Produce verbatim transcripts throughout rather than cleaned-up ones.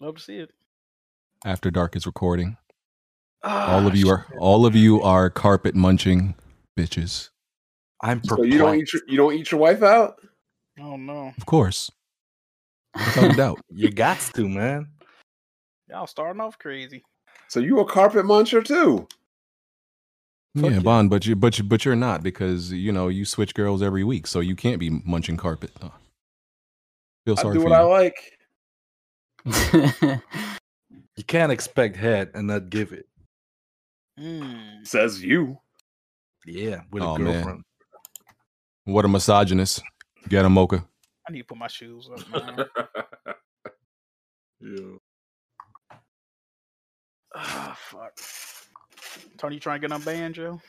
Love to see it. After Dark is recording. Ah, all of you are shit. all of you are carpet munching bitches. I'm perplexed. So you don't eat your, you don't eat your wife out? Oh no. Of course. Without doubt. You got to, man. Y'all starting off crazy. So you a carpet muncher too? Fuck yeah, Bond, but you but you but you're not, because you know you switch girls every week, so you can't be munching carpet. Oh. Feel sorry I do for what you. I like. You can't expect head and not give it. Mm. Says you. Yeah, with oh, a girlfriend. Man. What a misogynist. Get a mocha. I need to put my shoes up, man. Yeah. Ah, oh, fuck. Tony, you trying to get unbanned, Joe?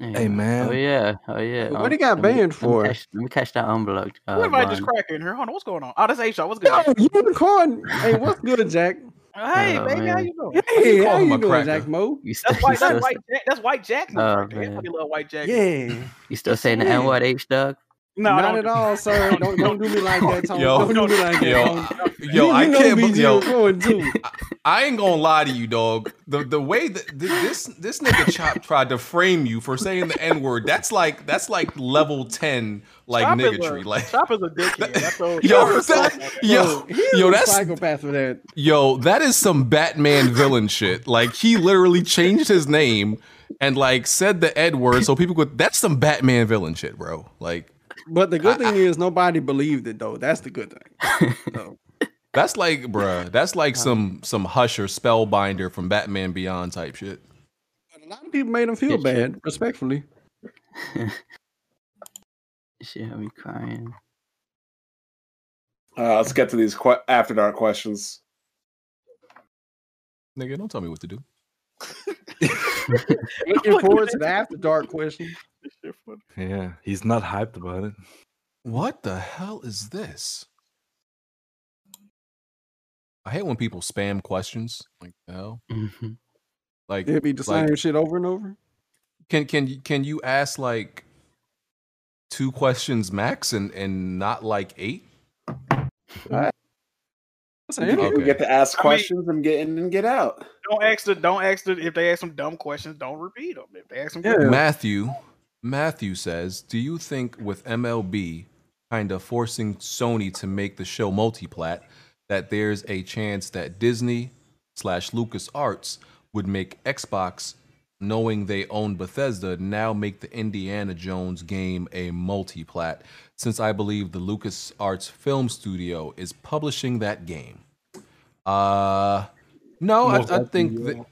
Yeah. Hey, man. Oh, yeah. Oh, yeah. What um, he got banned me, for? Let me, catch, let me catch that unblocked. Uh, what am I just cracking here? Hold on. What's going on? Oh, that's H R. What's good? Yo, you been calling. Hey, what's good, Jack? Hey, oh, baby. Man. How you doing? Hey, you how you doing, cracker? Jack Mo? You still, that's, white, that's, white Jack, that's White Jack Mo. Oh, right, man. Little White Jack. Yeah. You still saying the N-word, H-Dog? No, not don't. At all, sir. Don't don't do me like that, Tony. Yo, don't do me like yo, that. Yo, yo, you, you I can't believe yo, yo, I, I ain't gonna lie to you, dog. The the way that the, this this nigga Chop tried to frame you for saying the N word, that's like that's like level ten like Chop niggatry. A, like Chop is a dickhead. That's old. Yo, yo, that, yo, yo, that's psychopath for that. Yo, that is some Batman villain shit. Like he literally changed his name and like said the N word so people could. That's some Batman villain shit, bro. Like. But the good I, thing I, is nobody believed it though. That's the good thing. So. That's like, bruh, that's like some some Hush or Spellbinder from Batman Beyond type shit. But a lot of people made him feel it bad, should. Respectfully. Shit had me crying. Uh, let's get to these qu- After Dark questions. Nigga, don't tell me what to do. Looking forward to the After Dark question. Yeah, he's not hyped about it. What the hell is this? I hate when people spam questions like the hell. Mm-hmm. Like it'd be the same like, shit over and over. Can can you can you ask like two questions max and, and not like eight? Right. So you okay. get to ask questions I mean, and get in and get out. Don't ask the don't ask the if they ask some dumb questions, don't repeat them. If they ask them, yeah. Matthew. Matthew says, do you think with M L B kind of forcing Sony to make the show multiplat, that there's a chance that Disney slash LucasArts would make Xbox, knowing they own Bethesda, now make the Indiana Jones game a multiplat, since I believe the LucasArts film studio is publishing that game? Uh, no, I, I think that,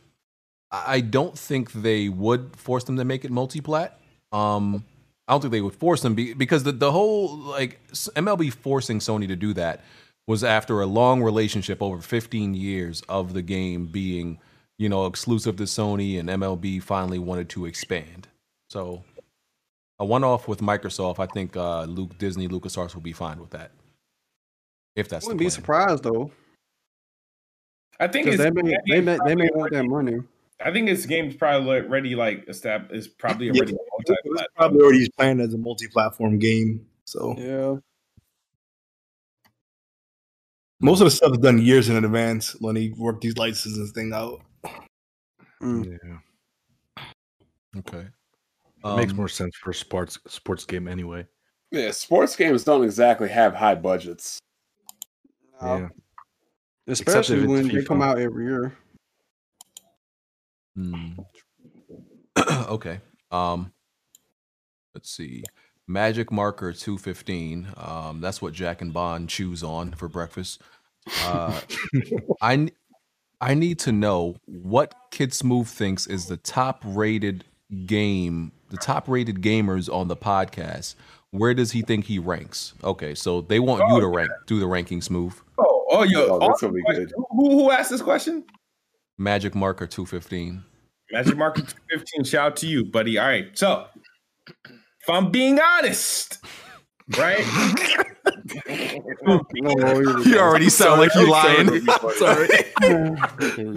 I don't think they would force them to make it multiplat. Um, I don't think they would force them be, because the, the whole like M L B forcing Sony to do that was after a long relationship over fifteen years of the game being, you know, exclusive to Sony, and M L B finally wanted to expand. So a one-off with Microsoft, I think uh, Luke Disney, LucasArts will be fine with that. If that's, I wouldn't be surprised though. I think it's, they may they may, they may want that money. I think this game's probably already like established. Is probably already yeah, it's probably already planned as a multi-platform game. So yeah, most of the stuff is done years in advance when he worked these licenses thing out. Mm. Yeah. Okay. Um, it makes more sense for sports sports game anyway. Yeah, sports games don't exactly have high budgets. No. Yeah. Especially when they come out every year. Hmm. Okay. Um. Let's see. Magic Marker two fifteen. Um. That's what Jack and Bond chews on for breakfast. Uh, I I need to know what Kidsmove thinks is the top rated game. The top rated gamers on the podcast. Where does he think he ranks? Okay. So they want oh, you to rank. Yeah. Do the rankings move. Oh. Oh. Yo. Oh, that's awesome. Good. Who Who asked this question? Magic Marker two fifteen. Magic Marker two fifteen. Shout out to you, buddy. All right. So, if I'm being honest, right? You already sound like you lying. Sorry.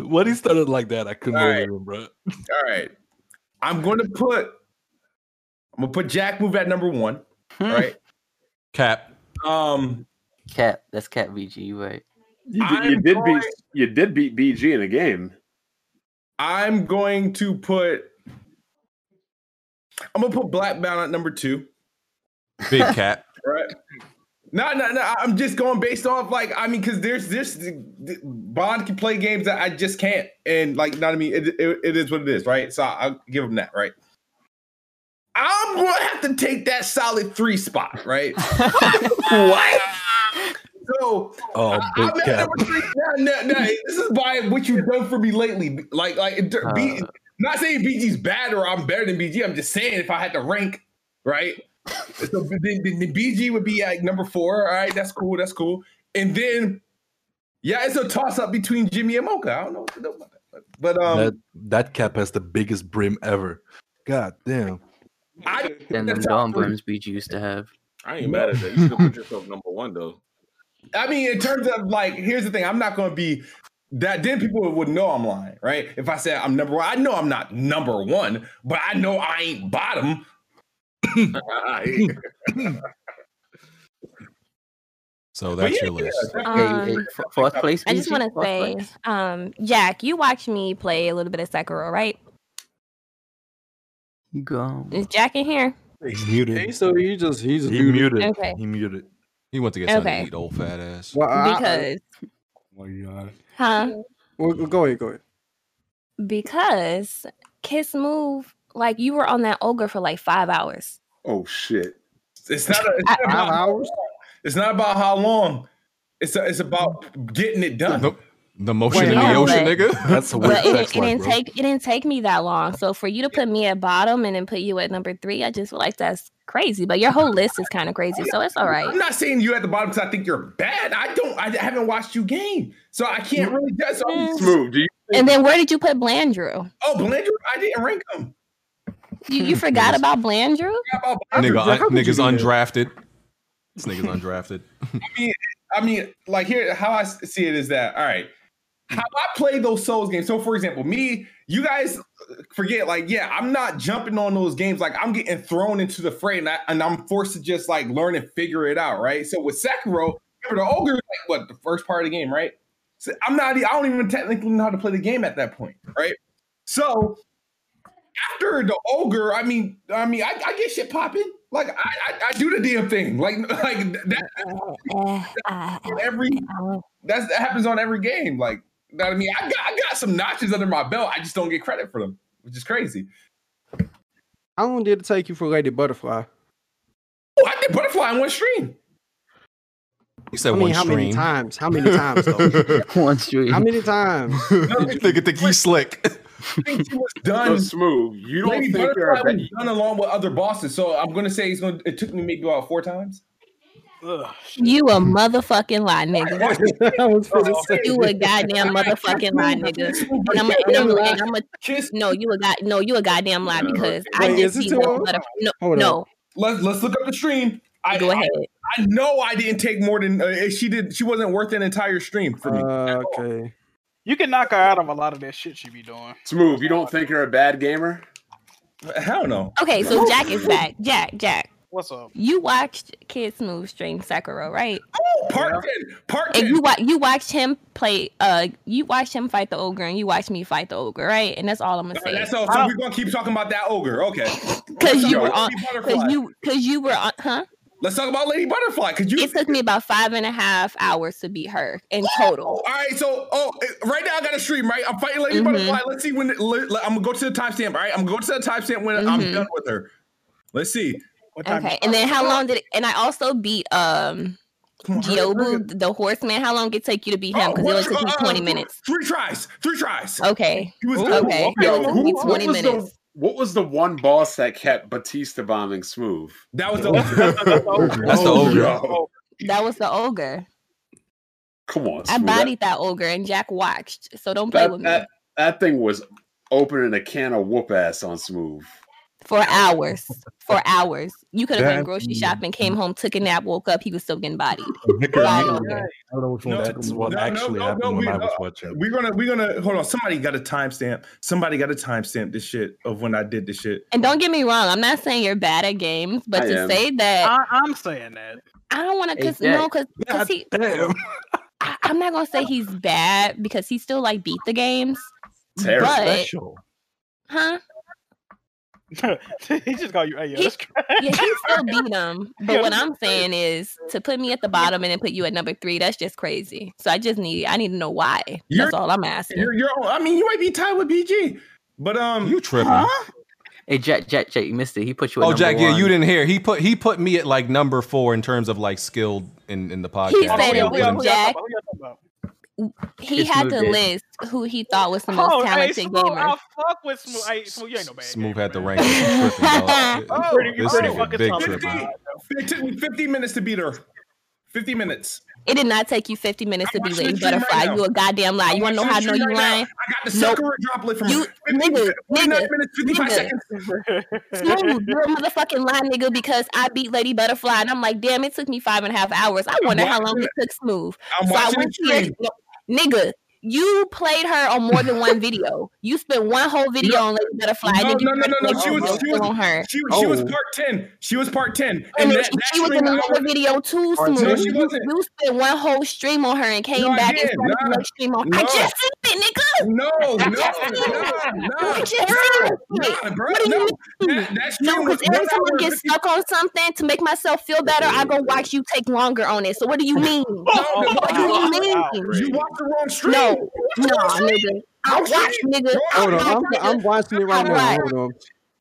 When he started like that, I couldn't believe him, bro. All right. I'm going to put I'm going to put Jack Move at number one. All right. Cap. Um Cap. That's Cap V G, right? You, you did going, beat you did beat B G in a game. I'm going to put. I'm gonna put Blackbound at number two. Big cat. Right. No, no, no. I'm just going based off like I mean, because there's this Bond can play games that I just can't, and like, you know what I mean. It, it, it is what it is, right? So I'll give him that, right? I'm gonna have to take that solid three spot, right? What? So oh, big I, cat. No, no, no. This is by what you've done for me lately. Like, like uh, B, not saying B G's bad or I'm better than B G. I'm just saying if I had to rank, right? So the, the, the B G would be like number four. All right, that's cool. That's cool. And then, yeah, it's a toss up between Jimmy and Mocha. I don't know what to do about that. But um, that, that cap has the biggest brim ever. God damn. I and the dumb brims B G used to have. I ain't mad at that. You still put yourself number one though. I mean, in terms of like, here's the thing. I'm not going to be that. Then people would know I'm lying, right? If I said I'm number one, I know I'm not number one, but I know I ain't bottom. So that's yeah, your list. Um, hey, hey, fourth place. I just want to say, um, Jack, you watched me play a little bit of Sekiro, right? You go. Is Jack in here? He's muted. Hey, so he just he's he muted. muted. Okay. He muted. He went to get something okay. to eat, old fat ass. Well, I, because. I, oh my God. Huh? Well, go ahead, go ahead. Because Kiss Move, like you were on that ogre for like five hours. Oh shit! It's not, a, it's not I, about hours. It's not about how long. It's a, it's about getting it done. The, the motion Wait, in no, the ocean, but, nigga. That's a weird sex it, it life, didn't bro. take it didn't take me that long. So for you to put me at bottom and then put you at number three, I just feel like that's crazy, but your whole list is kind of crazy, so it's all right. I'm not saying you at the bottom because I think you're bad. I don't. I haven't watched you game, so I can't really judge. So I'm smooth. Do you and then where did you put Blandrew? Oh, Blandrew, I didn't rank him. You you forgot about Blandrew? I forgot about Blandrew. Nigga, I, nigga's undrafted. This nigga's undrafted. I mean, I mean, like here, how I see it is that all right. How I play those Souls games. So, for example, me, you guys forget, like, yeah, I'm not jumping on those games. Like, I'm getting thrown into the fray, and, I, and I'm forced to just, like, learn and figure it out, right? So, with Sekiro, remember the ogre, like, what, the first part of the game, right? So, I'm not, I don't even technically know how to play the game at that point, right? So, after the ogre, I mean, I mean, I, I get shit popping. Like, I, I, I do the damn thing. Like, like that, that, every, that's, that happens on every game, like. That I mean, I got I got some notches under my belt. I just don't get credit for them, which is crazy. How long did it take you for Lady Butterfly? Oh, I did Butterfly in one stream. You said I mean, one how stream. How many times? How many times? Though? One stream. How many times? You think it think you slick? I think she was done so smooth. You don't Lady think Butterfly you're was done along with other bosses. So I'm gonna say it's gonna. It took me maybe about four times. Ugh, you a motherfucking lie, nigga. You a goddamn motherfucking lie, nigga. And I'm gonna, I'm gonna, no, you a god, no, you a goddamn lie because Wait, I just see butterfly. No, Hold no. On. Let's let's look up the stream. I go ahead. I, I know I didn't take more than uh, she did. She wasn't worth an entire stream for me. Uh, okay. You can knock her out of a lot of that shit she be doing. Smooth. You don't think you're a bad gamer? Hell no. Okay, so Jack is back. Jack, Jack. What's up? You watched Kids Move stream Sekiro, right? Oh, Parkin, yeah. Parkin. And you wa- you watched him play. Uh, you watched him fight the ogre, and you watched me fight the ogre, right? And that's all I'm gonna all say. Right, so, so we're gonna keep talking about that ogre, okay? Because you, were on, because you, because you were on, huh? Let's talk about Lady Butterfly. Cause you, it took me about five and a half hours to beat her in total. All right, so oh, right now I got a stream. Right, I'm fighting Lady mm-hmm. Butterfly. Let's see when. Let, let, I'm gonna go to the timestamp. All right, I'm gonna go to the timestamp when mm-hmm. I'm done with her. Let's see. Okay, and then how long did it, and I also beat um Gyoubu, the horseman. How long did it take you to beat him? Because oh, it was took me twenty uh, minutes. Three tries. Three tries. Okay. He was okay. Yo, it who, twenty what minutes. The, what was the one boss that kept Batista bombing Smooth? That was the ogre. That's the ogre. That was the ogre. Come on, Smooth. I bodied that ogre and Jack watched. So don't play that, with me. That, that thing was opening a can of whoop ass on Smooth. For hours, for hours. You could have been grocery shopping, came home, took a nap, woke up. He was still getting bodied. I don't know which one that's what actually happened when I was watching. We're gonna, we're gonna hold on. Somebody got a timestamp. Somebody got a timestamp. This shit of when I did this shit. And don't get me wrong. I'm not saying you're bad at games, but to say that I, I'm saying that I don't want to, cause no, cause, cause he. Damn. I, I'm not gonna say he's bad because he still like beat the games. Terrible. Special. Huh? He just called you A O. He, yeah, he still beat him. But what I'm saying is to put me at the bottom and then put you at number three, that's just crazy. So I just need I need to know why. That's you're, all I'm asking. You're, you're, I mean, you might be tied with B G, but um, you tripping. Huh? Hey, Jack, Jack, Jack, you missed it. He put you at oh, number Jack, one. Oh, Jack, yeah, you didn't hear. He put he put me at like number four in terms of like skilled in, in the podcast. He said it was Jack. He it's had to it. list who he thought was the most oh, talented hey, Smooth, gamer. I'll fuck with Smooth. I, Smooth, you ain't no bad Smooth had the rank. Oh, pretty, this pretty fucking big tripping. It took me fifty minutes to beat her. fifty minutes. It did not take you fifty minutes I'm to be Lady Butterfly. Right you a goddamn lie. You want to know how I know you right lying? I got the nope. Sekiro droplet from you, nigga, nigga, minutes, fifty-five nigga. Seconds. Smooth, you're a motherfucking lie, nigga, because I beat Lady Butterfly, and I'm like, damn, it took me five and a half hours. I wonder how long it. it took Smooth. I'm so I went here, nigga. You played her on more than one video. You spent one whole video no, on Lady Butterfly. No, no, no, no, no. She was, she was, on her. She, she oh. was part ten. She was part ten. And, and that, she, that she was in another video too, Smooth. No, she wasn't. You spent one whole stream on her and came no, back and started no, another stream on her. No. I just seen it, nigga. No, no, no, no. I just no, no, bro, what do no, you mean? That, that's no, because every time I get stuck on something to make myself feel better, I go watch you take longer on it. So what do you mean? What do you mean? You watched the wrong stream. No. No, nigga. I watch, nigga. Hold on, I'm, I'm watching it right now. Hold on.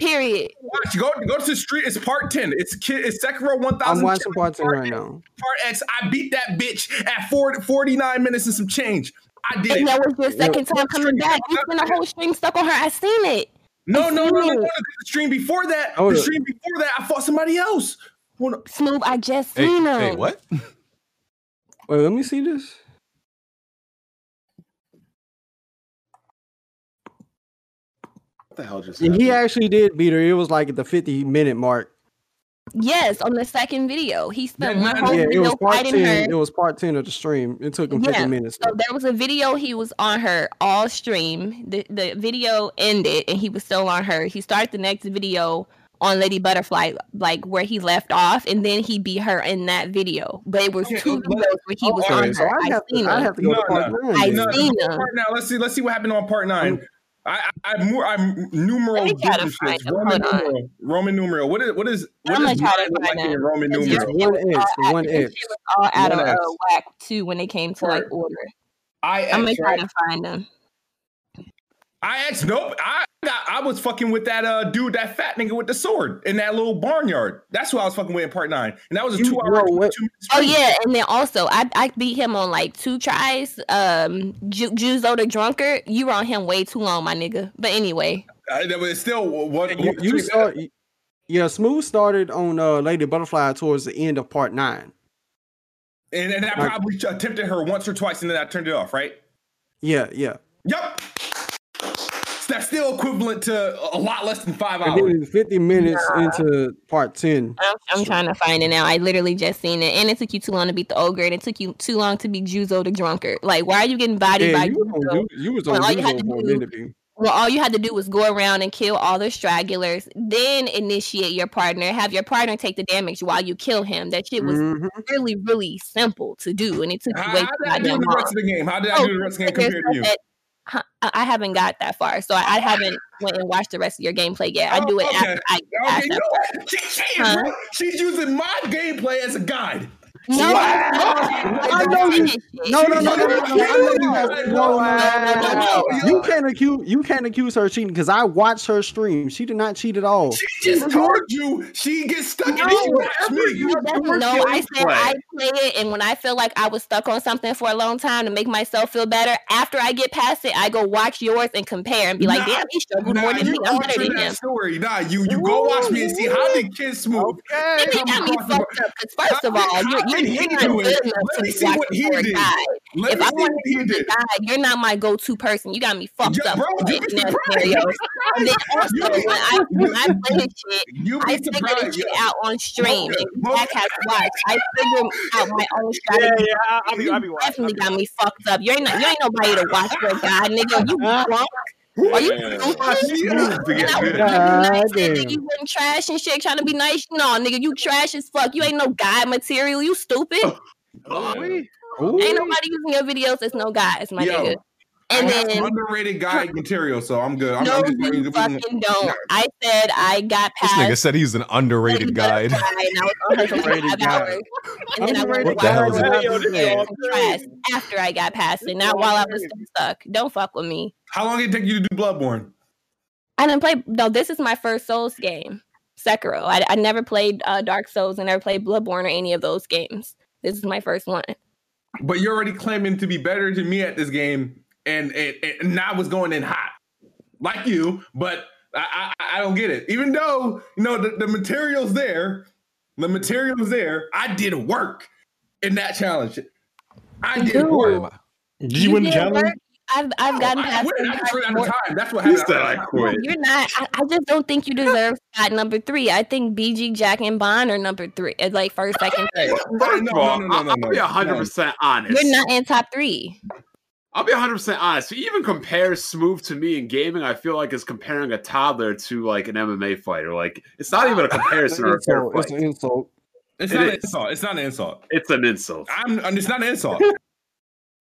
Period. Watch. Go, go to the street. It's part ten. It's kid. It's Sekiro one thousand. I'm watching part ten right now. Part X. I beat that bitch at forty-nine minutes and some change. I did. And that was your second time coming back. You spent a whole string stuck on her. I seen it. No, no, no, no. The stream before that. The stream before that, I fought somebody else. Smooth. I just seen him. Hey, what? Wait, let me see this. What the hell just happened? He actually did beat her. It was like at the fifty minute mark. Yes, on the second video. He spent yeah, one whole yeah, video fighting ten, her. It was part ten of the stream. It took him yeah, fifty minutes. So there was a video he was on her all stream. The the video ended and he was still on her. He started the next video on Lady Butterfly, like where he left off, and then he beat her in that video. But it was okay, two videos where he was okay, on so her. I, I seen him. To, to no, part no, I no, seen him. Now let's see. Let's see what happened on part nine. I'm, I I more I'm numeral Roman numeral Roman numeral. What is what is what I'm is like in Roman numeral? One X, one X. She was all out of uh, whack too when it came to like order. I I'm gonna try to find them. I asked nope. I got I was fucking with that uh dude, that fat nigga with the sword in that little barnyard. That's who I was fucking with in part nine, and that was a two hour. Oh yeah, and then also I I beat him on like two tries. Um, Ju- Juzo the drunkard, you were on him way too long, my nigga. But anyway, I, but it's still what you, you start, yeah, Smooth started on uh, Lady Butterfly towards the end of part nine, and and I like, probably attempted her once or twice, and then I turned it off, right? Yeah, yeah, yep. That's still equivalent to a lot less than five hours. It was fifty minutes yeah. into part ten. I'm, I'm trying to find it now. I literally just seen it, and it took you too long to beat the ogre, and it took you too long to beat Juzo the drunkard. Like, why are you getting bodied yeah, by you? Juzo? On, you was on well, Juzo for Well, all you had to do was go around and kill all the stragglers, then initiate your partner, have your partner take the damage while you kill him. That shit was mm-hmm. really, really simple to do, and it took you way too long. How did I do the rest of the game? How did I do the rest of the game compared to you? That, I haven't got that far, so I haven't went and watched the rest of your gameplay yet. I do it okay. after I. Okay, you know she, she huh? bro, she's using my gameplay as a guide. No, I know you. No, no, no, no, no, no. You can't accuse. You can't accuse her cheating because I watched her stream. She did not cheat at all. She just told you she gets stuck in it. No, I said I play it, and when I feel like I was stuck on something for a long time to make myself feel better, after I get past it, I go watch yours and compare and be like, damn, he struggled more than me. I'm better than him. Nah, you you go watch me and see how did kids smooth. They got me fucked up because first of all, you're. He he do it. Let me see what he did. Let if me I see what he did. Guy, you're not my go-to person. You got me fucked yeah, up. Bro, you be surprised. And then also, you when I, when I play this shit, you I figure this shit out on stream. Okay. And Jack has watched. I figure out my own strategy. Yeah, yeah, I'll be, I'll be you definitely I'll be got me fucked up. You ain't, you ain't nobody to watch for a guy, nigga. You drunk. Are you yeah. stupid? Yeah. And I was trying to be nice, nigga. You wouldn't trash and shit, trying to be nice. No, nigga, you trash as fuck. You ain't no guy material. You stupid. Oh, oh, Ooh. Ain't nobody using your videos. It's no guys, my Yo, nigga. And I have then underrated guy material, so I'm good. I'm, no, I'm just you fucking people. Don't. I said I got past. This nigga said he's an underrated guy. And I was underrated guy. And then I worked the after I got past it, not while I was still stuck. Don't fuck with me. How long did it take you to do Bloodborne? I didn't play. No, this is my first Souls game, Sekiro. I, I never played uh, Dark Souls and never played Bloodborne or any of those games. This is my first one. But you're already claiming to be better than me at this game. And, and, and I was going in hot, like you, but I, I, I don't get it. Even though, you know, the, the material's there, the material's there, I did work in that challenge. I did Dude. work. Did you, you win the challenge? Work? I've I've no, gotten past that time. That's what happened. I quit. You're not. I, I just don't think you deserve spot number three. I think B G, Jack, and Bond are number three. It's like first, second, third. No, no, no, no, no. I'll be one hundred percent honest. You're not in top three. I'll be one hundred percent honest. If you even compare Smooth to me in gaming, I feel like it's comparing a toddler to like an M M A fighter. Like it's not even a comparison or a fair fight. It's an insult. It's not an insult. It's not an insult. It's an insult. I'm. It's not an insult.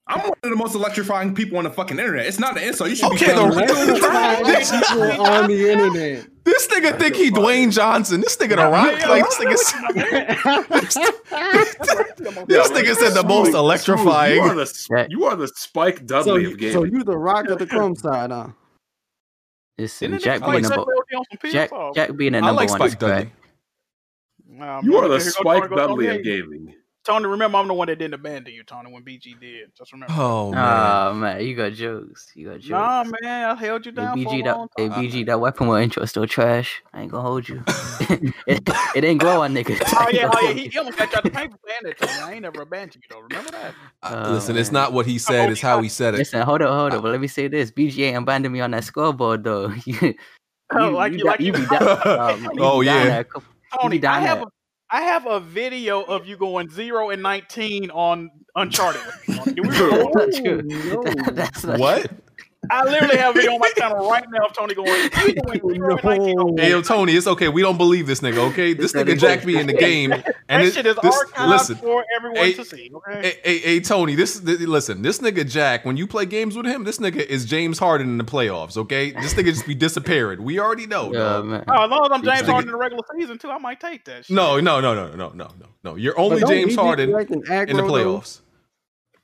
I'm one of the most electrifying people on the fucking internet. It's not an insult. You should okay, be the electrifying people on the internet. This nigga think he Dwayne Johnson. This nigga the Rock. Like this nigga. This nigga said the most electrifying. You are the, you are the Spike Dudley so, of gaming. So you the Rock of the Chrome side, huh? Listen, Jack being number. Jack, Jack being at number like one. Spike Dudley. Nah, you are the Spike Dudley of gaming. Tony, remember, I'm the one that didn't abandon you, Tony, when B G did. Just remember. Oh, man. Oh, man. You got jokes. You got jokes. Nah, man. I held you down hey, B G, for a that, long time. Hey, B G, that weapon wheel intro is still trash. I ain't gonna hold you. it, it didn't glow on niggas. Oh, yeah. Oh, yeah. He, he almost got you out the paper for that, Tony. I ain't never abandoned you, though. Remember that? Uh, oh, listen, man. It's not what he said. It's how he said it. Listen, hold up, hold up. Uh, but let me say this. B G ain't abandoned me on that scoreboard, though. you, oh, like you, you like you. Be down, um, oh, yeah. Couple, Tony, I have a... I have a video of you going zero and nineteen on Uncharted. Dude, oh, no. That's what? I literally have a video on my channel right now of Tony going zero and nineteen on Hey, yo, Tony, it's okay. We don't believe this nigga, okay? This nigga jacked me in the game. And that it, shit is this, archived listen, for everyone hey, to see, okay? Hey, hey, hey Tony, this, this listen, this nigga Jack, when you play games with him, this nigga is James Harden in the playoffs, okay? This nigga just be disappearing. We already know. Yeah, man. Oh, as long as I'm James Harden in the regular season, too, I might take that shit. No, no, no, no, no, no, no, no. You're only James Harden like in the playoffs. Though?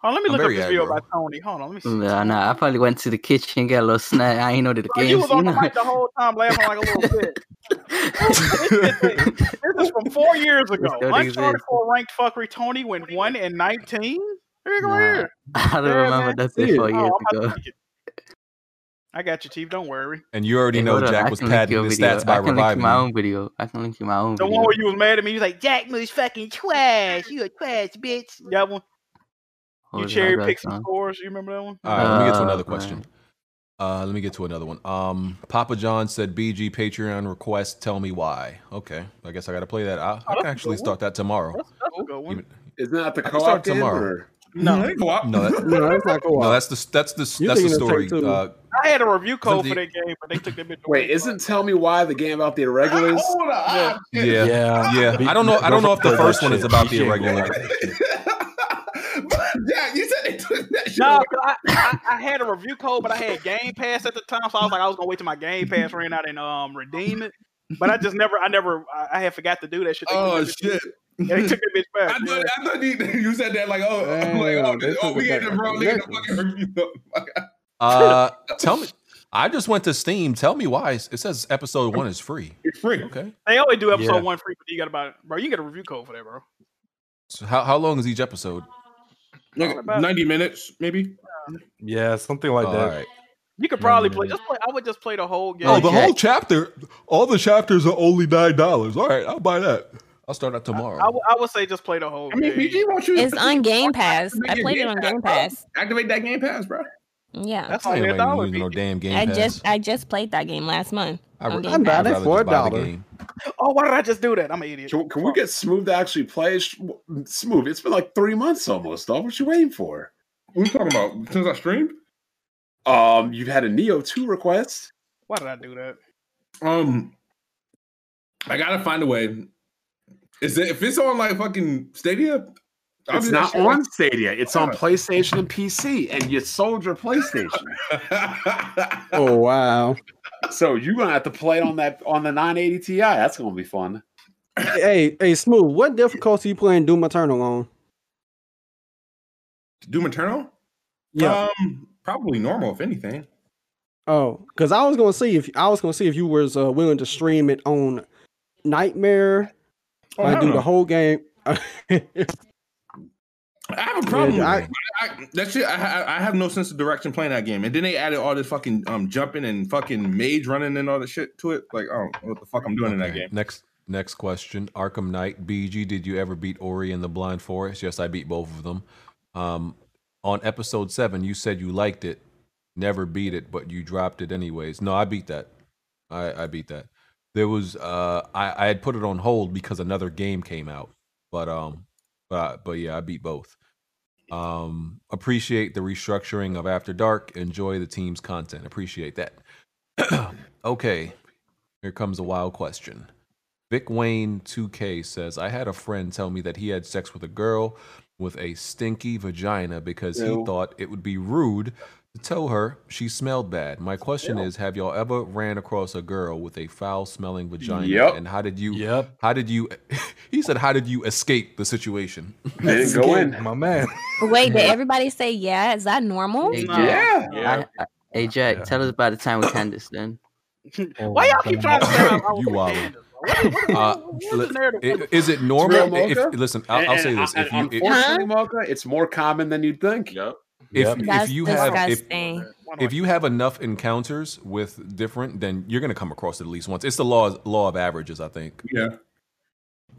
Oh, let me I'm look up this video by Tony. Hold on, let me see. Nah, nah, I probably went to the kitchen, got a little snack. I ain't know that the game. You was on the mic the whole time laughing like a little bitch. this, this is from four years ago. Uncharted four ranked fuckery. Tony went one and nineteen. Here you go, nah, right here. I don't there, remember that thing four years oh, ago. I got you, Chief. Don't worry. And you already hey, know Jack on. was padding his stats by reviving. I can link you my own video. I can link you my own the video. The one where you was mad at me, you was like, Jack moves fucking trash. You a trash, bitch. That one. You cherry pick some scores. You remember that one? All right, let me get to another question. Uh, let me get to another one. Um, Papa John said, B G Patreon request, tell me why. Okay, I guess I got to play that. I, oh, I can actually start that tomorrow. That's, that's a good one. Isn't that the co-op tomorrow? No, no, co-op. No, that's, no, that's not co-op. No, that's the that's the that's the story. Uh, I had a review code the, for that game, but they took that bitch away. Wait, isn't Tell Me Why the game about the Irregulars? Yeah, yeah, yeah. yeah. yeah. I don't know. I don't know if the first one is about the Irregulars. Yeah, you said they took that shit. No, I, I, I had a review code, but I had Game Pass at the time, so I was like, I was gonna wait till my Game Pass ran out and um redeem it. But I just never, I never, I had forgot to do that shit. They oh shit! Yeah, they took the bitch back. I thought, I thought you, you said that like, oh, Damn, I'm like, oh, this, oh we in the wrong, we in the fucking review. Uh, tell me. I just went to Steam. Tell me why. It says episode one is free. It's free. Okay. They only do episode yeah. one free, but you got about bro. You got a review code for that, bro. So how how long is each episode? Like ninety minutes, maybe. Yeah, something like all that. Right. You could probably play, just play. I would just play the whole game. Oh, the Jack. whole chapter. All the chapters are only nine dollars. All right, I'll buy that. I'll start out tomorrow. I, I, I would say just play the whole. I mean, B G wants you. It's on Game Pass. I played it on Game Pass. Activate that Game Pass, bro. Yeah, that's all a dollar. No damn Game I Pass. just I just played that game last month. I re- I'm buying it for a dollar. Oh, why did I just do that? I'm an idiot. Can, can we get Smooth to actually play? Smooth, it's been like three months almost, dog. What you waiting for? What are you talking about? Since I streamed? Um, you've had a Neo two request. Why did I do that? Um, I gotta find a way. Is it if it's on like fucking Stadia? It's I mean, not on Stadia. It's on PlayStation and P C, and you sold your PlayStation. Oh wow! So you're gonna have to play it on that on the nine eighty Ti. That's gonna be fun. Hey, hey, Smooth. What difficulty are you playing Doom Eternal on? Doom Eternal? Yeah, um, probably normal if anything. Oh, because I was gonna see if I was gonna see if you was uh, willing to stream it on Nightmare. Oh, like, I do know. The whole game. I have a problem. Yeah, I, I, that shit. I, I have no sense of direction playing that game. And then they added all this fucking um jumping and fucking mage running and all this shit to it. Like, oh, what the fuck I'm doing okay. in that game? Next, next question. Arkham Knight, B G. Did you ever beat Ori in the Blind Forest? Yes, I beat both of them. Um, on episode seven, you said you liked it, never beat it, but you dropped it anyways. No, I beat that. I, I beat that. There was uh, I, I had put it on hold because another game came out, but um. But, but yeah, I beat both. Um, appreciate the restructuring of After Dark. Enjoy the team's content. Appreciate that. Okay, here comes a wild question. Vic Wayne two K says, I had a friend tell me that he had sex with a girl with a stinky vagina because Ew. he thought it would be rude to tell her she smelled bad. My question Ew. is, have y'all ever ran across a girl with a foul-smelling vagina? Yep. And how did you... Yep. How did you... He said, how did you escape the situation? They didn't go in. My man. Wait, did everybody say yeah? Is that normal? Hey, yeah. yeah. I, I, hey, Jack, yeah. tell us about the time with Candace, then. Oh, why y'all keep trying to say you wild. Uh, it, is it normal? If, if, listen, I'll, and, I'll say this. And, if and you, unfortunately, it, Mocha, it's more common than you'd think. Yep. If, if you have if, if you have enough encounters with different, then you're going to come across it at least once. It's the law law of averages, I think. Yeah.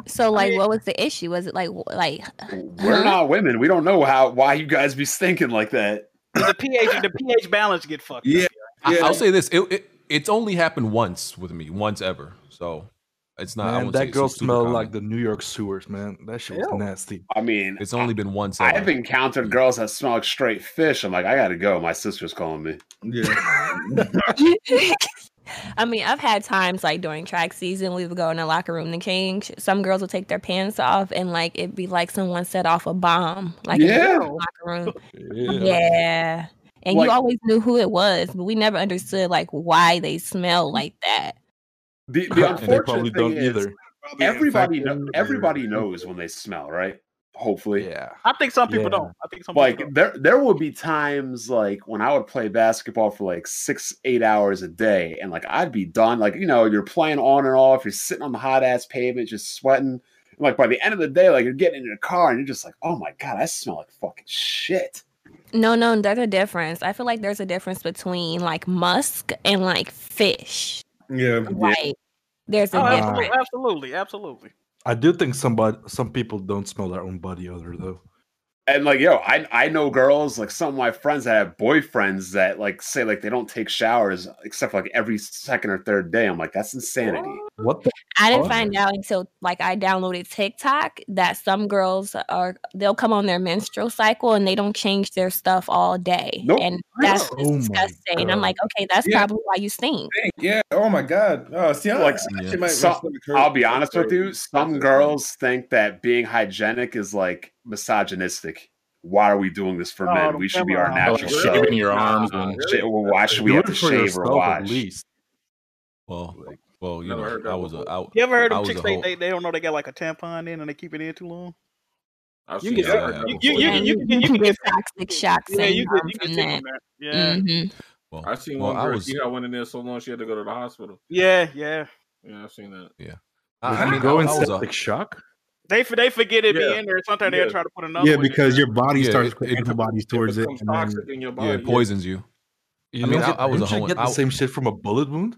So, like, I mean, what was the issue? Was it like, like we're not women? We don't know how why you guys be stinking like that. The pH, the pH balance get fucked. Yeah, up. yeah. I, I'll say this: it, it it's only happened once with me, once ever. So it's not. Man, I won't that say girl smelled common. Like the New York sewers, man. That shit was Ew. nasty. I mean, it's only I, been once. I've ever. encountered yeah. girls that smell like straight fish. I'm like, I gotta go. My sister's calling me. Yeah. I mean, I've had times like during track season, we would go in the locker room to change. Some girls would take their pants off, and like it'd be like someone set off a bomb, like yeah. in the locker room. Yeah, yeah. and like, you always knew who it was, but we never understood like why they smell like that. The, the unfortunate thing is, either. everybody, know, everybody knows when they smell, right? Hopefully, yeah. I think some people yeah. don't. I think some like people don't. there, there would be times like when I would play basketball for like six, eight hours a day, and like I'd be done. Like, you know, you're playing on and off, you're sitting on the hot ass pavement, just sweating. And like by the end of the day, like you're getting in your car and you're just like, oh my god, I smell like fucking shit. No, no, there's a difference. I feel like there's a difference between like musk and like fish. Yeah, like yeah. there's a oh, difference. Absolutely, absolutely. I do think somebody, some people don't smell their own body odor though. And like, yo, I I know girls, like some of my friends that have boyfriends that like say like they don't take showers except like every second or third day. I'm like, that's insanity. What the I didn't fuck? find out until like I downloaded TikTok that some girls are they'll come on their menstrual cycle and they don't change their stuff all day. Nope. And that's oh disgusting. I'm like, okay, that's yeah. probably why you stink. Yeah. Oh my god. Oh, see, like, yeah. might so, I'll be honest with you. Some girls think that being hygienic is like misogynistic. Why are we doing this for oh, men? We should be our natural like, shaving your arms. Uh, really? Why should we have to shave or wash? At least. Well, well, you never know, I was a. I, you ever heard of chicks? They, they they don't know they got like a tampon in and they keep it in too long. I've you, seen get, that you, you, you, you, you, you can get toxic shocks. Yeah, you can, you can that. That. Yeah. Mm-hmm. Well, I've seen well, one girl. Was... She got one in there so long she had to go to the hospital. Yeah, yeah, yeah. I've seen that. Yeah. I go in septic shock. They they forget it yeah. be in there. Sometimes yeah. they try to put another. Yeah, one because in your body yeah, starts putting antibodies towards it. And toxic in your body. Yeah, it poisons you. you I mean, I, I was a whole. Get the I, same shit from a bullet wound.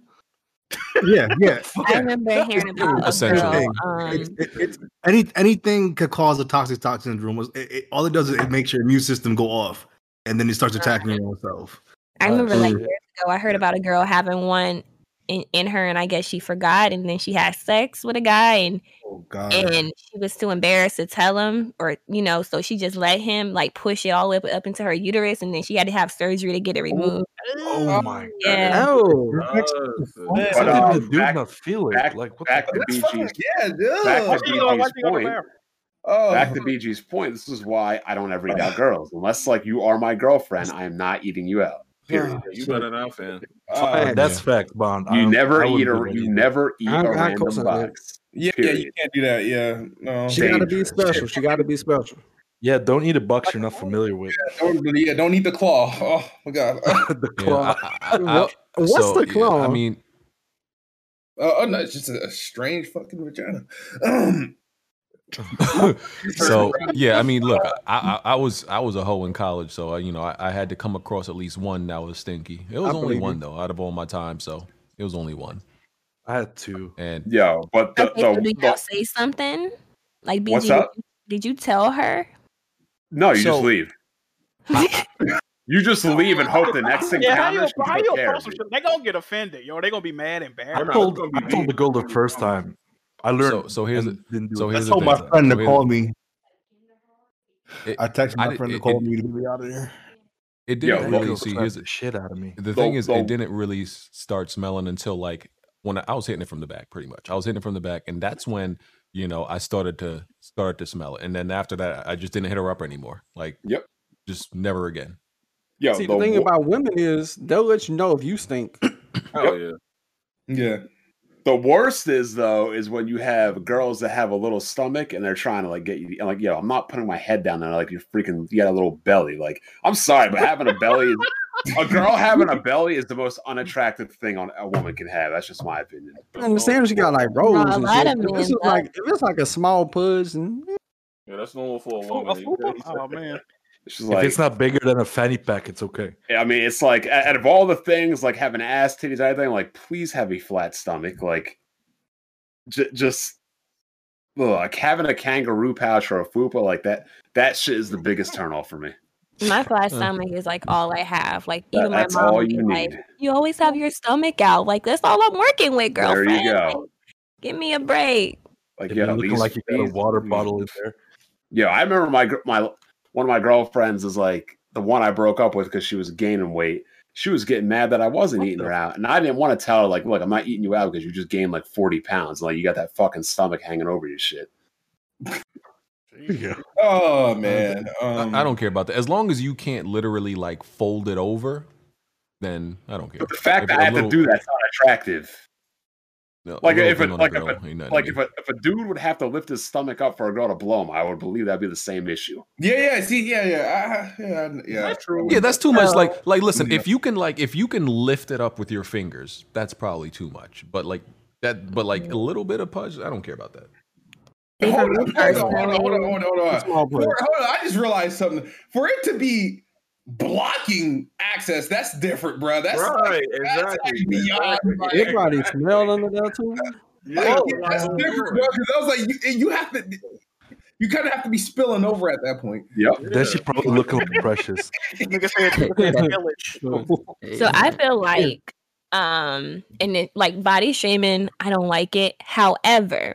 Yeah, yeah. I remember hearing about essentially. Um, it, it, it, any anything could cause a toxic toxin syndrome. Was it, it, all it does is it makes your immune system go off, and then it starts attacking uh, yourself. I remember uh, like years ago, I heard about a girl having one in, in her, and I guess she forgot, and then she had sex with a guy, and oh, God. and she was too embarrassed to tell him, or you know, so she just let him like push it all the way up into her uterus, and then she had to have surgery to get it removed. Oh, oh my yeah. God! Oh, uh, man. But, um, back, back, not feel it. Back, like what back the fuck? Yeah, dude. Back to B G's point. Oh. Back to B G's point, this is why I don't ever eat out girls. Unless, like, you are my girlfriend, I am not eating you out. Period. Oh, you better not, fan. Oh, that's fact, Bond. You never eat a you never eat a random box. Yeah, yeah, you can't do that. Yeah, no. She gotta be special. She gotta be special. Yeah, don't eat a box you're not familiar with. Yeah, don't, yeah, don't eat the claw. Oh my god, the claw. Yeah, I, I, I, What's so, the claw? Yeah, I mean, uh, oh no, it's just a, a strange fucking vagina. Um. So yeah, I mean, look, I, I I was I was a hoe in college, so I, you know I, I had to come across at least one that was stinky. It was I only one you. though, out of all my time, so it was only one. I had two, and yeah, but the, okay, the, did the, you say something like B G? What's up? Did you tell her? No, you so, just leave. You just leave and hope the next thing yeah, happens. How you, how you they're gonna get offended, yo. They're gonna be mad and bad. I told, I told the girl the first time. I learned. So, so here's the thing. So I told my friend to call me. It, I texted my I, friend it, to call it, me to get me out of here. It didn't yo, really see here's the shit out of me. The thing so, is, so. It didn't really start smelling until like when I, I was hitting it from the back, pretty much. I was hitting it from the back, and that's when. You know, I started to start to smell it, and then after that, I just didn't hit her up anymore. Like, yep, just never again. Yeah. See, the, the thing wo- about women is they'll let you know if you stink. Oh yep. yeah, yeah. The worst is though is when you have girls that have a little stomach and they're trying to like get you. I'm like, yo, I'm not putting my head down there. Like, you're freaking, you got a little belly. Like, I'm sorry, but having a belly, is, a girl having a belly is the most unattractive thing on a woman can have. That's just my opinion. And the same, she got like rolls. No, and shit. If it's like if it's like a small pudge, and yeah, that's normal for a woman. Oh man. She's like, if it's not bigger than a fanny pack, it's okay. Yeah, I mean, it's like out of all the things, like having ass, titties, everything, like please have a flat stomach. Like, j- just like having a kangaroo pouch or a fupa like that. That shit is the biggest turnoff for me. My flat stomach is like all I have. Like even that, my mom, you like, you always have your stomach out. Like that's all I'm working with, girlfriend. There you go. Like, give me a break. Like yeah, looking like you got a water bottle in there. Yeah, I remember my my. One of my girlfriends is like the one I broke up with because she was gaining weight. She was getting mad that I wasn't eating her out. And I didn't want to tell her, like, look, I'm not eating you out because you just gained like forty pounds. Like, you got that fucking stomach hanging over your shit. Yeah. Oh, man. Um, I, I don't care about that. As long as you can't literally like fold it over, then I don't care. But the fact if that I have little... to do that's not attractive. No, like if a, like, girl, if, a, like if, a, if a dude would have to lift his stomach up for a girl to blow him, I would believe that'd be the same issue. Yeah, yeah, see, yeah, yeah, I, yeah, yeah. That's true. Yeah, that's too much. Like, like, listen, yeah. if you can, like, if you can lift it up with your fingers, that's probably too much. But like that, but like a little bit of pudge, I don't care about that. Hold on, hold on, hold on, hold on, hold on. Hold on, I just realized something. For it to be blocking access, that's different, bro. That's right, like, exactly. That's like beyond, like, everybody smelled under that too. Yeah, oh, yeah, that's wow. different, bro. Because I was like, you, you have to, you kind of have to be spilling over at that point. Yep. Yeah. That should probably look like precious. So I feel like, um, and it, like body shaming, I don't like it. However,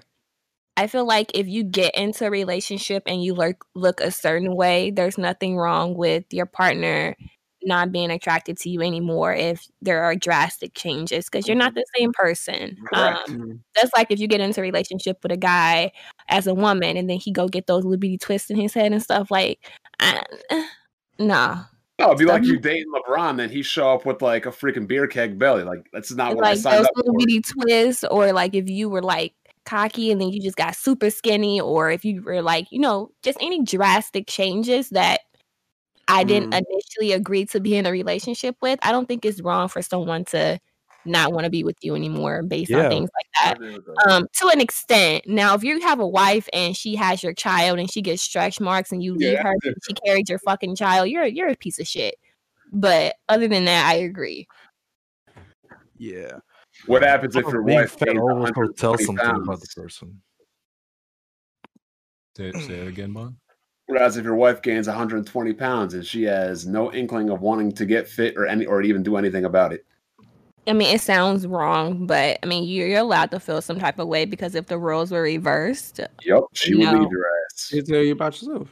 I feel like if you get into a relationship and you look, look a certain way, there's nothing wrong with your partner not being attracted to you anymore if there are drastic changes because you're not the same person. Um, that's like if you get into a relationship with a guy as a woman and then he go get those little bitty twists in his head and stuff like, I, no. No, it'd be like you dating LeBron, then he show up with like a freaking beer keg belly. Like that's not what like I signed up for. Those little bitty twists or like if you were like, cocky and then you just got super skinny or if you were like, you know, just any drastic changes that I didn't mm. initially agree to be in a relationship with, I don't think it's wrong for someone to not want to be with you anymore based yeah. on things like that. Um, to an extent. Now, if you have a wife and she has your child and she gets stretch marks and you leave yeah. her and she carried your fucking child, you're, you're a piece of shit. But other than that, I agree. Yeah. What happens if your wife fell over or tell something pounds? About the person? Say it, say it again, Bob. What happens if your wife gains one hundred twenty pounds and she has no inkling of wanting to get fit or any or even do anything about it? I mean, it sounds wrong, but I mean, you're allowed to feel some type of way because if the roles were reversed, yep, she would leave your ass. She'll tell you about yourself.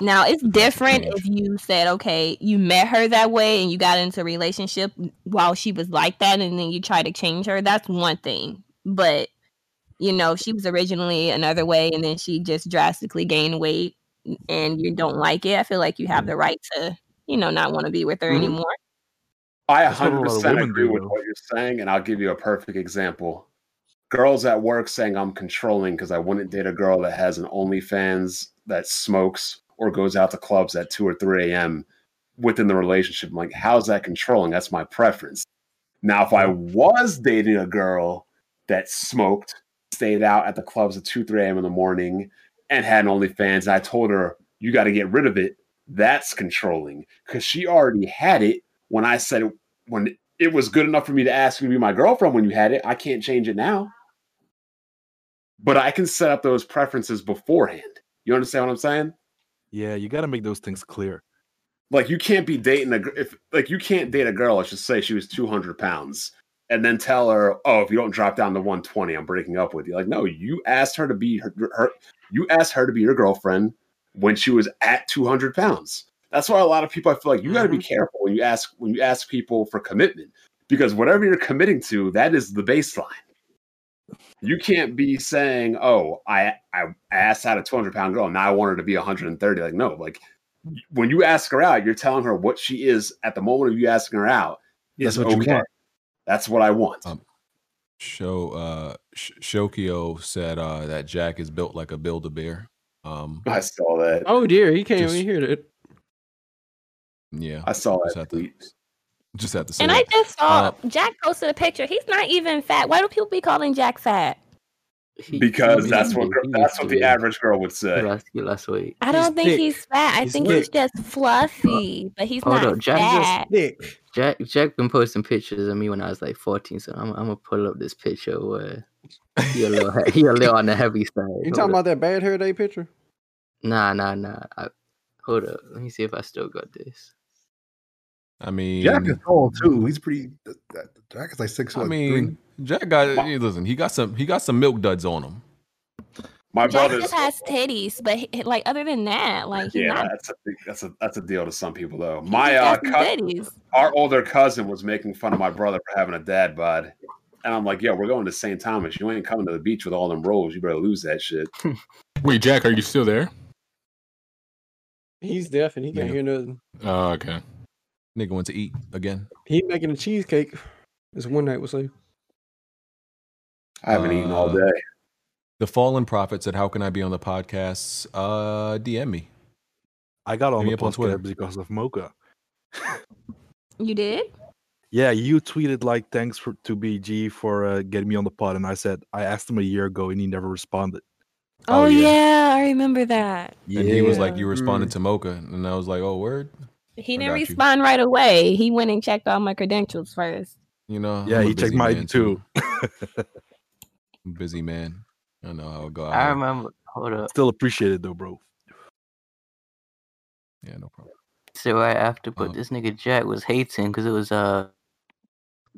Now, it's different if you said, okay, you met her that way and you got into a relationship while she was like that and then you try to change her. That's one thing. But you know, she was originally another way and then she just drastically gained weight and you don't like it, I feel like you have the right to, you know, not want to be with her mm-hmm. anymore. I one hundred percent agree with what you're saying, and I'll give you a perfect example. Girls at work saying I'm controlling because I wouldn't date a girl that has an OnlyFans, that smokes, or goes out to clubs at two or three a.m. within the relationship. I'm like, how's that controlling? That's my preference. Now, if I was dating a girl that smoked, stayed out at the clubs at two, three a.m. in the morning, and had an OnlyFans, and I told her, you got to get rid of it, that's controlling. Because she already had it when I said, when it was good enough for me to ask you to be my girlfriend when you had it, I can't change it now. But I can set up those preferences beforehand. You understand what I'm saying? Yeah, you got to make those things clear. Like, you can't be dating a if like you can't date a girl. Let's just say she was two hundred pounds, and then tell her, "Oh, if you don't drop down to one twenty, I'm breaking up with you." Like, no, you asked her to be her. her you asked her to be your girlfriend when she was at two hundred pounds. That's why a lot of people, I feel like you mm-hmm. got to be careful when you ask when you ask people for commitment, because whatever you're committing to, that is the baseline. You can't be saying, "Oh, I I asked out a two hundred pound girl, and now I want her to be one hundred thirty." Like, no, like. When you ask her out, you're telling her what she is at the moment of you asking her out. That's what okay. you want. That's what I want. Um, Show uh, Sh- Shokio said uh, that Jack is built like a Build-A-Bear. Um, I saw that. Oh dear, he can't even hear it. Yeah, I saw that. Just have to, just have to say. And that. I just saw uh, Jack posted a picture. He's not even fat. Why do people be calling Jack fat? He, because he that's what be, that's what the be. average girl would say. Last week. I don't he's think thick. he's fat. I he's think thick. he's just fluffy, but he's Hold not up. Jack fat. Just thick. Jack Jack been posting pictures of me when I was like fourteen, so I'm, I'm gonna pull up this picture where you're a little he a little on the heavy side. You Hold talking up. about that bad hair day picture? Nah, nah, nah. I, Hold up. Let me see if I still got this. I mean, Jack is tall too. He's pretty. Jack is like six. I like mean, three. Jack got. Hey, listen, he got some. He got some milk duds on him. My Jack brother just has titties, but he, like other than that, like yeah, not... that's a that's a that's a deal to some people though. My uh, cousin, our older cousin was making fun of my brother for having a dad bod, and I'm like, yo, we're going to Saint Thomas. You ain't coming to the beach with all them rolls. You better lose that shit. Wait, Jack, are you still there? He's deaf and he can't yeah. hear nothing. Oh, uh, okay. Nigga went to eat again. He making a cheesecake. It's one night, we'll say. I haven't uh, eaten all day. The Fallen Prophet said, how can I be on the podcast? Uh, D M me. I got on the podcast on Twitter because of Mocha. You did? Yeah, you tweeted like, thanks for, to B G for uh, getting me on the pod. And I said, I asked him a year ago and he never responded. Oh, oh yeah. yeah, I remember that. Yeah. And he was like, you responded mm. to Mocha. And I was like, oh, word? He didn't respond you. right away. He went and checked all my credentials first. You know, yeah, he checked mine too. Busy man. I know how it goes. I remember. Hold up. Still appreciate it though, bro. Yeah, no problem. So right after, but um, this nigga Jack was hating because it was uh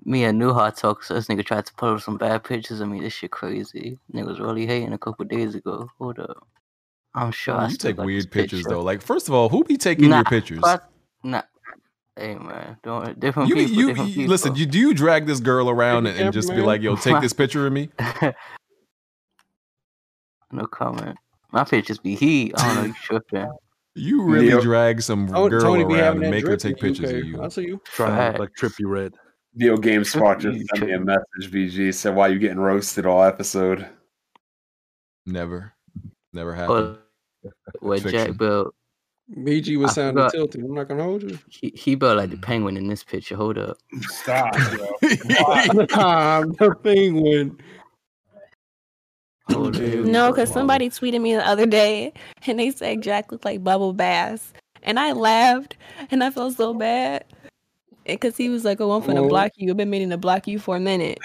me and Nuha talk. So this nigga tried to pull up some bad pictures of me. This shit crazy. Nigga was really hating a couple days ago. Hold up. I'm sure. I you take weird pictures picture. though. Like first of all, who be taking nah, your pictures? But, Nah, hey man, don't different you, people. You, different you people. Listen, you do you drag this girl around and, and just man. be like, "Yo, take this picture of me." No comment. My pictures be heat. I don't know, you tripping. You really Neo. drag some oh, girl Tony around and make her take pictures U K. Of you. I see you trying to like trippy red. Neo Game Spark just sent me a message. B G said, "Why you getting roasted all episode?" Never, never happened. Oh, where Jack built. B G was I sounding forgot. tilted. I'm not gonna hold you. He, he built like the penguin in this picture. Hold up. Stop, bro. I'm the penguin. Hold no, because somebody tweeted me the other day and they said Jack looked like Bubble Bass. And I laughed and I felt so bad. Because he was like, oh, I'm finna oh. block you. I've been meaning to block you for a minute.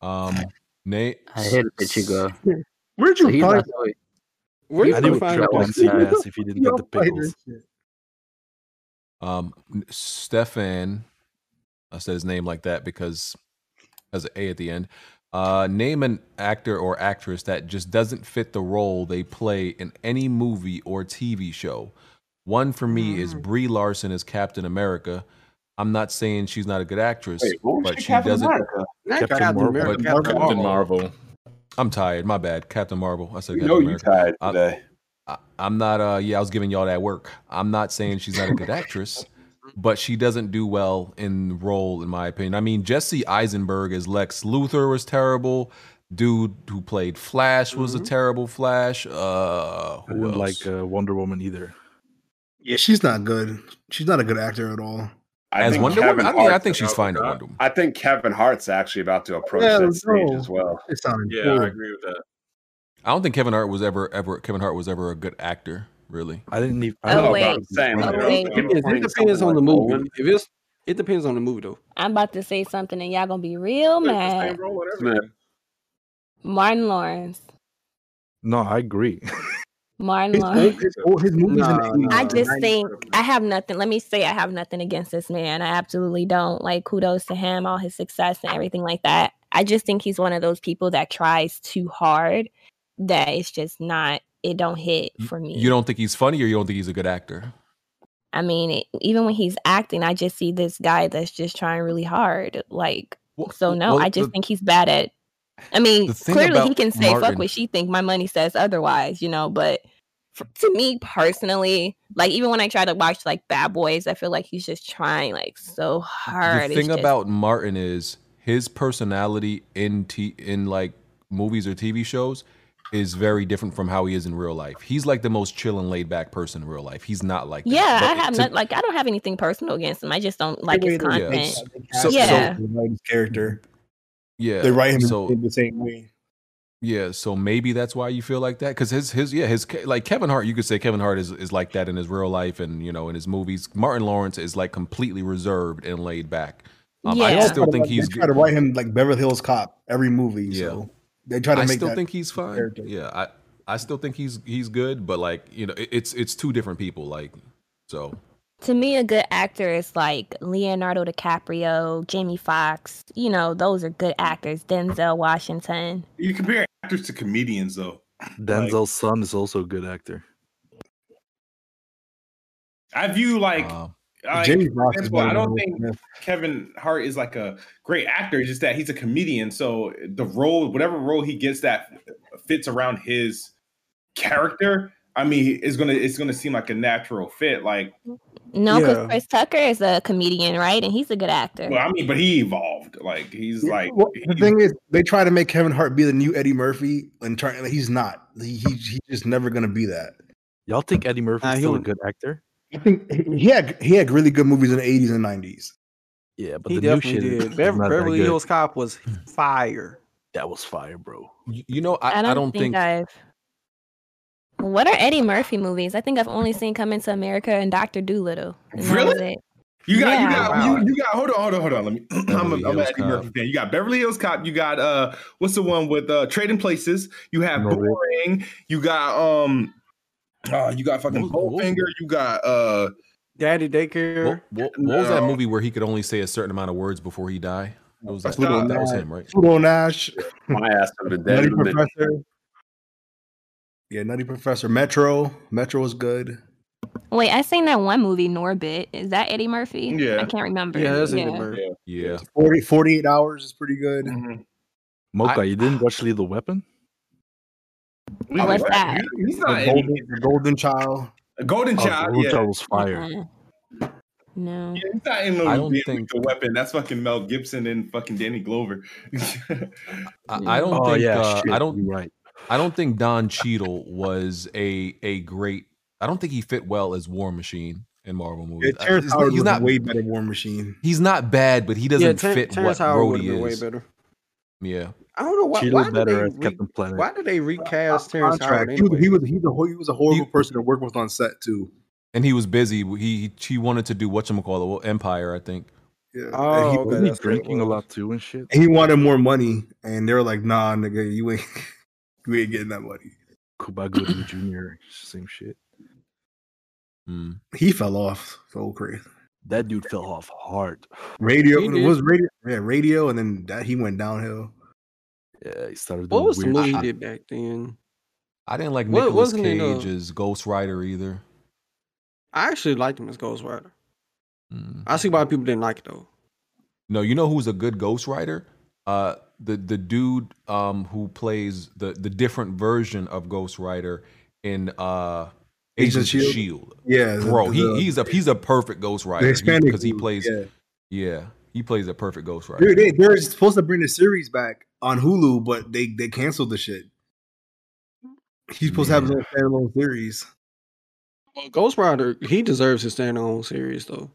Um, Nate. I hit a picture, girl. Where'd you so find it? Where you I didn't find out if you didn't get the pickles. Um, Stefan, I said his name like that because has an A at the end. Uh, name an actor or actress that just doesn't fit the role they play in any movie or T V show. One for me mm. is Brie Larson as Captain America. I'm not saying she's not a good actress, Wait, but she Captain doesn't. America? Captain, Captain, Marvel. America, Captain, Captain Marvel. Marvel. I'm tired. My bad, Captain Marvel. I said you Captain know America. You're tired I'm, today. I, I'm not. Uh, yeah, I was giving y'all that work. I'm not saying she's not a good actress, but she doesn't do well in role, in my opinion. I mean, Jesse Eisenberg as Lex Luthor was terrible. Dude who played Flash was mm-hmm. a terrible Flash. Uh, who I didn't else? like uh, Wonder Woman either. Yeah, she's not good. She's not a good actor at all. I As Wonder Woman, I, mean, I think she's fine. Wonder Woman. I think Kevin Hart's actually about to approach yeah, that stage no. as well. It's not yeah, cool. I agree with that. I don't think Kevin Hart was ever, ever. Kevin Hart was ever a good actor, really. I didn't even. I don't oh, know wait. About saying. Oh, wait. It, it depends on the movie. If it's, it depends on the movie, though. I'm about to say something, and y'all gonna be real mad. Role, Man. Martin Lawrence. No, I agree. Martin Lawrence. His, his, his no, no, I just think I have nothing. Let me say I have nothing against this man. I absolutely don't. Like, kudos to him, all his success and everything like that. I just think he's one of those people that tries too hard that it's just not, it don't hit for me. You don't think he's funny or you don't think he's a good actor? I mean, it, even when he's acting, I just see this guy that's just trying really hard. Like, well, so no, well, I just the, think he's bad at I mean, clearly he can say, Martin. fuck what she think. My money says otherwise, you know, but for, to me personally, like even when I try to watch like Bad Boys, I feel like he's just trying like so hard. The thing just... about Martin is his personality in t- in like movies or T V shows is very different from how he is in real life. He's like the most chill and laid back person in real life. He's not like that. Yeah, but I have to, not like I don't have anything personal against him. I just don't like his content. Yeah. So, yeah. So, so, character. Yeah, they write him so, in the same way. Yeah, so maybe that's why you feel like that, because his his yeah his like Kevin Hart, you could say Kevin Hart is, is like that in his real life and you know in his movies. Martin Lawrence is like completely reserved and laid back. Um, yeah. I still think he's they try to write him like Beverly Hills Cop every movie. Yeah, so they try to. I make still that think he's fine. Character. Yeah, I I still think he's he's good, but like you know it, it's it's two different people. Like so. To me, a good actor is like Leonardo DiCaprio, Jamie Foxx. You know, those are good actors. Denzel Washington. You compare actors to comedians, though. Denzel's like, son is also a good actor. I view like, uh, like Denzel, I don't think Kevin Hart is like a great actor. It's just that he's a comedian, so the role, whatever role he gets that fits around his character. I mean, it's gonna it's gonna seem like a natural fit, like. No, because yeah. Chris Tucker is a comedian, right? And he's a good actor. Well, I mean, but he evolved. Like he's yeah, like well, he, the thing is, they try to make Kevin Hart be the new Eddie Murphy, and try, he's not. He, he he's just never gonna be that. Y'all think Eddie Murphy's uh, still a good actor? I think he had he had really good movies in the eighties and nineties. Yeah, but he the new shit. Did. Beverly, Beverly Hills Cop was fire. That was fire, bro. You, you know, I, I don't, I don't think, think I've. What are Eddie Murphy movies? I think I've only seen Coming to America and Doctor Doolittle. And really? You got, yeah. you got, you, you got. Hold on, hold on, hold on. Let me. I'm, a, I'm an Eddie Cop. Murphy fan. You got Beverly Hills Cop. You got uh, what's the one with uh, Trading Places? You have no Boring. Way. You got um, uh, you got fucking Goldfinger. You got uh, Daddy Daycare. What, what, what was that movie where he could only say a certain amount of words before he died? It was like, Pluto, that was him, right? Pluto Nash. My ass of the dead. Professor. Yeah, Nutty Professor. Metro. Metro is good. Wait, I seen that one movie, Norbit. Is that Eddie Murphy? Yeah. I can't remember. Yeah, that's Eddie yeah. Murphy. Yeah. forty, forty-eight Hours is pretty good. Mm-hmm. Mocha, I, you didn't watch Lethal Weapon? Oh, what's that? He's not the golden, the golden Child. The Golden oh, Child, Golden yeah. Child was fire. Uh-huh. No. Yeah, he's not in the I don't think the weapon. That's fucking Mel Gibson and fucking Danny Glover. I, I don't oh, think... Yeah, uh, shit, I don't... You're right. I don't think Don Cheadle was a a great. I don't think he fit well as War Machine in Marvel movies. Yeah, Terrence I, Howard he's not way better War Machine. He's not bad, but he doesn't yeah, ter- fit Terrence what Howard Rhodey is. Way better. Yeah, I don't know why. Why did, they re- why did they recast uh, Terrence Howard? Anyway? He, was, he was he's a he was a horrible he, person to work with on set too. And he was busy. He he wanted to do whatchamacallit Empire, I think. Yeah. Oh, and he okay, was drinking a lot too and shit. And he wanted more money, and they were like, "Nah, nigga, you ain't." We ain't getting that money. Cuba Gooding Junior Same shit. Mm. He fell off so crazy. That dude fell off hard. Radio it was radio. Yeah, radio, and then that he went downhill. Yeah, he started. Doing what was weird the movie he did back then? I didn't like what, Nicolas Cage as Ghost Rider either. I actually liked him as Ghost Rider. Mm. I see why people didn't like it though. No, you know who's a good ghostwriter? Uh, the the dude um, who plays the the different version of Ghost Rider in uh, Agent Shield. Shield. Yeah, bro, the, the, he he's a he's a perfect Ghost Rider because he, he plays. Yeah. yeah, he plays a perfect Ghost Rider. Dude, they, they're supposed to bring the series back on Hulu, but they they canceled the shit. He's supposed yeah. to have his standalone series. Well, Ghost Rider, he deserves his standalone series though.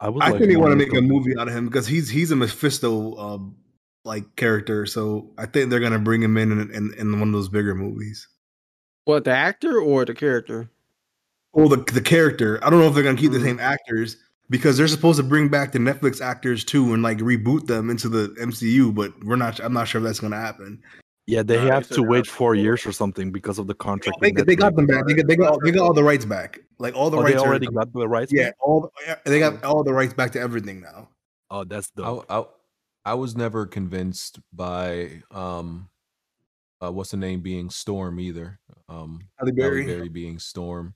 I, would I like think they want to make a movie out of him because he's he's a Mephisto um, like character, so I think they're gonna bring him in in, in in one of those bigger movies. What, the actor or the character? Oh, the the character. I don't know if they're gonna keep mm-hmm. the same actors because they're supposed to bring back the Netflix actors too and like reboot them into the M C U. But we're not. I'm not sure if that's gonna happen. Yeah, they uh, have to wait four years or something because of the contract. They, they got them back. They got, they got all, they got all the rights back. Like all the oh, rights. They already are, got the rights. Yeah, back? all the, they got all the rights back to everything now. Oh, that's dope. I, I, I was never convinced by um, uh, what's the name being Storm either. Um, Halle Berry. Halle Berry being Storm.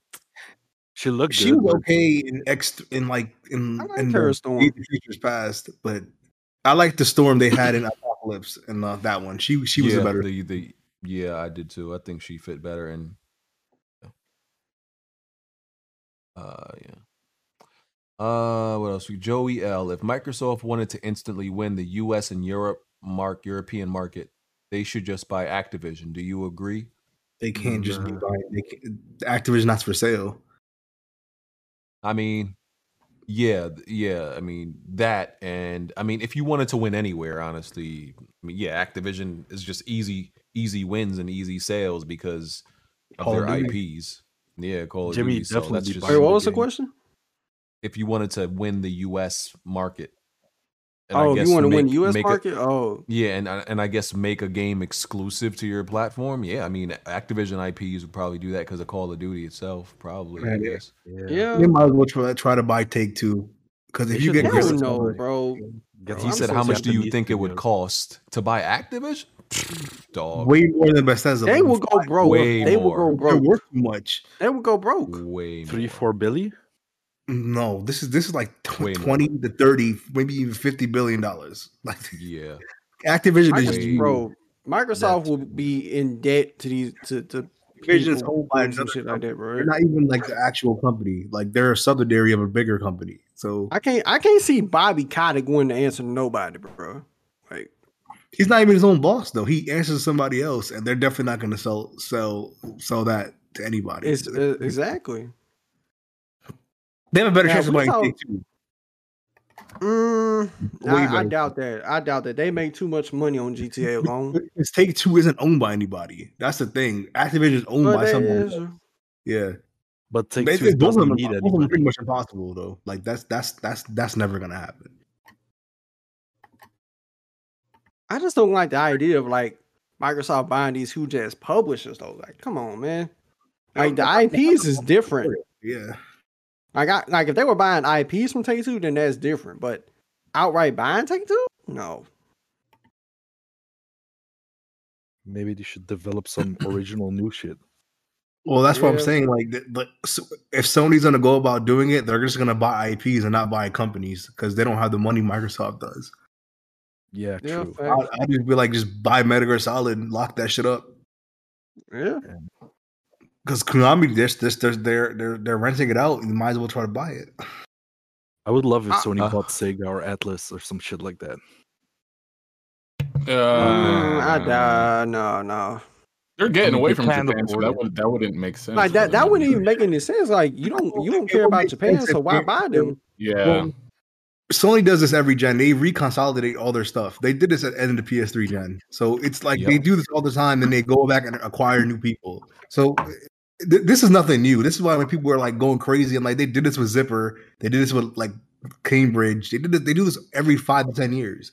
She looked. She good, was okay in X in like in like in the Futures Past, but I liked the Storm they had in Apocalypse and uh, that one. She she was yeah, a better. The, the, yeah, I did too. I think she fit better and. Uh, yeah. Uh, what else? Joey L. If Microsoft wanted to instantly win the U S and Europe mark European market, they should just buy Activision. Do you agree? They can't just be buying. They can't, Activision not for sale. I mean, yeah, yeah. I mean that, and I mean if you wanted to win anywhere, honestly, I mean, yeah, Activision is just easy, easy wins and easy sales because of Call their I Ps. Yeah, Call of Jimmy Duty. Definitely so that's just wait, what was the question? If you wanted to win the U S market, and oh, I guess you want to make, win U S market? A, oh, yeah, and and I guess make a game exclusive to your platform. Yeah, I mean, Activision I Ps would probably do that because of Call of Duty itself, probably. Right, I guess. Yeah. yeah, you might as well try, try to buy Take-Two because if you, you get I don't know, bro. bro he I'm said, so "How much do you think it would cost to buy Activision?" Dog. Way more than Bethesda. They will go broke. Way they more. will go broke. They're worth too much. They will go broke. Way more. Three, four billion? No, this is this is like Way twenty more. to thirty, maybe even fifty billion dollars. Like yeah, Activision Microsoft, is just, bro. Microsoft will be in debt to these to to Activision's owned by some shit like that, bro. They're not even like the actual company. Like they're a subsidiary of a bigger company. So I can't I can't see Bobby Kotick winning the answer to nobody, bro. Like. He's not even his own boss though. He answers somebody else, and they're definitely not going to sell sell sell that to anybody. It's, uh, exactly. They have a better yeah, chance of buying Take-Two. Mm, I, I doubt that. I doubt that they make too much money on G T A alone. Take-Two isn't owned by anybody. That's the thing. Activision is owned but by someone. Yeah, but Take-Two both of them are pretty much impossible though. Like that's that's that's that's never going to happen. I just don't like the idea of like Microsoft buying these huge ass publishers though. Like, come on, man. Like the I Ps is different. Yeah. Like I like if they were buying I Ps from Take-Two, then that's different. But outright buying Take-Two? No. Maybe they should develop some original new shit. Well, that's yeah. what I'm saying. Like, but if Sony's gonna go about doing it, they're just gonna buy I Ps and not buy companies because they don't have the money Microsoft does. Yeah, yeah, true. I, I'd just be like, just buy Metal Gear Solid and lock that shit up. Yeah, because Konami, they're, they're they're they're they're renting it out. You might as well try to buy it. I would love if Sony uh, bought Sega or Atlas or some shit like that. Uh, mm, I uh, no no. They're getting I mean, away from Japan, so that would that wouldn't make sense. Like that, that wouldn't even make any sense. Like you don't you don't care about Japan, so why buy them? Yeah. Well, Sony does this every gen. They reconsolidate all their stuff. They did this at the end of the P S three gen. So it's like yep. they do this all the time and they go back and acquire new people. So th- this is nothing new. This is why when people are like going crazy and like they did this with Zipper, they did this with like Cambridge. They did this, they do this every five to ten years.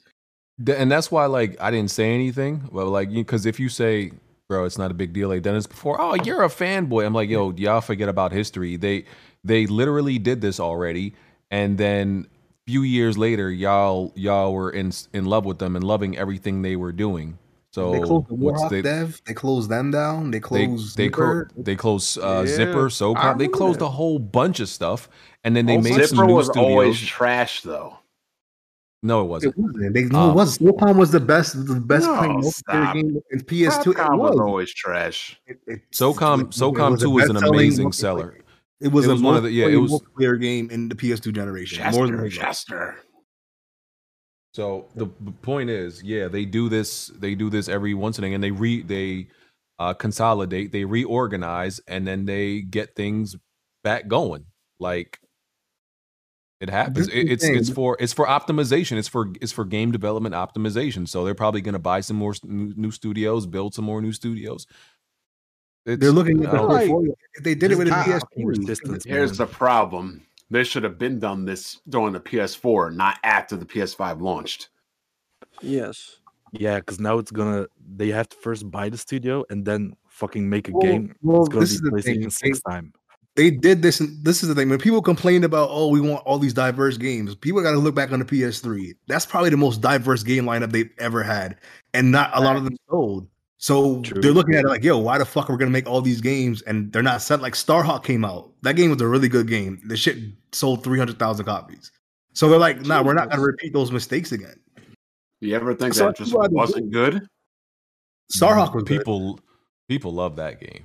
And that's why like I didn't say anything. Well, like because if you say, bro, it's not a big deal, like done this before. Oh, you're a fanboy. I'm like, yo, y'all forget about history. They they literally did this already, and then. Few years later, y'all y'all were in in love with them and loving everything they were doing. So they closed the Warhawk they, dev. They closed them down. They closed they they, clo- they closed uh, yeah. Zipper, Socom. They closed that. a whole bunch of stuff, and then they oh, made Zipper some new was studios. Always trash though. No, it wasn't. It wasn't. They, no, um, it was. Socom was the best. The best no, playing game in P S two. It was. was always trash. It, it, Socom Socom Two was an amazing seller. It was, it was a one of the yeah. It was player game in the P S two generation. Chester, More than Chester. So the point is, yeah, they do this. They do this every once in a while, and they re they uh, consolidate, they reorganize, and then they get things back going. Like it happens. It, it's it's for it's for optimization. It's for it's for game development optimization. So they're probably going to buy some more new studios, build some more new studios. It's, they're looking at the portfolio. If they did it with a P S four. Here's the problem. They should have been done this during the P S four, not after the P S five launched. Yes. Yeah, because now it's gonna. They have to first buy the studio and then fucking make a well, game. Well, it's gonna this be is the thing. Six they, time. They did this. And this is the thing. When people complained about, oh, we want all these diverse games, people got to look back on the P S three. That's probably the most diverse game lineup they've ever had, and not a lot of them sold. So True. they're looking at it like, yo, why the fuck are we gonna make all these games and they're not set? Like Starhawk came out. That game was a really good game. The shit sold three hundred thousand copies. So they're like, nah, we're not gonna repeat those mistakes again. You ever think so that just wasn't good? good? Starhawk was people. Good. People love that game.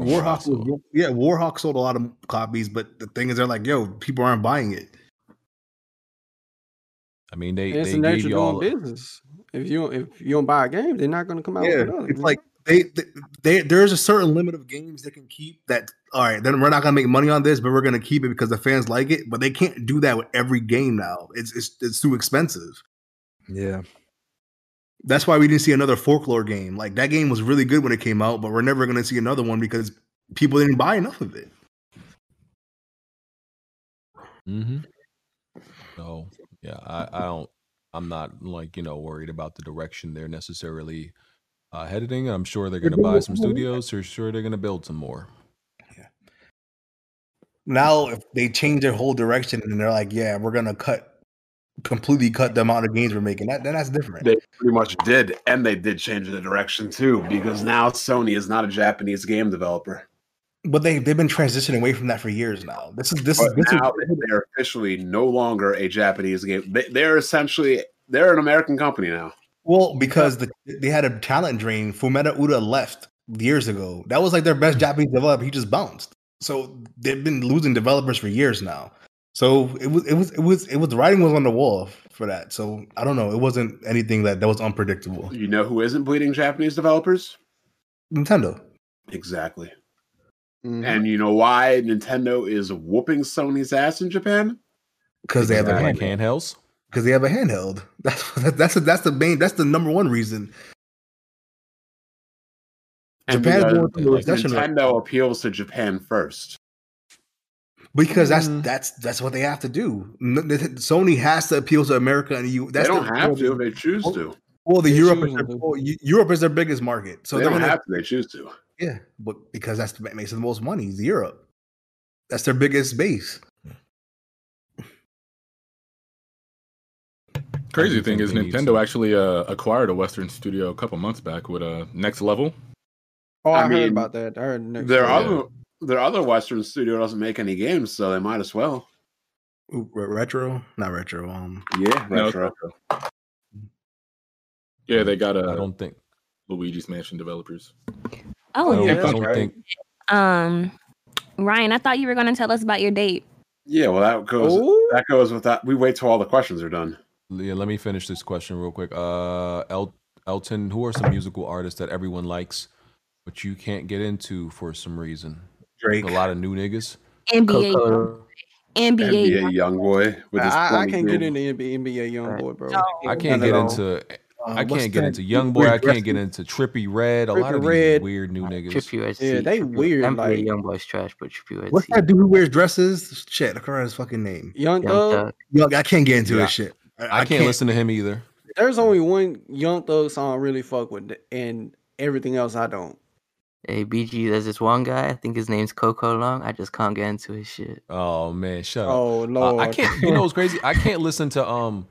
Warhawk, was, yeah, Warhawk sold a lot of copies, but the thing is, they're like, yo, people aren't buying it. I mean, they it's they the gave y'all business. If you if you don't buy a game, they're not going to come out. Yeah, with it, it's like they, they they there's a certain limit of games they can keep. That all right, then we're not going to make money on this, but we're going to keep it because the fans like it. But they can't do that with every game now. It's it's it's too expensive. Yeah, that's why we didn't see another Folklore game. Like that game was really good when it came out, but we're never going to see another one because people didn't buy enough of it. Mm-hmm. No. Yeah, I, I don't. I'm not like you know worried about the direction they're necessarily uh, heading. I'm sure they're going to buy some studios. Or sure they're going to build some more. Yeah. Now, if they change their whole direction and they're like, "Yeah, we're going to cut completely cut the amount of games we're making," that then that's different. They pretty much did, and they did change the direction too because now Sony is not a Japanese game developer. But they they've been transitioning away from that for years now. This is this is this now is, they're officially no longer a Japanese game. They're essentially they're an American company now. Well, because the, they had a talent drain. Fumeta Ueda left years ago. That was like their best Japanese developer. He just bounced. So they've been losing developers for years now. So it was it was it was it was the writing was on the wall for that. So I don't know. It wasn't anything that that was unpredictable. You know who isn't bleeding Japanese developers? Nintendo. Exactly. Mm-hmm. And you know why Nintendo is whooping Sony's ass in Japan? Because they have a handheld. handhelds. Because they have a handheld. That's that's a, that's the main. That's the number one reason. And Japan's going through a recession. Nintendo appeals to Japan first. Because that's mm. that's that's what they have to do. Sony has to appeal to America and you. That's they don't the, have to. They choose to. Well, the they Europe is their, well, Europe is their biggest market, so they don't have to. They choose to. Yeah, but because that's the, makes the most money is Europe. That's their biggest base. Crazy thing is Nintendo actually uh, acquired a Western studio a couple months back with a uh, Next Level. Oh, I, I heard mean, about that. I heard Next their Level. Other, their other Western studio doesn't make any games, so they might as well. Ooh, retro? Not retro. Um, yeah, retro. No, yeah, they got a. I don't think Luigi's Mansion developers. Oh, no, yeah, I don't right. think. Um, Ryan, I thought you were going to tell us about your date. Yeah, well, that goes. Ooh. That goes with that. We wait till all the questions are done. Yeah, let me finish this question real quick. Uh, El- Elton, who are some musical artists that everyone likes, but you can't get into for some reason? Drake. A lot of new niggas. N B A. N B A, N B A YoungBoy. With his I, I can't get into N B A YoungBoy, bro. No. I can't get into. Um, I can't get that? into Young Boy. I can't get into Trippy Red. A Trippy lot of these Red. weird new niggas. Trippy Red's yeah, they weird. I'm like Young Boy's trash, but Trippy Red's. What's that dude who wears dresses? Shit, I can't remember his fucking name. Young Thug. Young, I can't get into yeah. his shit. I, I, I can't, can't listen to him either. There's only one Young Thug song I really fuck with, and everything else I don't. Hey B G, there's this one guy. I think his name's Coco Long. I just can't get into his shit. Oh man, shut up. Oh Lord. Uh, I can't. You know what's crazy? I can't listen to um,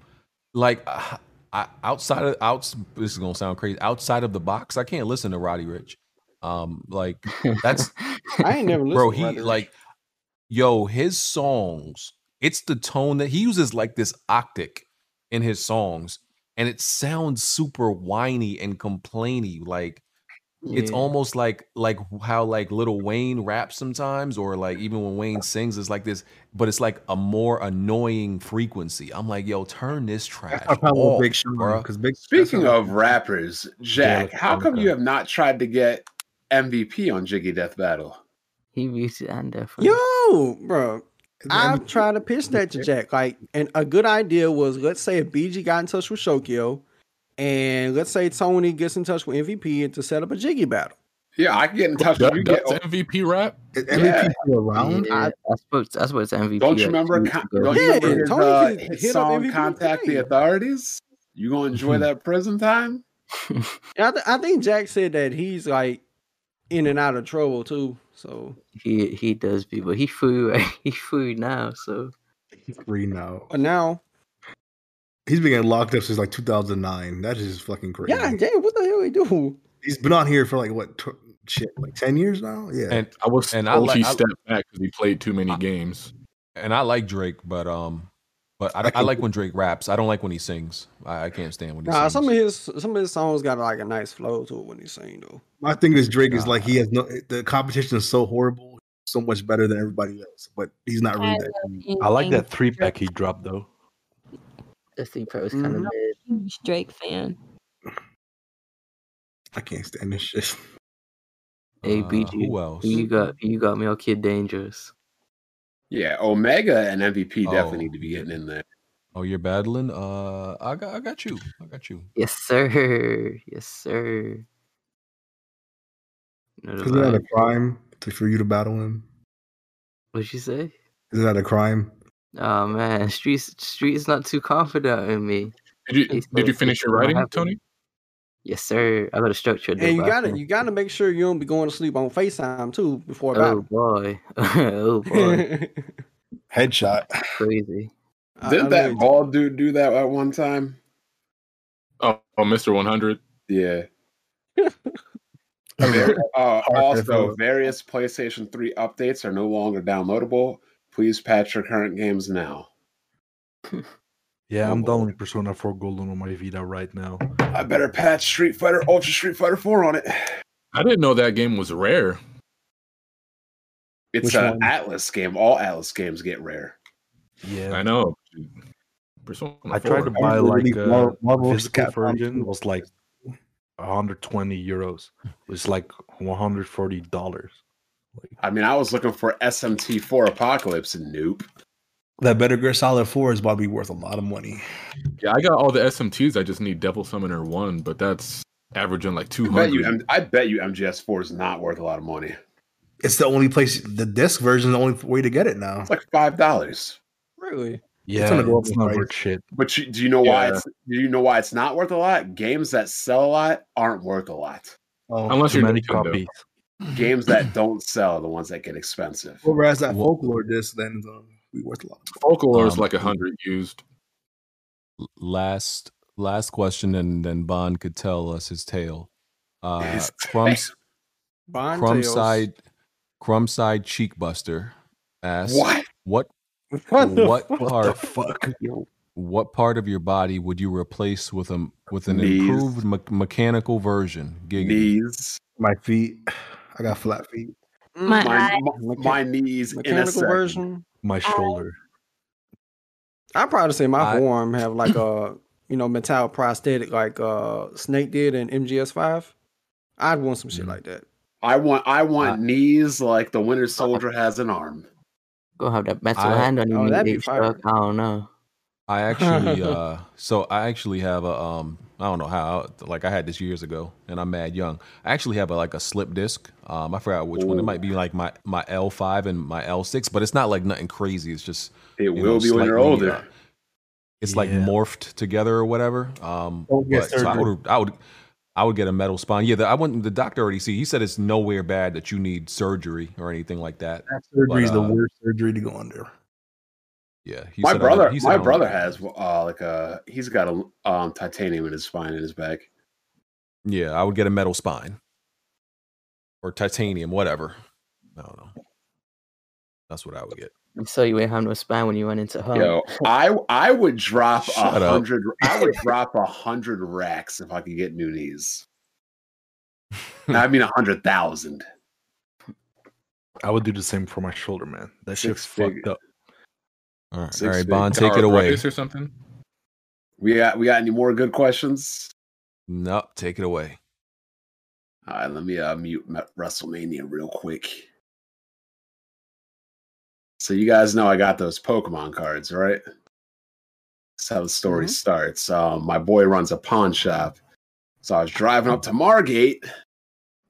like. Uh, I, outside of out, this is gonna sound crazy. Outside of the box, I can't listen to Roddy Ricch. Um, like that's I ain't never listened bro. To he Roddy like, Ricch. Yo, his songs. It's the tone that he uses, like this octic in his songs, and it sounds super whiny and complainy. Like yeah. It's almost like like how like Lil Wayne raps sometimes, or like even when Wayne sings, it's like this, but it's like a more annoying frequency. I'm like, yo, turn this trash off, Big Sean, Big, speaking of I'm rappers, Jack, how come you have not tried to get M V P on Jiggy Death Battle? He reached it under. Yo, bro. I'm trying to pitch that to Jack. Like, and a good idea was, let's say if B G got in touch with Shokyo, and let's say Tony gets in touch with M V P and to set up a Jiggy battle. Yeah, I can get in touch that, with you. That's get, M V P rap. Is M V P yeah. around? I, I suppose that's what it's M V P. Don't you remember? Don't you remember yeah, his, Tony uh, his hit song M V P "Contact the Authorities"? You gonna enjoy mm-hmm. that prison time? I, th- I think Jack said that he's like in and out of trouble too. So he he does be, but he flew he flew now. So he's free now. But now he's been getting locked up since like two thousand nine. That is fucking crazy. Yeah, damn. What the hell he do? He's been on here for like what t- shit, like ten years now. Yeah, and I was and I like, he stepped I, back because he played too many I, games. And I like Drake, but um, but I, I, I like when Drake raps. I don't like when he sings. I, I can't stand when he nah, sings. Some of his some of his songs got like a nice flow to it when he's singing though. My thing is Drake nah. is like he has no. The competition is so horrible, so much better than everybody else, but he's not really I that. I like that three pack he dropped though. The three pack was kind mm-hmm. of weird. I'm a huge Drake fan. I can't stand this shit. Hey B G, uh, who else? You got you got me all Kid Dangerous. Yeah, Omega and M V P oh. definitely need to be getting in there. Oh, you're battling? Uh, I got, I got you. I got you. Yes, sir. Yes, sir. Isn't that a crime to, for you to battle him? What'd you say? Isn't that a crime? Oh man, Street Street's not too confident in me. Did you He's Did you finish your writing, Tony? Yes, sir. I got a structure. And you gotta you gotta make sure you don't be going to sleep on FaceTime too before battle. Oh boy. Oh boy. Headshot. Crazy. Didn't that bald dude do that at one time? Oh, oh Mister one hundred. Yeah. There, uh, also, various PlayStation three updates are no longer downloadable. Please patch your current games now. Yeah, I'm downloading Persona four Golden on my Vita right now. I better patch Street Fighter Ultra Street Fighter four on it. I didn't know that game was rare. It's an Atlas game. All Atlas games get rare. Yeah, I know. Persona I tried to buy like a physical version. It was like one hundred twenty euros. It's like one hundred forty dollars. Like, I mean, I was looking for S M T four Apocalypse and nope. That Better Gear Solid four is about to be worth a lot of money. Yeah, I got all the S M Ts. I just need Devil Summoner one, but that's averaging like two hundred. I bet you, I bet you M G S four is not worth a lot of money. It's the only place, the disc version is the only way to get it now. It's like five dollars. Really? Yeah, it's, go it's not worth shit. But you, do you know yeah. why? It's, do you know why it's not worth a lot? Games that sell a lot aren't worth a lot, oh, unless you're many copies. Games that don't sell are the ones that get expensive. Well, whereas that Folklore disc then um, we worth a lot. Folklore is um, like a hundred used. Last last question, and then Bond could tell us his tale. Uh, Crumbs, Bond Crumbside, Crumbside Cheekbuster asks, "What? What?" What, the, what part? What the fuck? What part of your body would you replace with a with an Knees. improved me- mechanical version? Giggity. Knees, my feet. I got flat feet. My my, my, my knees. Mechanical in a version. My shoulder. I'd probably say my I, forearm have like a you know metallic prosthetic like uh, Snake did in M G S five. I'd want some shit like that. I want I want I, knees like the Winter Soldier has an arm. Go have that metal I, hand on you. Oh, that'd be fire. I don't know. I actually, uh, so I actually have a, um, I don't know how, like I had this years ago and I'm mad young. I actually have a, like a slip disc. Um, I forgot which Ooh. one. It might be like my, my L five and my L six, but it's not like nothing crazy. It's just, it will know, be when you're older. Uh, it's yeah. like morphed together or whatever. Um, oh, yes, but, so I would, I would, I would get a metal spine. Yeah, the, I went. The doctor already see. He said it's nowhere bad that you need surgery or anything like that. That surgery is uh, the worst surgery to go under. Yeah, he's my brother. Another, he's my brother has uh, like a he's got a um, titanium in his spine in his back. Yeah, I would get a metal spine or titanium, whatever. I don't know. That's what I would get. So you ain't have no spine when you run into home. Yo, I I would drop a hundred. I would drop a hundred racks if I could get new knees. I mean, a hundred thousand. I would do the same for my shoulder, man. That shit's fucked up. All right, all right, Bond, take it away. Or something. We got we got any more good questions? Nope, take it away. All right, let me uh, mute WrestleMania real quick. So you guys know I got those Pokemon cards, right? That's how the story mm-hmm. starts. Um, my boy runs a pawn shop. So I was driving up to Margate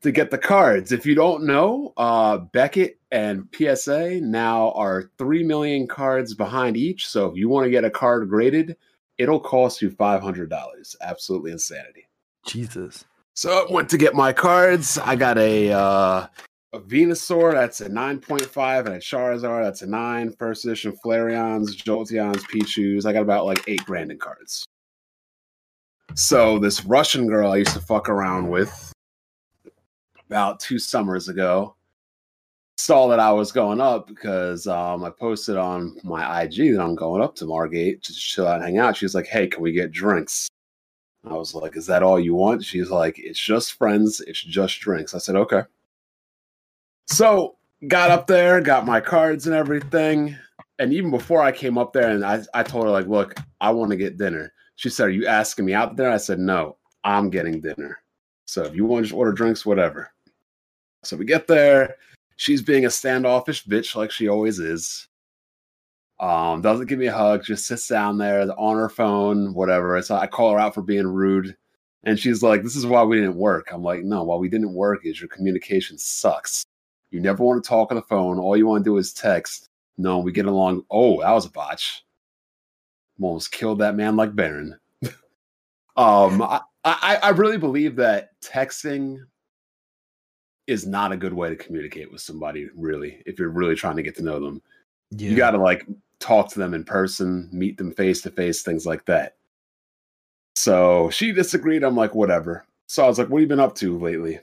to get the cards. If you don't know, uh, Beckett and P S A now are three million cards behind each. So if you want to get a card graded, it'll cost you five hundred dollars. Absolutely insanity. Jesus. So I went to get my cards. I got a... Uh, A Venusaur, that's a nine point five, and a Charizard, that's a nine. First edition Flareons, Jolteons, Pichus. I got about like eight grand in cards. So this Russian girl I used to fuck around with about two summers ago saw that I was going up because um, I posted on my I G that I'm going up to Margate to chill out and hang out. She was like, hey, can we get drinks? I was like, is that all you want? She's like, it's just friends. It's just drinks. I said, okay. So, got up there, got my cards and everything. And even before I came up there, and I, I told her, like, look, I want to get dinner. She said, are you asking me out there? I said, no, I'm getting dinner. So, if you want to just order drinks, whatever. So, we get there. She's being a standoffish bitch like she always is. Um, doesn't give me a hug. Just sits down there on her phone, whatever. So, I call her out for being rude. And she's like, this is why we didn't work. I'm like, no, why we didn't work is your communication sucks. You never want to talk on the phone. All you want to do is text. No, we get along. Oh, that was a botch. Almost killed that man like Baron. um, I, I, I really believe that texting is not a good way to communicate with somebody, really, if you're really trying to get to know them. Yeah. You got to, like, talk to them in person, meet them face-to-face, things like that. So she disagreed. I'm like, whatever. So I was like, what have you been up to lately?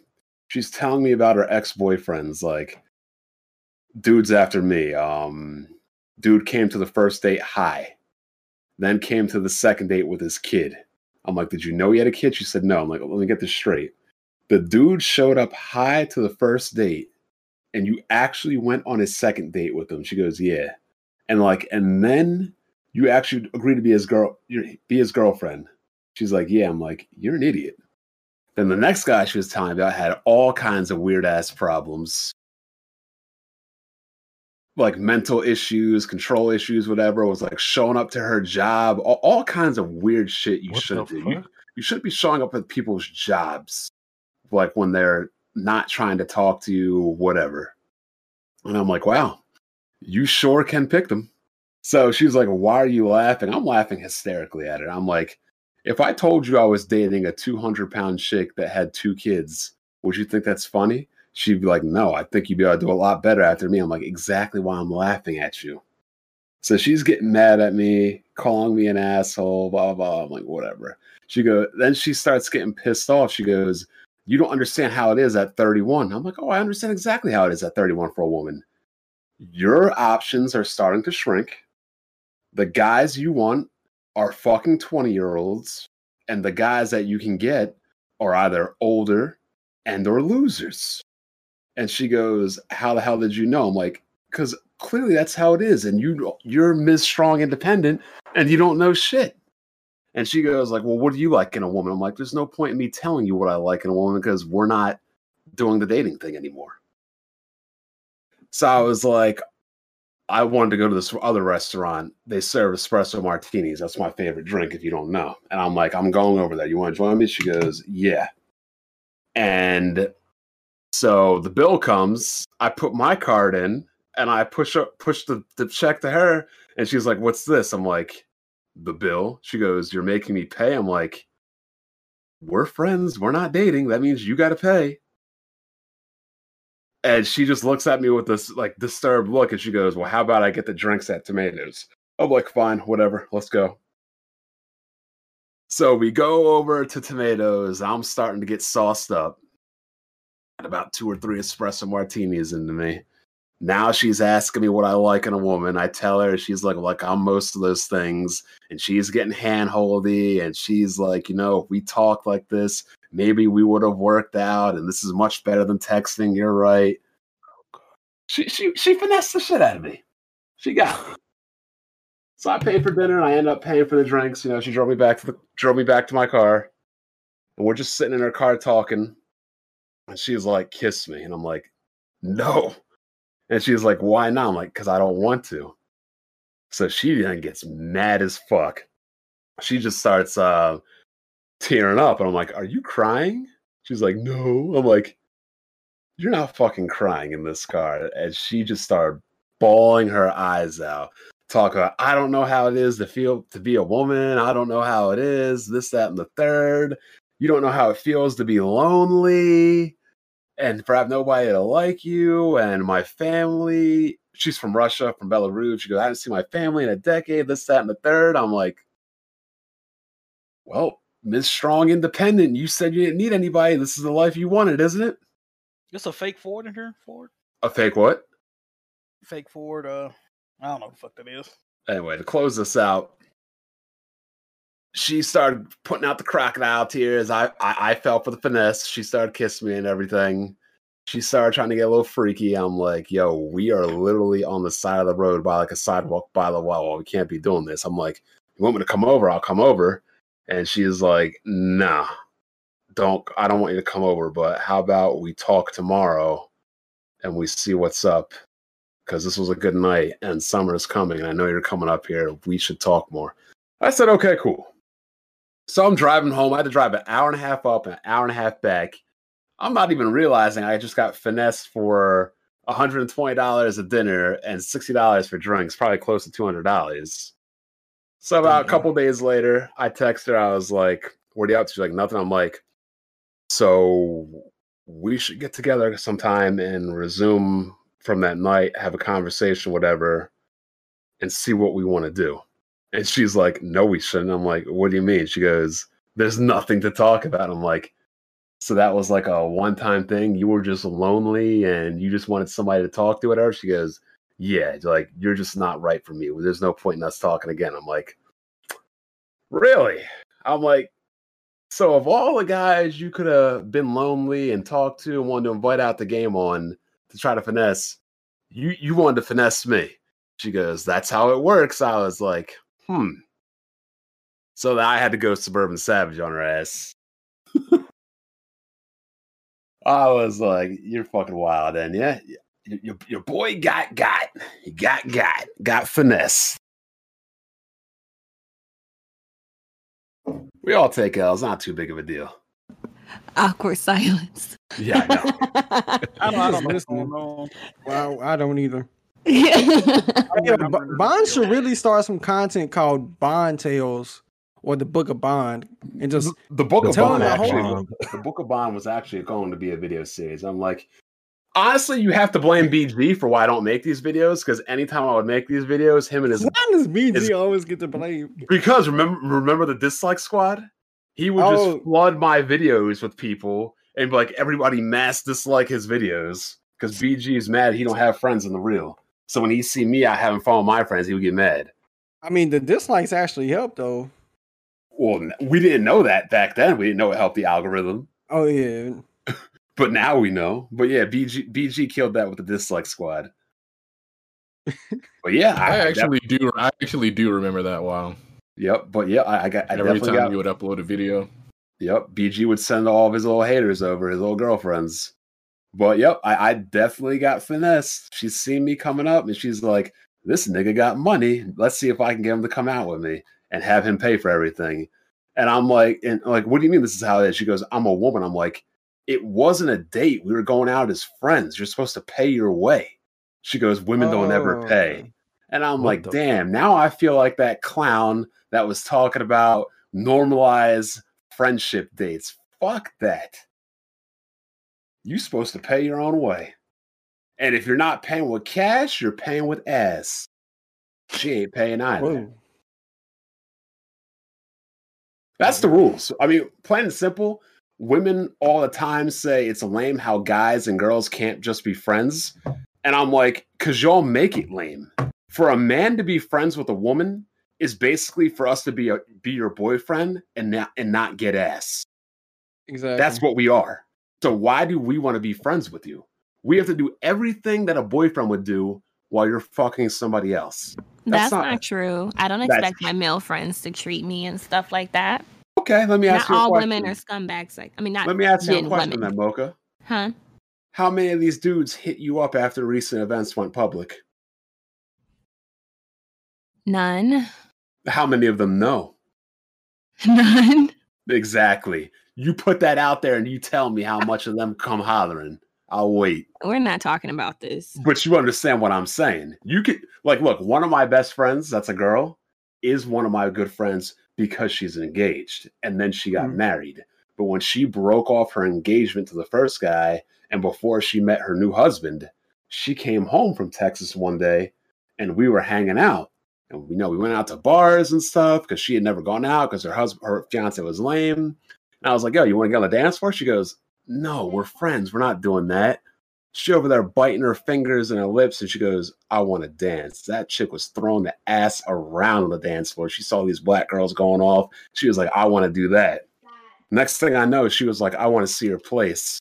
She's telling me about her ex-boyfriends, like, dude's after me. Um, dude came to the first date high, then came to the second date with his kid. I'm like, did you know he had a kid? She said, no. I'm like, let me get this straight. The dude showed up high to the first date, and you actually went on his second date with him. She goes, yeah. And like, and then you actually agreed to be his girl, be his girlfriend. She's like, yeah. I'm like, you're an idiot. Then the next guy she was telling me about had all kinds of weird-ass problems. Like mental issues, control issues, whatever. It was like showing up to her job. All, all kinds of weird shit you shouldn't do. You, you shouldn't be showing up at people's jobs. Like when they're not trying to talk to you, whatever. And I'm like, wow, you sure can pick them. So she's like, why are you laughing? I'm laughing hysterically at it. I'm like, if I told you I was dating a two hundred pound chick that had two kids, would you think that's funny? She'd be like, no, I think you'd be able to do a lot better after me. I'm like, exactly why I'm laughing at you. So she's getting mad at me, calling me an asshole, blah, blah. I'm like, whatever. She goes, then she starts getting pissed off. She goes, you don't understand how it is at thirty-one. I'm like, oh, I understand exactly how it is at thirty-one for a woman. Your options are starting to shrink. The guys you want are fucking twenty-year-olds, and the guys that you can get are either older and or losers. And she goes, how the hell did you know? I'm like, because clearly that's how it is, and you, you're Miz Strong Independent, and you don't know shit. And she goes, like, well, what do you like in a woman? I'm like, there's no point in me telling you what I like in a woman because we're not doing the dating thing anymore. So I was like, I wanted to go to this other restaurant. They serve espresso martinis. That's my favorite drink, if you don't know. And I'm like, I'm going over there. You want to join me? She goes, yeah. And so the bill comes. I put my card in, and I push up, push the, the check to her. And she's like, what's this? I'm like, the bill. She goes, you're making me pay? I'm like, we're friends. We're not dating. That means you got to pay. And she just looks at me with this like disturbed look, and she goes, well, how about I get the drinks at Tomatoes? I'm like, fine, whatever, let's go. So we go over to Tomatoes. I'm starting to get sauced up. Got about two or three espresso martinis into me. Now she's asking me what I like in a woman. I tell her, she's like, like I'm most of those things. And she's getting handholdy. And she's like, you know, if we talked like this, maybe we would have worked out. And this is much better than texting. You're right. She she she finessed the shit out of me. She got me. So I paid for dinner. I end up paying for the drinks. You know, she drove me back to the drove me back to my car, and we're just sitting in her car talking. And she's like, "Kiss me," and I'm like, "No." And she's like, "Why not?" I'm like, "Cause I don't want to." So she then gets mad as fuck. She just starts uh, tearing up, and I'm like, "Are you crying?" She's like, "No." I'm like, "You're not fucking crying in this car." And she just started bawling her eyes out. Talk about, I don't know how it is to feel to be a woman. I don't know how it is. This, that, and the third. You don't know how it feels to be lonely and for have nobody to like you. And my family. She's from Russia, from Belarus. She goes, I haven't seen my family in a decade. This, that, and the third. I'm like, well, Miz Strong Independent, you said you didn't need anybody. This is the life you wanted, isn't it? It's a fake Ford in here. Ford. A fake what? Fake Ford. Uh. I don't know what the fuck that is. Anyway, to close this out, she started putting out the crocodile tears. I, I, I fell for the finesse. She started kissing me and everything. She started trying to get a little freaky. I'm like, yo, we are literally on the side of the road by like a sidewalk by the wall. We can't be doing this. I'm like, you want me to come over? I'll come over. And she's like, nah, don't. I don't want you to come over, but how about we talk tomorrow and we see what's up? Because this was a good night, and summer is coming, and I know you're coming up here. We should talk more. I said, okay, cool. So I'm driving home. I had to drive an hour and a half up and an hour and a half back. I'm not even realizing I just got finessed for one hundred twenty dollars a dinner and sixty dollars for drinks, probably close to two hundred dollars. So about mm-hmm. a couple days later, I texted her. I was like, what are you up to? She's like, nothing. I'm like, so we should get together sometime and resume from that night, have a conversation, whatever, and see what we want to do. And she's like, no, we shouldn't. I'm like, what do you mean? She goes, there's nothing to talk about. I'm like, so that was like a one-time thing? You were just lonely and you just wanted somebody to talk to, whatever? She goes, yeah. She's like, you're just not right for me. There's no point in us talking again. I'm like, really? I'm like, so of all the guys you could have been lonely and talked to and wanted to invite out the game on, to try to finesse, you you wanted to finesse me. She goes, that's how it works. I was like, hmm. So I had to go Suburban Savage on her ass. I was like, you're fucking wild, and yeah, your, your, your boy got got got got got finesse. We all take L's. Not too big of a deal. Awkward silence. Yeah, no. I know. I don't listen. Well, I don't either. Yeah, Bond should really start some content called Bond Tales or the Book of Bond, and just the Book of Bond. Actually, the Book of Bond was actually going to be a video series. I'm like, honestly, you have to blame B G for why I don't make these videos, because anytime I would make these videos, him and his why does B G his, always get to blame? Because remember, remember the Dislike Squad. He would oh. just flood my videos with people and be like, everybody mass dislike his videos because B G is mad he don't have friends in the real. So when he see me, I haven't followed my friends, he would get mad. I mean, the dislikes actually helped, though. Well, we didn't know that back then. We didn't know it helped the algorithm. Oh, yeah. But now we know. But yeah, B G B G killed that with the Dislike Squad. But yeah, I, I actually do. I actually do remember that. Wow. Yep, but yeah, I, I got. I Every time got, you would upload a video. Yep, B G would send all of his little haters over, his little girlfriends. But yep, I, I definitely got finessed. She's seen me coming up, and she's like, "This nigga got money. Let's see if I can get him to come out with me and have him pay for everything." And I'm like, "And like, what do you mean this is how it is?" She goes, "I'm a woman." I'm like, "It wasn't a date. We were going out as friends. You're supposed to pay your way." She goes, "Women oh. don't ever pay." And I'm what like, damn, fuck? Now I feel like that clown that was talking about normalize friendship dates. Fuck that. You're supposed to pay your own way. And if you're not paying with cash, you're paying with ass. She ain't paying either. Whoa. That's the rules. I mean, plain and simple, women all the time say it's lame how guys and girls can't just be friends. And I'm like, because y'all make it lame. For a man to be friends with a woman is basically for us to be a, be your boyfriend and not, and not get ass. Exactly. That's what we are. So why do we want to be friends with you? We have to do everything that a boyfriend would do while you're fucking somebody else. That's, that's not, not true. I don't expect my male friends to treat me and stuff like that. Okay, let me ask not you a question. Not all women are scumbags. Like, I mean, not Let me ask you a question women. then, Mocha. Huh? How many of these dudes hit you up after recent events went public? None. How many of them know? None. Exactly. You put that out there and you tell me how much of them come hollering. I'll wait. We're not talking about this. But you understand what I'm saying. You could, like, look, one of my best friends, that's a girl, is one of my good friends because she's engaged. And then she got mm-hmm. married. But when she broke off her engagement to the first guy, and before she met her new husband, she came home from Texas one day and we were hanging out. And we know we went out to bars and stuff because she had never gone out because her husband, her fiance was lame. And I was like, yo, you want to get on the dance floor? She goes, no, we're friends. We're not doing that. She over there biting her fingers and her lips, and she goes, I want to dance. That chick was throwing the ass around on the dance floor. She saw these black girls going off. She was like, I want to do that. Next thing I know, she was like, I want to see her place.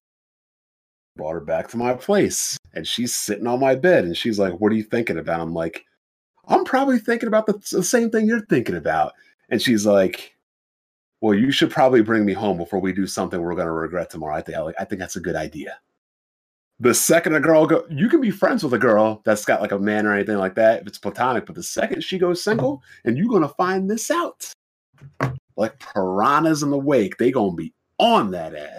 Brought her back to my place, and she's sitting on my bed, and she's like, what are you thinking about? I'm like, I'm probably thinking about the, the same thing you're thinking about. And she's like, well, you should probably bring me home before we do something we're going to regret tomorrow. I think, like, I think that's a good idea. The second a girl go, you can be friends with a girl that's got like a man or anything like that if it's platonic, but the second she goes single, and you're going to find this out. Like piranhas in the wake, they going to be on that ass.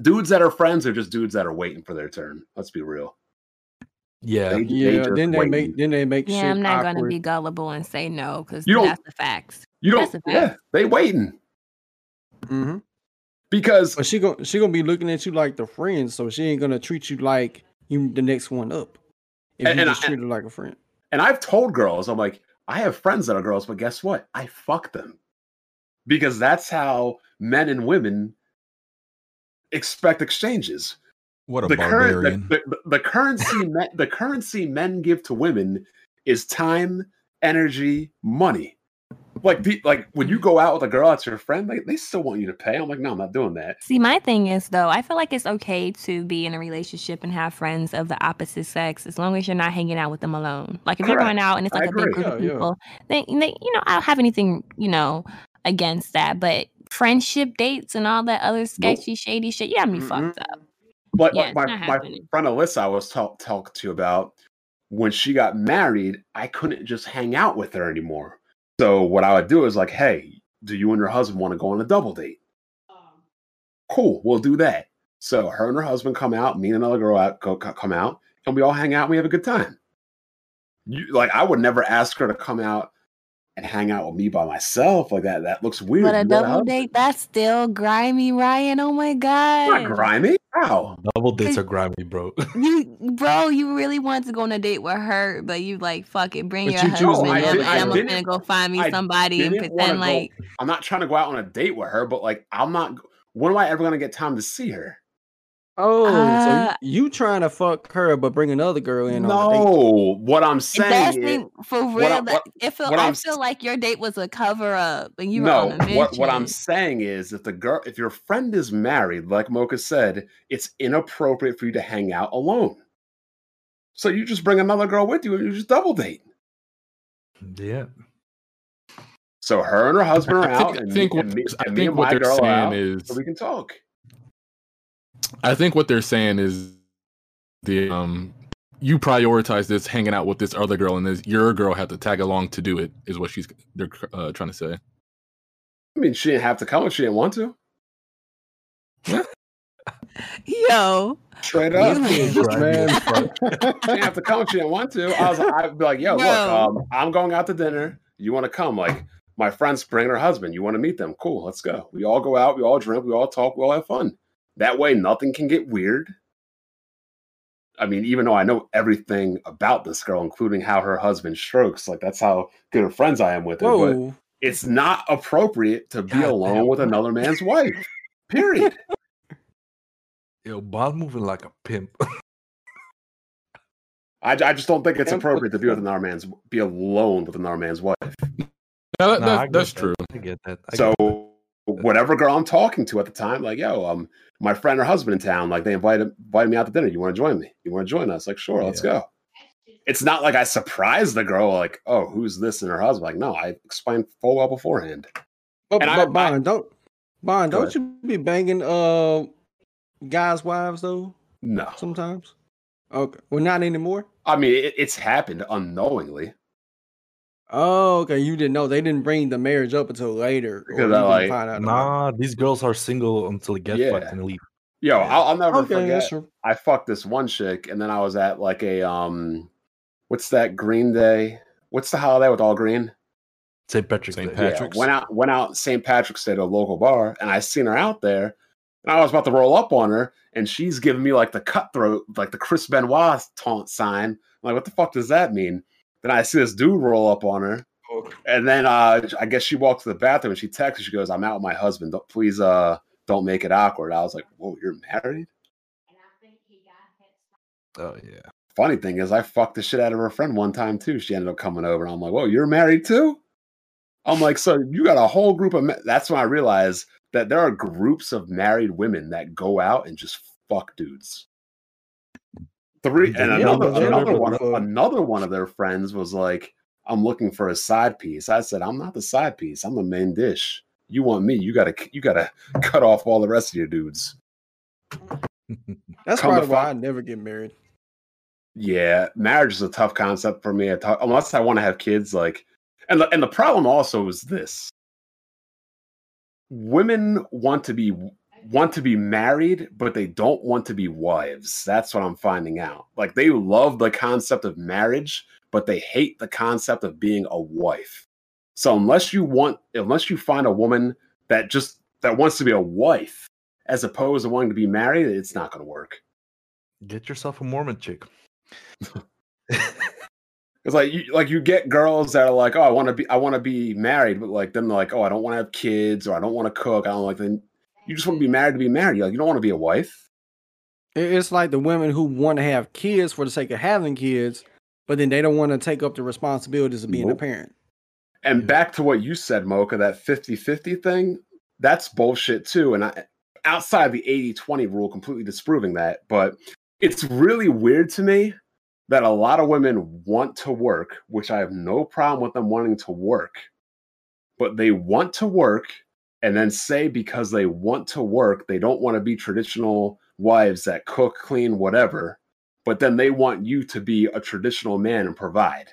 Dudes that are friends are just dudes that are waiting for their turn. Let's be real. Yeah, they, yeah. They then, they make, then they make. Yeah, shit I'm not going to be gullible and say no because that's the facts. You don't. Yeah, they waiting. Mm-hmm. Because but she gonna she gonna be looking at you like the friend, so she ain't gonna treat you like you the next one up. If and, you and just I, treat her like a friend. And I've told girls, I'm like, I have friends that are girls, but guess what? I fuck them because that's how men and women expect exchanges. What a the barbarian! Current, the, the, the currency men, the currency men give to women is time, energy, money. Like, the, like when you go out with a girl that's your friend, like, they still want you to pay. I'm like, no, I'm not doing that. See, my thing is, though, I feel like it's okay to be in a relationship and have friends of the opposite sex as long as you're not hanging out with them alone. Like, if Correct. You're going out and it's like I a agree. Big group yeah, of people, yeah. they, they, you know, I don't have anything, you know, against that. But friendship dates and all that other sketchy, nope. shady shit, you got me mm-hmm. fucked up. But yeah, my, my friend Alyssa I was talk, talk to about, when she got married, I couldn't just hang out with her anymore. So what I would do is like, hey, do you and your husband want to go on a double date? Um, cool, we'll do that. So her and her husband come out, me and another girl out, go, come out, and we all hang out and we have a good time. You, like, I would never ask her to come out and hang out with me by myself like that. That looks weird. But a double date, that's still grimy, Ryan. Oh, my God. It's not grimy. Wow. Double dates are grimy, bro. you, bro, you really wanted to go on a date with her, but you like, fuck it, bring but your you husband up, and I'm gonna go find me I somebody and pretend like. Go, I'm not trying to go out on a date with her, but like, I'm not. When am I ever gonna get time to see her? Oh, uh, so you, you trying to fuck her, but bring another girl in? No, on the date. What I'm saying is, for real, what I, what, it feel, I feel like your date was a cover up, and you were no. On a what, what I'm saying is, if the girl, if your friend is married, like Mocha said, it's inappropriate for you to hang out alone. So you just bring another girl with you, and you just double date. Yeah. So her and her husband are I out, think, and, I think and, what, me, I and think me and what my girl are out, is... so we can talk. I think what they're saying is the um, you prioritize this hanging out with this other girl, and this your girl had to tag along to do it. Is what she's they're uh, trying to say. I mean, she didn't have to come if she didn't want to. Yo, straight up, she didn't have to come if she didn't want to. I was, like, I'd be like, yo, no. look, um, I'm going out to dinner. You want to come? Like, my friends bring her husband. You want to meet them? Cool, let's go. We all go out. We all drink. We all talk. We all have fun. That way, nothing can get weird. I mean, even though I know everything about this girl, including how her husband strokes, like that's how good of friends I am with her. Whoa. But it's not appropriate to be God alone damn. with another man's wife. Period. Yo, Bob's moving like a pimp. I, I just don't think it's appropriate to be with another man's be alone with another man's wife. No, that, no that, that's true. That. I get that. I so, get that. Whatever girl I'm talking to at the time, like, yo, um, my friend or husband in town, like, they invited invited me out to dinner. You want to join me? You want to join us? Like, sure, yeah. let's go. It's not like I surprised the girl, like, oh, who's this and her husband? Like, no, I explained full well beforehand. But, but I, Bond, I, don't Bond, don't you be banging uh guys' wives though? No, sometimes. Okay. Well, not anymore. I mean, it, it's happened unknowingly. Oh, okay. You didn't know. They didn't bring the marriage up until later. Because I like, find out nah, about. These girls are single until they get yeah. fucked and leave. Yo, yeah. I'll, I'll never okay, forget. Sure. I fucked this one chick, and then I was at like a um, what's that Green Day? What's the holiday with all green? Saint Patrick's Saint Day. Patrick's. Yeah. Went out, went out Saint Patrick's Day to a local bar, and I seen her out there. And I was about to roll up on her, and she's giving me like the cutthroat, like the Chris Benoit taunt sign. I'm like, what the fuck does that mean? Then I see this dude roll up on her. And then uh, I guess she walks to the bathroom, and she texts. She goes, I'm out with my husband. Don't, please uh, don't make it awkward. I was like, whoa, you're married? Oh, yeah. Funny thing is, I fucked the shit out of her friend one time, too. She ended up coming over, and I'm like, whoa, you're married, too? I'm like, so you got a whole group of men. That's when I realized that there are groups of married women that go out and just fuck dudes. Three and another another one another one of their friends was like, I'm looking for a side piece. I said, I'm not the side piece. I'm the main dish. You want me? You gotta you gotta cut off all the rest of your dudes. That's probably why I never get married. Yeah, marriage is a tough concept for me. I talk, unless I want to have kids, like, and the, and the problem also is this. Women want to be want to be married, but they don't want to be wives. That's what I'm finding out. Like, they love the concept of marriage, but they hate the concept of being a wife. So unless you want, unless you find a woman that just that wants to be a wife as opposed to wanting to be married, it's not going to work. Get yourself a Mormon chick. It's like you like you get girls that are like, oh, I want to be I want to be married, but like then they're like, oh, I don't want to have kids, or I don't want to cook. I don't like them. You just want to be married to be married. You're like, you don't want to be a wife. It's like the women who want to have kids for the sake of having kids, but then they don't want to take up the responsibilities of being nope. a parent. And back to what you said, Mocha, that fifty-fifty thing, that's bullshit too. And I, outside the eighty-twenty rule, completely disproving that, but it's really weird to me that a lot of women want to work, which I have no problem with them wanting to work, but they want to work and then say because they want to work, they don't want to be traditional wives that cook, clean, whatever, but then they want you to be a traditional man and provide.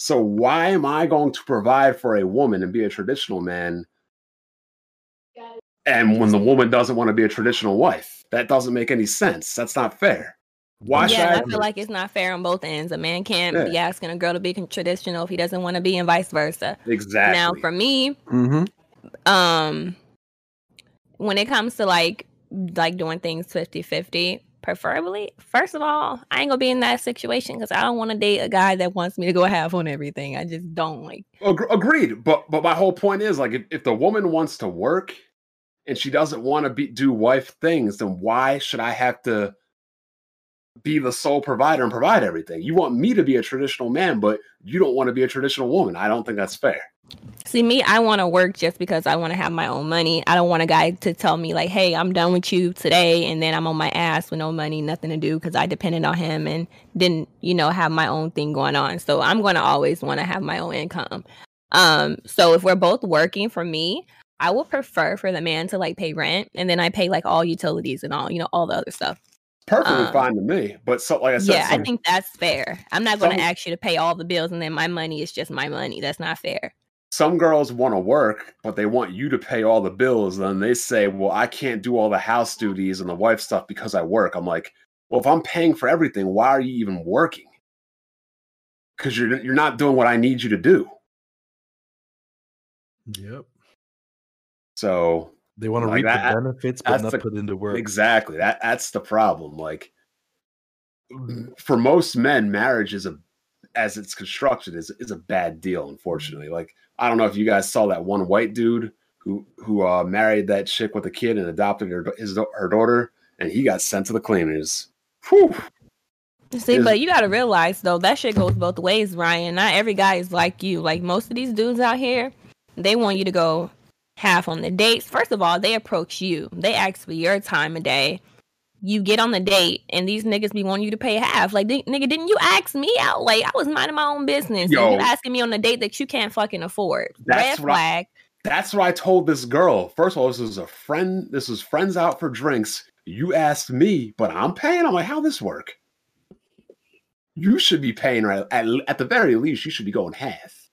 So why am I going to provide for a woman and be a traditional man? And when the woman doesn't want to be a traditional wife, that doesn't make any sense. That's not fair. Why yeah, I, I feel like it's not fair on both ends. A man can't yeah. be asking a girl to be traditional if he doesn't want to be, and vice versa. Exactly. Now, for me, mm-hmm. um, when it comes to like like doing things fifty-fifty, preferably, first of all, I ain't gonna be in that situation because I don't want to date a guy that wants me to go half on everything. I just don't like. Ag- agreed, but but my whole point is like if, if the woman wants to work and she doesn't want to be do wife things, then why should I have to be the sole provider and provide everything? You want me to be a traditional man, but you don't want to be a traditional woman. I don't think that's fair. See, me, I want to work just because I want to have my own money. I don't want a guy to tell me like, hey, I'm done with you today. And then I'm on my ass with no money, nothing to do, because I depended on him and didn't, you know, have my own thing going on. So I'm going to always want to have my own income. Um, so if we're both working, for me, I would prefer for the man to like pay rent. And then I pay like all utilities and all, you know, all the other stuff. Perfectly um, fine to me, but so, like I said, yeah, some, I think that's fair. I'm not going to ask you to pay all the bills and then my money is just my money. That's not fair. Some girls want to work, but they want you to pay all the bills. And then they say, well, I can't do all the house duties and the wife stuff because I work. I'm like, well, if I'm paying for everything, why are you even working? Because you're you're not doing what I need you to do. Yep. So they want to like reap that, the benefits, but not the, put in the work. Exactly. That that's the problem. Like, for most men, marriage is a, as it's constructed, is is a bad deal. Unfortunately, like I don't know if you guys saw that one white dude who who uh, married that chick with a kid and adopted her his her daughter, and he got sent to the cleaners. Whew. See, but you got to realize, though, that shit goes both ways, Ryan. Not every guy is like you. Like, most of these dudes out here, they want you to go half on the dates. First of all, they approach you. They ask for your time of day. You get on the date, and these niggas be wanting you to pay half. Like, nigga, didn't you ask me out? Like, I was minding my own business. Yo, and you asking me on a date that you can't fucking afford. Red flag. I, that's what I told this girl. First of all, this is a friend. This is friends out for drinks. You asked me, but I'm paying. I'm like, how this work? You should be paying, right? At, at the very least, you should be going half.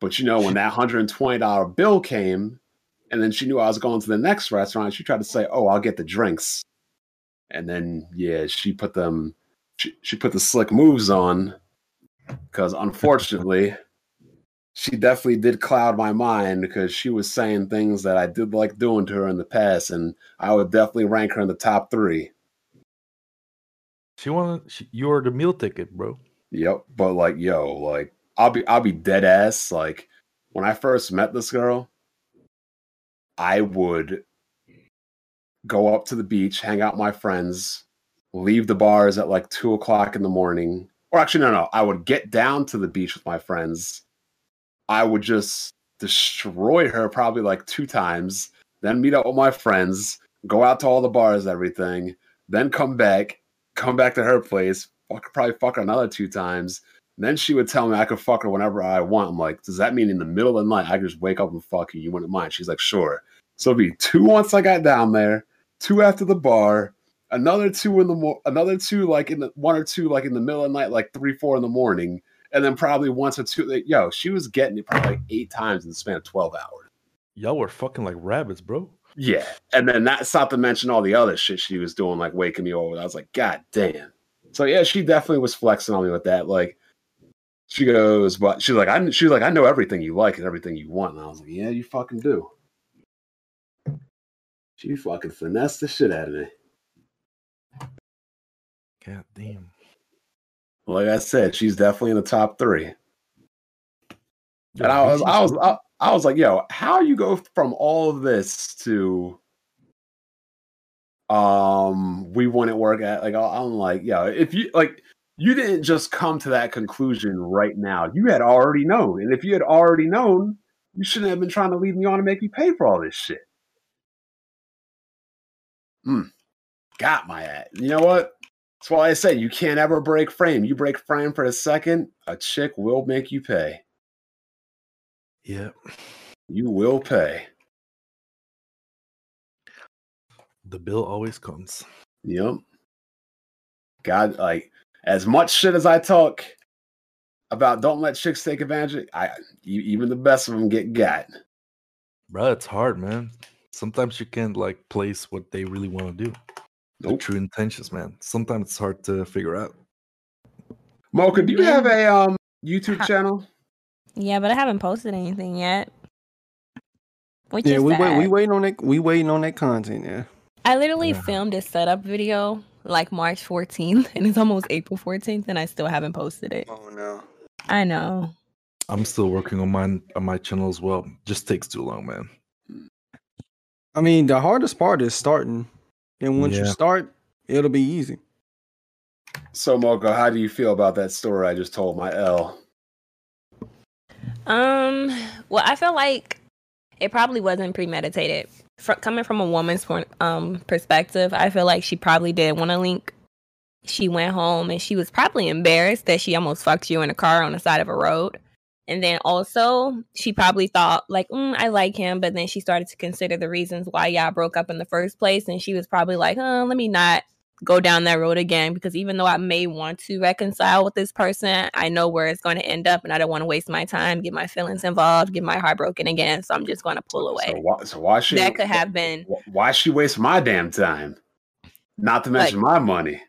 But, you know, when that one hundred twenty dollar bill came, and then she knew I was going to the next restaurant, she tried to say, oh, I'll get the drinks. And then, yeah, she put them, she, she put the slick moves on, because unfortunately, she definitely did cloud my mind, because she was saying things that I did like doing to her in the past, and I would definitely rank her in the top three. She wanted she, you were the meal ticket, bro. Yep, but like, yo, like I'll be, I'll be dead ass. Like when I first met this girl, I would go up to the beach, hang out with my friends, leave the bars at like two o'clock in the morning. Or actually, no, no, I would get down to the beach with my friends. I would just destroy her probably like two times, then meet up with my friends, go out to all the bars, everything, then come back. Come back to her place, fuck, probably fuck her another two times. And then she would tell me I could fuck her whenever I want. I'm like, does that mean in the middle of the night I could just wake up and fuck you? You wouldn't mind? She's like, sure. So it'd be two once I got down there, two after the bar, another two in the mo- another two like in the one or two like in the middle of the night, like three, four in the morning, and then probably once or two. Like, yo, she was getting it probably like eight times in the span of twelve hours. Y'all were fucking like rabbits, bro. Yeah, and then that's not to mention all the other shit she was doing, like waking me over. I was like, God damn. So yeah, she definitely was flexing on me with that. Like, she goes, but she's like, I, she was like, I know everything you like and everything you want. And I was like, yeah, you fucking do. She fucking finessed the shit out of me. God damn. Like I said, she's definitely in the top three. And I was, I was, I was I was like, yo, how you go from all of this to um we wouldn't work at, like, I'm like, yo, if you like you didn't just come to that conclusion right now. You had already known. And if you had already known, you shouldn't have been trying to lead me on and make me pay for all this shit. Mm. Got my ass. You know what? That's why I say you can't ever break frame. You break frame for a second, a chick will make you pay. Yep. You will pay. The bill always comes. Yep. God, like, as much shit as I talk about don't let chicks take advantage of, I, you, even the best of them get got. Bro, it's hard, man. Sometimes you can't, like, place what they really want to do. Nope. The true intentions, man. Sometimes it's hard to figure out. Mocha, do you have a um YouTube channel? Yeah, but I haven't posted anything yet. Which yeah, is we wait, we waiting on that. We waiting on that content. Yeah. I literally yeah. filmed a setup video like March fourteenth, and it's almost April fourteenth, and I still haven't posted it. Oh no! I know. I'm still working on mine on my channel as well. Just takes too long, man. I mean, the hardest part is starting, and once yeah. you start, it'll be easy. So, Mocha, how do you feel about that story I just told? My L. Um, well, I feel like it probably wasn't premeditated. For, coming from a woman's point, um, perspective, I feel like she probably did want to link. She went home and she was probably embarrassed that she almost fucked you in a car on the side of a road. And then also she probably thought like, mm, I like him. But then she started to consider the reasons why y'all broke up in the first place. And she was probably like, oh, let me not go down that road again, because even though I may want to reconcile with this person, I know where it's going to end up, and I don't want to waste my time, get my feelings involved, get my heart broken again. So I'm just going to pull away. So why, so why she that could have been why she waste my damn time, not to mention like, my money.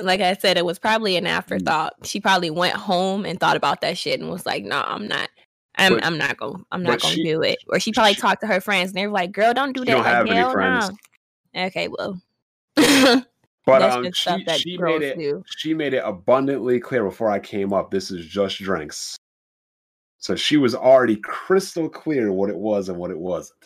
Like I said, it was probably an afterthought. She probably went home and thought about that shit and was like, "No, nah, I'm not. I'm, but, I'm not going. I'm not going to do it." Or she probably she, talked to her friends, and they were like, "Girl, don't do that." Don't like, have any friends. No. Okay, well. But um, she, she made it. Do. She made it abundantly clear before I came up. This is just drinks. So she was already crystal clear what it was and what it wasn't.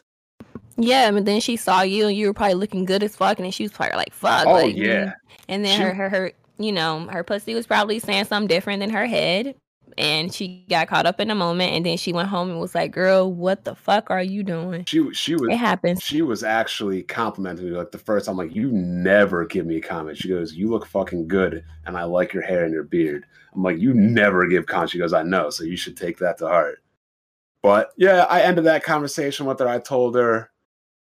Yeah, but then she saw you, and you were probably looking good as fuck, and then she was probably like, "Fuck." Oh like, yeah. And then she, her, her, her, you know, her pussy was probably saying something different than her head, and she got caught up in the moment, and then she went home and was like, "Girl, what the fuck are you doing?" She, she was. It happens. She was actually complimenting me like the first time. Like, you never give me a comment. She goes, "You look fucking good, and I like your hair and your beard." I'm like, "You never give comments." She goes, "I know, so you should take that to heart." But yeah, I ended that conversation with her. I told her,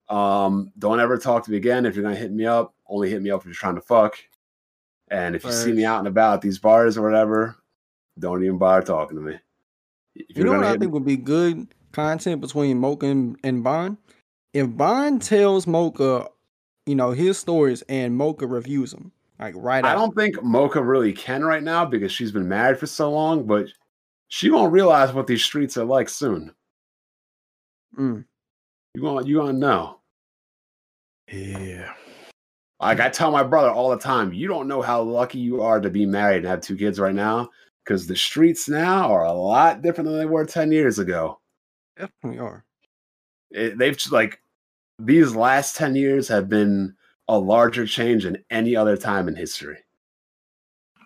Um, don't ever talk to me again. If you're gonna hit me up, only hit me up if you're trying to fuck. And if First. you see me out and about at these bars or whatever, don't even bother talking to me. If you know what I think me- would be good content between Mocha and, and Bond? If Bond tells Mocha, you know, his stories and Mocha reviews them. Like right I out. don't think Mocha really can right now because she's been married for so long, but she won't realize what these streets are like soon. Mm. You gonna you gonna know? Yeah. Like I tell my brother all the time, you don't know how lucky you are to be married and have two kids right now, because the streets now are a lot different than they were ten years ago. Definitely are. It, they've like these last ten years have been a larger change than any other time in history.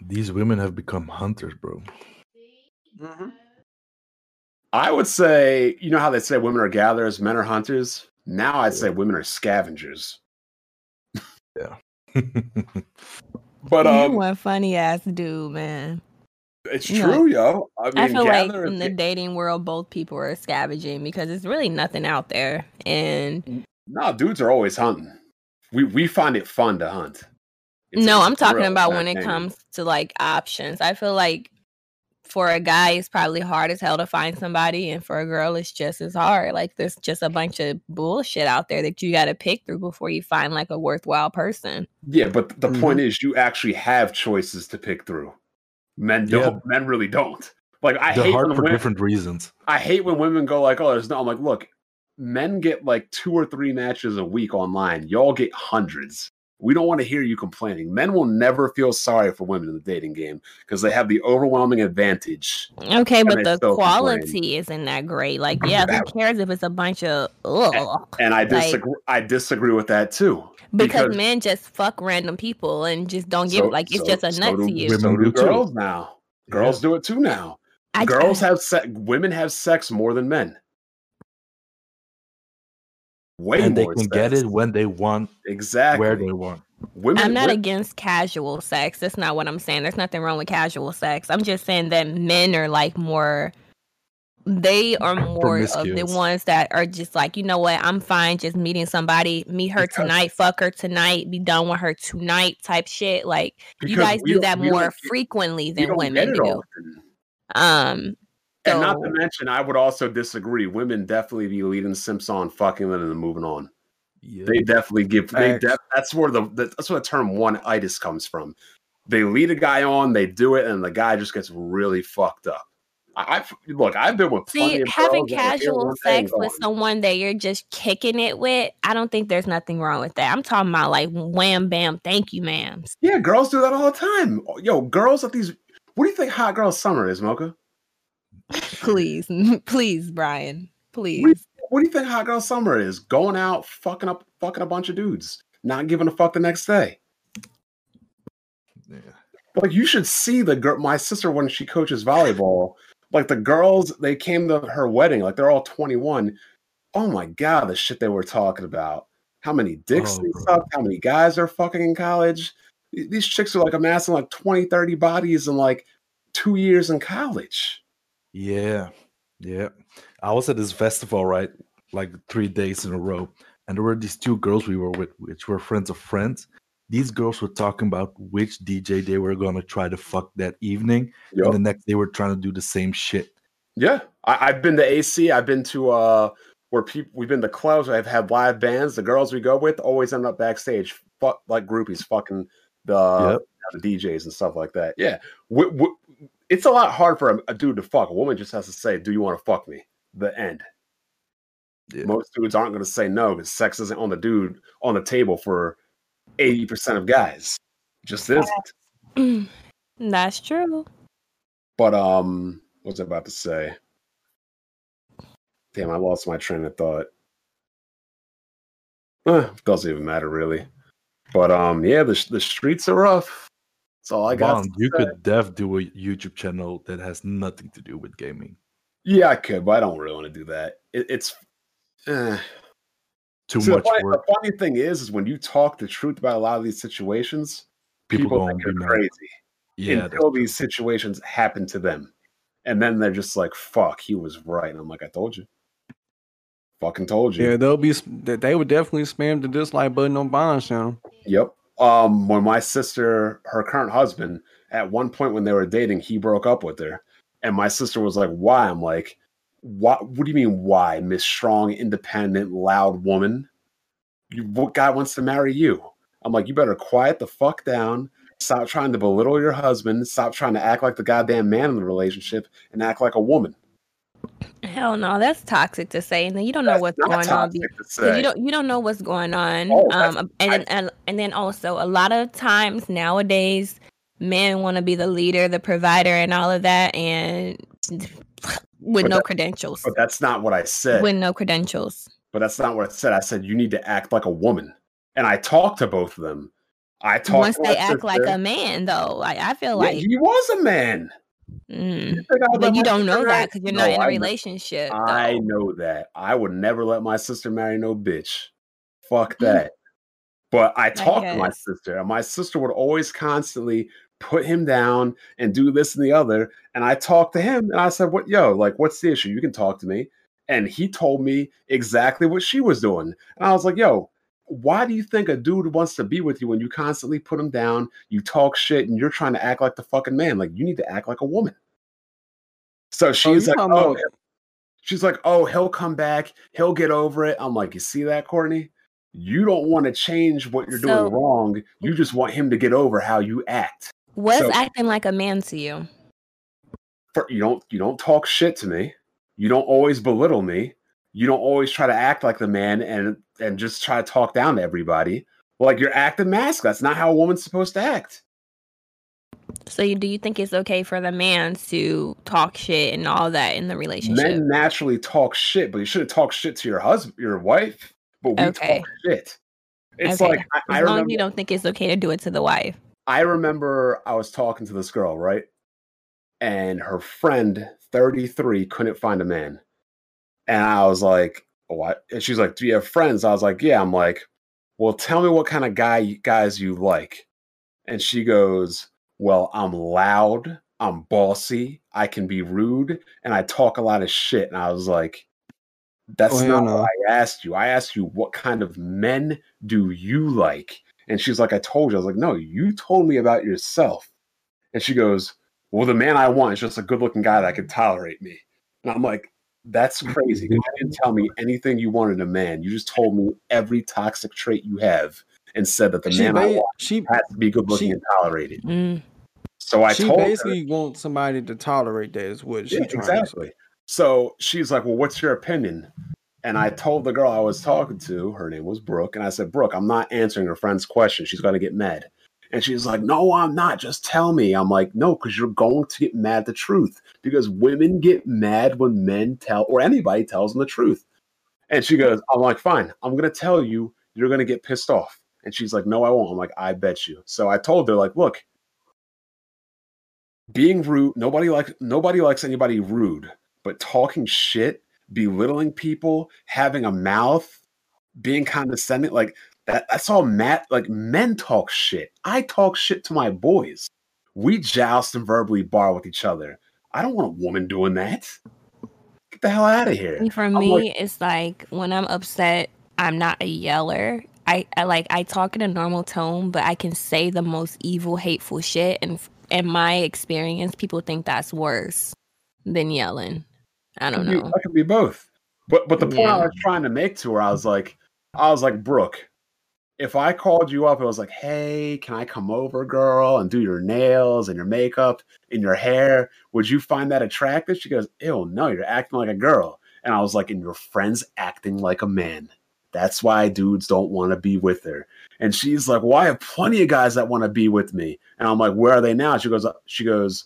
These women have become hunters, bro. Mm-hmm. I would say, you know how they say women are gatherers, men are hunters? Now I'd yeah. say women are scavengers. Yeah. But um, you a funny ass dude, man. It's you true, know, yo. I, mean, I feel gather- like in the dating world, both people are scavenging because there's really nothing out there. And no, dudes are always hunting. We we find it fun to hunt. It's no, I'm talking about when it comes to like options. I feel like for a guy, it's probably hard as hell to find somebody, and for a girl, it's just as hard. Like, there's just a bunch of bullshit out there that you got to pick through before you find, like, a worthwhile person. Yeah, but the mm-hmm. point is, you actually have choices to pick through. Men don't. Yeah. Men really don't. Like, I They're hate hard for women, different reasons. I hate when women go like, "Oh, there's no." I'm like, look, men get like two or three matches a week online. Y'all get hundreds. We don't want to hear you complaining. Men will never feel sorry for women in the dating game because they have the overwhelming advantage. Okay, but the quality complain. isn't that great. Like, yeah, who cares if it's a bunch of ugh. And, and I disagree. Like, I disagree with that too. Because, because men just fuck random people and just don't give so, like it's so, just a so nut do, to you. So do girls now. Girls yeah. do it too now. I, girls I, have se- women have sex more than men. Way and more they can sex. Get it when they want, exactly where they want. Women, I'm not women. against casual sex. That's not what I'm saying. There's nothing wrong with casual sex. I'm just saying that men are like more. They are more of the ones that are just like, you know what? I'm fine just meeting somebody. Meet her because, tonight. Fuck her tonight. Be done with her tonight. Type shit. Like you guys do that more frequently than women do. Um. So, and not to mention, I would also disagree. Women definitely be leading simps on, fucking them, and then moving on. Yeah. They definitely give. They def, that's where the that's where the term one-itis comes from. They lead a guy on, they do it, and the guy just gets really fucked up. I I've, look. I've been with. See, having casual sex with someone that you're just kicking it with, I don't think there's nothing wrong with that. I'm talking about like wham, bam, thank you, ma'am. Yeah, girls do that all the time. Yo, girls at these. What do you think Hot Girl Summer is, Mocha? Please, please, Brian, please. What do, you, what do you think Hot Girl Summer is? Going out, fucking up, fucking a bunch of dudes, not giving a fuck the next day. Yeah. Like you should see the girl. My sister, when she coaches volleyball, like the girls, they came to her wedding. Like they're all twenty-one. Oh my god, the shit they were talking about. How many dicks oh, they sucked? How many guys are fucking in college? These chicks are like amassing like twenty, thirty bodies in like two years in college. Yeah, yeah. I was at this festival, right? Like three days in a row. And there were these two girls we were with, which were friends of friends. These girls were talking about which D J they were going to try to fuck that evening. Yep. And the next day were trying to do the same shit. Yeah. I- I've been to A C. I've been to uh, where people, we've been to clubs. I've had live bands. The girls we go with always end up backstage, fuck, like groupies, fucking the, yep. the D Js and stuff like that. Yeah. W- w- It's a lot hard for a, a dude to fuck. A woman just has to say, "Do you want to fuck me?" The end. Yeah. Most dudes aren't going to say no because sex isn't on the dude on the table for eighty percent of guys. Just isn't. That's true. But um, what was I about to say? Damn, I lost my train of thought. Eh, doesn't even matter, really. But um, yeah, the the streets are rough. That's all I got. Mom, you say. could def do a YouTube channel that has nothing to do with gaming. Yeah, I could, but I don't really want to do that. It, it's eh. too See, much the funny, work. The funny thing is, is when you talk the truth about a lot of these situations, people, people think you're crazy. Yeah, until these situations happen to them, and then they're just like, "Fuck, he was right." And I'm like, "I told you." Fucking told you. Yeah, they'll be. They would definitely spam the dislike button on Bond's channel. Yep. Um, when my sister, her current husband, at one point when they were dating, he broke up with her, and my sister was like, "Why?" I'm like, "What? What do you mean, why? Miss Strong, independent, loud woman. You, what guy wants to marry you?" I'm like, "You better quiet the fuck down. Stop trying to belittle your husband. Stop trying to act like the goddamn man in the relationship, and act like a woman." Hell no, that's toxic to say, and then you don't that's know what's going on. You don't you don't know what's going on, oh, um, and then, and and then also a lot of times nowadays, men want to be the leader, the provider, and all of that, and with but no that, credentials. But that's not what I said. With no credentials. But that's not what I said. I said you need to act like a woman, and I talked to both of them. I talked. Once to they act sister. like a man, though, like, I feel yeah, like he was a man. Mm. You but you don't know that because you're no, not in a I relationship. Know. I know that. I would never let my sister marry no bitch. Fuck that. Mm. But I talked I to my sister, and my sister would always constantly put him down and do this and the other. And I talked to him, and I said, "What, yo? Like, what's the issue? You can talk to me." And he told me exactly what she was doing, and I was like, "Yo, why do you think a dude wants to be with you when you constantly put him down, you talk shit, and you're trying to act like the fucking man? Like, you need to act like a woman." So she's oh, like, oh, about- she's like, "Oh, he'll come back. He'll get over it." I'm like, "You see that, Courtney? You don't want to change what you're so, doing wrong. You just want him to get over how you act." What's so, acting like a man to you? For, you don't, you don't talk shit to me. You don't always belittle me. You don't always try to act like the man and and just try to talk down to everybody. Like, you're acting mask. That's not how a woman's supposed to act. So you, do you think it's okay for the man to talk shit and all that in the relationship? Men naturally talk shit, but you shouldn't talk shit to your husband, your wife. But we okay. talk shit. It's okay. like I, I as long remember, as you don't think it's okay to do it to the wife. I remember I was talking to this girl, right? And her friend, thirty-three, couldn't find a man. And I was like, "What?" And she's like, "Do you have friends?" I was like, "Yeah." I'm like, "Well, tell me what kind of guy guys you like." And she goes, "Well, I'm loud, I'm bossy, I can be rude, and I talk a lot of shit." And I was like, "That's oh, not no. what I asked you. I asked you what kind of men do you like?" And she's like, "I told you." I was like, "No, you told me about yourself." And she goes, "Well, the man I want is just a good-looking guy that can tolerate me." And I'm like, "That's crazy. You didn't tell me anything you wanted a man. You just told me every toxic trait you have and said that the she man ba- I want she, has to be good looking she, and tolerated." Mm, so I she told basically her, wants somebody to tolerate that is what she yeah, trying exactly. to say. So she's like, "Well, what's your opinion?" And I told the girl I was talking to, her name was Brooke, and I said, "Brooke, I'm not answering her friend's question. She's going to get mad." And she's like, "No, I'm not. Just tell me." I'm like, "No, because you're going to get mad at the truth. Because women get mad when men tell, or anybody tells them the truth." And she goes, I'm like, "Fine. I'm going to tell you. You're going to get pissed off." And she's like, "No, I won't." I'm like, "I bet you." So I told her, like, "Look, being rude, nobody likes, nobody likes anybody rude. But talking shit, belittling people, having a mouth, being condescending, like, That, that's all Matt, like men talk shit. I talk shit to my boys. We joust and verbally bar with each other. I don't want a woman doing that. Get the hell out of here." For me, like, it's like when I'm upset, I'm not a yeller. I, I like I talk in a normal tone, but I can say the most evil, hateful shit. And in my experience, people think that's worse than yelling. I don't I know. Be, I could be both. But but the point yeah. I was trying to make to her, I was like, I was like, "Brooke, if I called you up, it was like, 'Hey, can I come over, girl, and do your nails and your makeup and your hair?' Would you find that attractive?" She goes, "Ew, no, you're acting like a girl." And I was like, "And your friend's acting like a man." That's why dudes don't want to be with her. And she's like, well, I have plenty of guys that want to be with me. And I'm like, where are they now? She goes, she goes,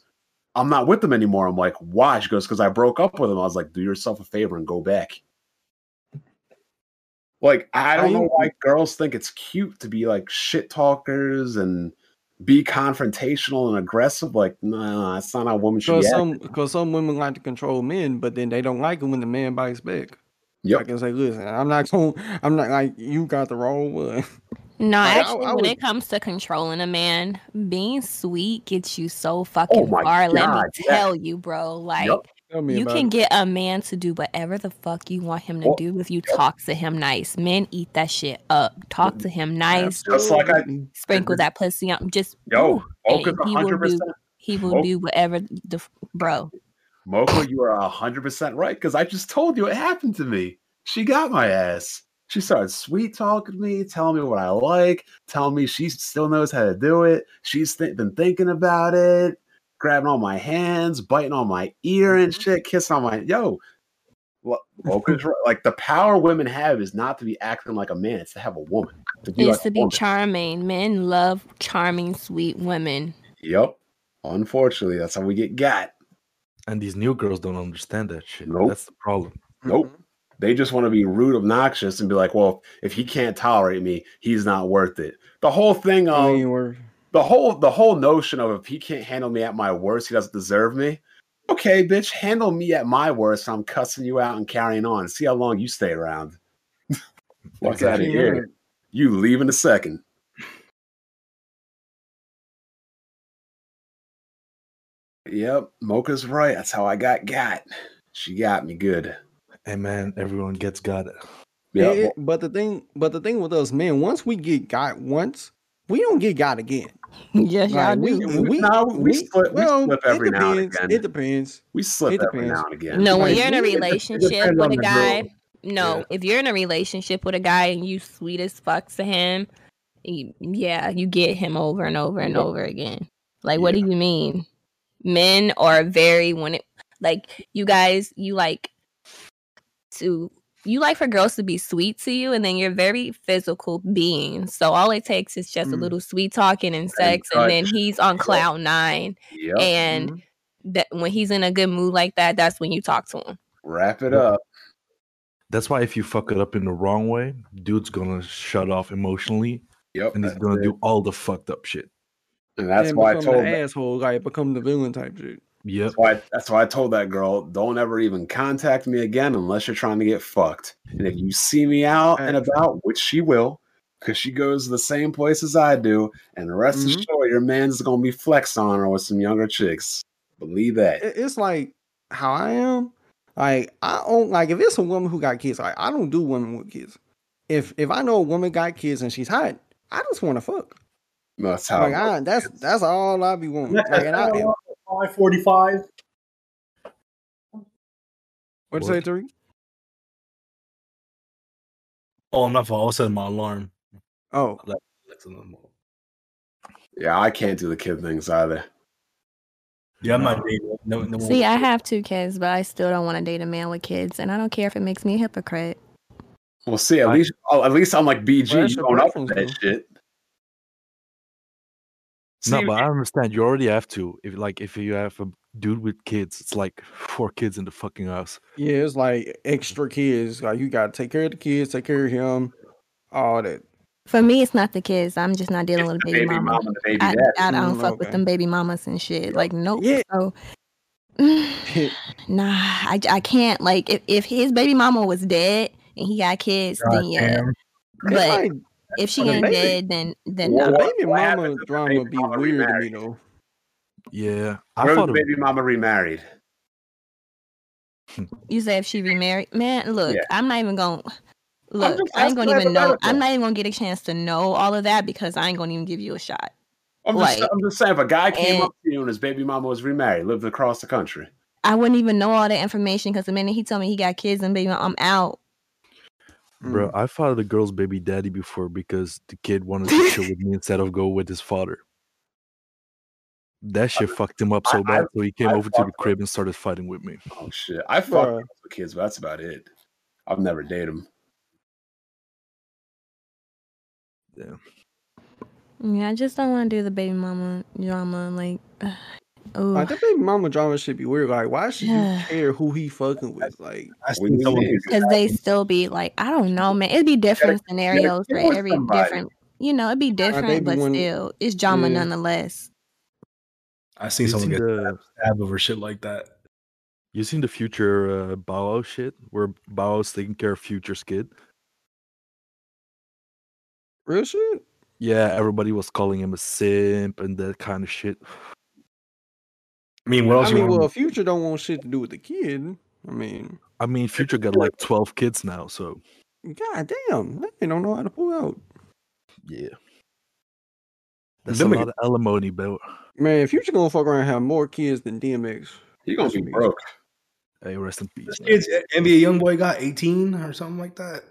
I'm not with them anymore. I'm like, why? She goes, because I broke up with them. I was like, do yourself a favor and go back. Like, I don't know why girls think it's cute to be like shit talkers and be confrontational and aggressive. Like, nah, that's not how women should be. Some, because some women like to control men, but then they don't like it when the man bites back. Yep. I can say, listen, I'm not going, I'm not like, you got the wrong one. No, like, actually, I, I when would... it comes to controlling a man, being sweet gets you so fucking oh far. God, Let me yeah. tell you, bro. Like, yep. You can it. get a man to do whatever the fuck you want him to well, do if you yep. talk to him nice. Men eat that shit up. Talk to him nice. Yeah, just like I, sprinkle I, that pussy on. Just yo, Mocha, he will do. He will Mocha. do whatever the bro. Mocha, you are a hundred percent right because I just told you it happened to me. She got my ass. She started sweet talking me, telling me what I like, telling me she still knows how to do it. She's th- been thinking about it. Grabbing on my hands, biting on my ear and shit, kissing on my yo. Well, like the power women have is not to be acting like a man; it's to have a woman. To be it's like to be woman. charming. Men love charming, sweet women. Yep. Unfortunately, that's how we get got. And these new girls don't understand that shit. Nope. That's the problem. Nope. Mm-hmm. They just want to be rude, obnoxious, and be like, "Well, if he can't tolerate me, he's not worth it." The whole thing of. Anywhere. The whole the whole notion of if he can't handle me at my worst, he doesn't deserve me. Okay, bitch, handle me at my worst. I'm cussing you out and carrying on. See how long you stay around. Walk out of here. You leave in a second. Yep, Mocha's right. That's how I got got. She got me good. Hey man, everyone gets got. Yeah, it, but the thing, but the thing with us, man, once we get got once. We don't get got again. Yeah, like, we, we, we, no, we, we slip, well, we slip every depends, now and again. It depends. We slip every now and again. No, when like, you're in a relationship with a guy, no, yeah. if you're in a relationship with a guy and you sweet as fuck to him, you, yeah, you get him over and over and yeah. over again. Like, yeah. what do you mean? Men are very, when it, like, you guys, you like to... You like for girls to be sweet to you, and then you're very physical beings. So all it takes is just mm. a little sweet talking and sex, and, and then he's on cloud nine. Yep. And mm. that when he's in a good mood like that, that's when you talk to him. Wrap it up. That's why if you fuck it up in the wrong way, dude's gonna shut off emotionally. Yep, and he's gonna it. do all the fucked up shit. And that's and why I told the that. asshole guy become the villain type shit. Yeah, that's why, I, that's why I told that girl, don't ever even contact me again unless you're trying to get fucked. And if you see me out and about, which she will, because she goes to the same place as I do, and rest mm-hmm. assured, your man's going to be flexed on her with some younger chicks. Believe that. It's like how I am. Like I don't like if it's a woman who got kids. Like I don't do women with kids. If if I know a woman got kids and she's hot, I just want to fuck. No, that's how. Like, I, that's that's all I be wanting. Like, and I, and, five forty-five What'd you say, Tariq? Oh, I'm not for all setting my alarm. Oh. Yeah, I can't do the kid things either. Yeah, I'm no. not dating. No, no See, I have two kids, but I still don't want to date a man with kids, and I don't care if it makes me a hypocrite. Well, see, at I, least oh, at least I'm like B G. Well, you don't up with that though. shit. See, no, but I understand. You already have to. If like, if you have a dude with kids, it's like four kids in the fucking house. Yeah, it's like extra kids. Like you gotta take care of the kids, take care of him, all that. For me, it's not the kids. I'm just not dealing it's with the baby, baby mama. mama the baby I, I don't mm, fuck okay. with them baby mamas and shit. Like, nope. Yeah. So, mm, nah, I, I can't. Like, if, if his baby mama was dead and he got kids, God then yeah. Damn. But. Yeah. If she ain't dead, then then well, baby mama drama would be weird to me though. Yeah, I Where thought was baby mama remarried. You say if she remarried, man. Look, yeah. I'm not even gonna look. I ain't gonna even know. I'm not even gonna get a chance to know all of that because I ain't gonna even give you a shot. I'm like, just, I'm just saying, if a guy came and, up to you and his baby mama was remarried, lived across the country, I wouldn't even know all that information because the minute he told me he got kids and baby mama, I'm out. Bro, I fought the girl's baby daddy before because the kid wanted to chill with me instead of go with his father. That shit I, fucked him up so I, bad, I, so he came I over to the crib and started fighting with me. Oh shit! I fucked with kids, but that's about it. I've never dated him. Yeah. Yeah, I just don't want to do the baby mama drama. Like, oh, like, that baby mama drama should be weird. Like, why should you care who he fucking with? Like, because they still be like, I don't know, man. It'd be different gotta, scenarios gotta for every somebody. different. You know, it'd be different, but one, still, it's drama yeah. nonetheless. I seen someone get stabbed over shit like that. You seen the future uh, Bao shit where Bao's taking care of Future's kid? Real shit? Yeah, everybody was calling him a simp and that kind of shit. I mean, what else? I mean, you well, Future don't want shit to do with the kid. I mean, I mean, Future got like twelve kids now, so. God damn, they don't know how to pull out. Yeah. That's D M X. A lot of alimony, bro. Man, Future gonna fuck around and have more kids than D M X. He gonna be broke. Hey, rest in peace. This kid's N B A YoungBoy got eighteen or something like that.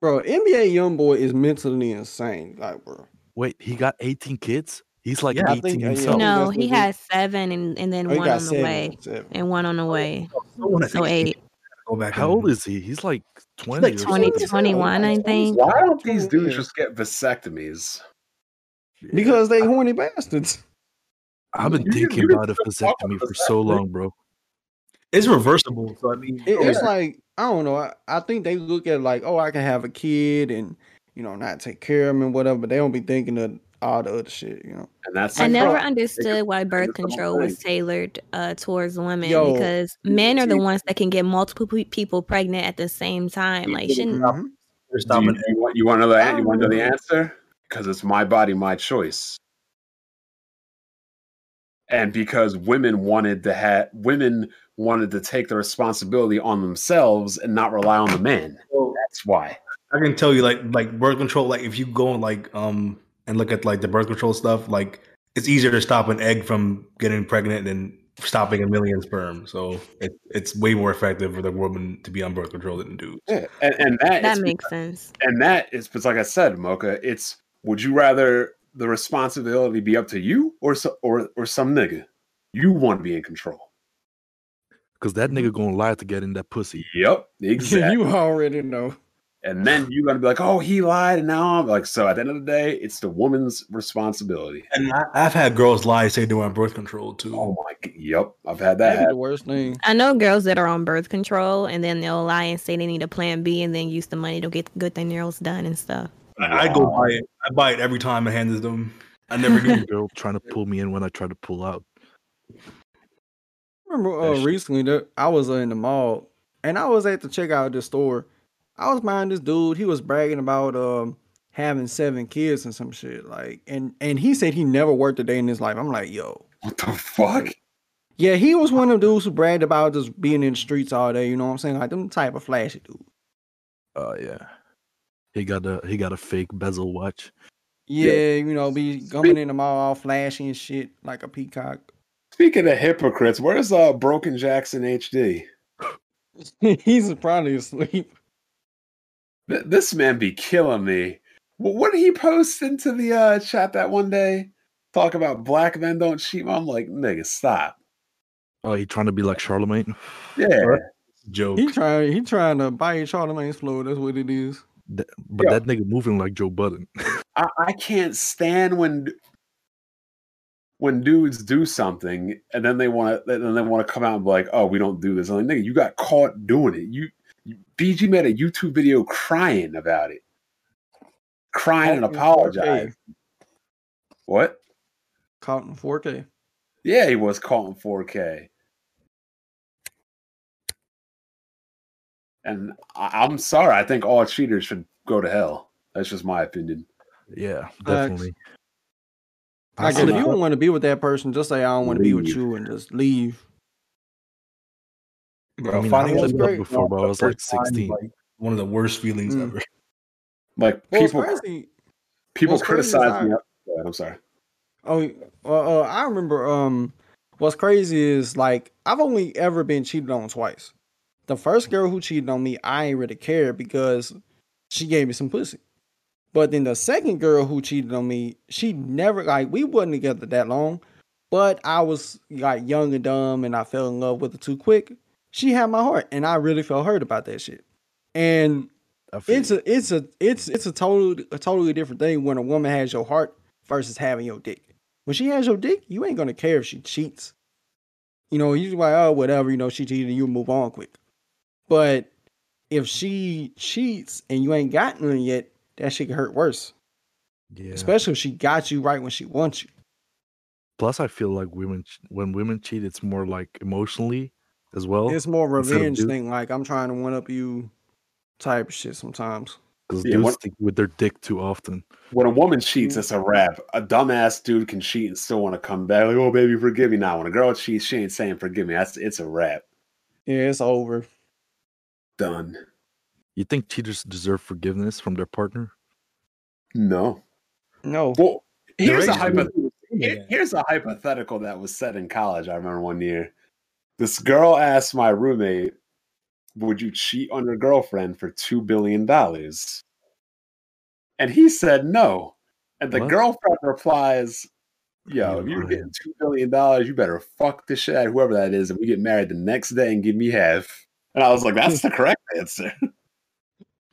Bro, N B A YoungBoy is mentally insane. Like, bro. Wait, he got eighteen kids? He's like yeah, eighteen think, himself. No, he has seven and, and then oh, one on seven, the way. Seven. And one on the way. Oh, so eight. Go back How old is he? He's like twenty. He's like twenty, twenty, twenty-one, I think. Why don't these dudes just get vasectomies? Yeah. Because they horny bastards. I've been thinking you're about a vasectomy for so long, bro. It's reversible. So I mean, it, it's like, I don't know. I, I think they look at it like, oh, I can have a kid and, you know, not take care of him and whatever. But they don't be thinking of all the other shit, you know. And that's I like, never bro, understood why birth control was tailored uh, towards women Yo, because men are the ones that can get multiple people pregnant at the same time. Like, shouldn't you, you want you want to know the, you want to know the answer? Because it's my body, my choice. And because women wanted to have women wanted to take the responsibility on themselves and not rely on the man. That's why. I can tell you, like, like birth control. Like, if you go and like um and look at like the birth control stuff, like it's easier to stop an egg from getting pregnant than stopping a million sperm. So it, it's way more effective for the woman to be on birth control than dudes. Yeah, and, and that that is, makes sense. And that is, but like I said, Mocha, it's would you rather the responsibility be up to you or so, or or some nigga? You want to be in control. Because that nigga gonna lie to get in that pussy. Yep, exactly. You already know. And then you're gonna be like, oh, he lied, and now I'm like, so at the end of the day, it's the woman's responsibility. And I, I've had girls lie say they were on birth control too. Oh my God. Yep, I've had that. That's the worst thing. I know girls that are on birth control and then they'll lie and say they need a plan B and then use the money to get good thing nails done and stuff. I go buy it. I buy it every time I hand it to them. I never get a girl trying to pull me in when I try to pull out. Remember uh, recently, there, I was uh, in the mall and I was at the checkout at this store. I was buying this dude. He was bragging about um, having seven kids and some shit. Like, and and he said he never worked a day in his life. I'm like, yo, what the fuck? Yeah, he was one of the dudes who bragged about just being in the streets all day. You know what I'm saying? Like them type of flashy dude. Oh uh, yeah. He got a he got a fake bezel watch. Yeah, yeah. You know, be coming in the mall all flashy and shit like a peacock. Speaking of hypocrites, where's uh Broken Jackson H D? He's probably asleep. Th- this man be killing me. Well, what did he post into the uh, chat that one day? Talk about black men don't cheat. I'm like, nigga, stop. Oh, he trying to be like Charlemagne? Yeah, joke. He trying he trying to buy Charlemagne's flow. That's what it is. That, but Yo. that nigga moving like Joe Budden. I, I can't stand when when dudes do something and then they want to then they want to come out and be like, "Oh, we don't do this." I'm like, nigga, you got caught doing it. You, you B G made a YouTube video crying about it, crying and apologizing. What? Caught in four K. Yeah, he was caught in four K. And I'm sorry. I think all cheaters should go to hell. That's just my opinion. Yeah, definitely. I guess if you don't want to be with that person, just say I don't want to be with you and just leave. Bro, I mean, I was great before, but I was like sixteen. Like, one of the worst feelings mm. ever. Like people, well, people criticize me. I, I'm sorry. Oh, uh, uh, I remember. Um, what's crazy is like I've only ever been cheated on twice. The first girl who cheated on me, I ain't really care because she gave me some pussy. But then the second girl who cheated on me, she never, like, we wasn't together that long. But I was, like, young and dumb and I fell in love with her too quick. She had my heart and I really felt hurt about that shit. And It's a it's a it's it's a totally a totally different thing when a woman has your heart versus having your dick. When she has your dick, you ain't gonna care if she cheats. You know, you're like, oh, whatever, you know, she cheated, you move on quick. But if she cheats and you ain't gotten her yet, that shit can hurt worse. Yeah. Especially if she got you right when she wants you. Plus, I feel like women, when women cheat, it's more like emotionally as well. It's more revenge thing, like I'm trying to one up you type of shit sometimes. Because yeah, dudes stick with their dick too often. When a woman cheats, it's a wrap. A dumbass dude can cheat and still want to come back. Like, oh, baby, forgive me now. When a girl cheats, she ain't saying forgive me. That's, it's a wrap. Yeah, it's over. Done. You think cheaters deserve forgiveness from their partner? No. No. Well, here's a hypothetical. Yeah. Here's a hypothetical that was said in college. I remember one year, this girl asked my roommate, "Would you cheat on your girlfriend for two billion dollars?" And he said no. And the what? Girlfriend replies, "Yo, if you're getting two billion dollars, you better fuck the shit out of whoever that is, and we get married the next day and give me half." And I was like, "That's the correct answer."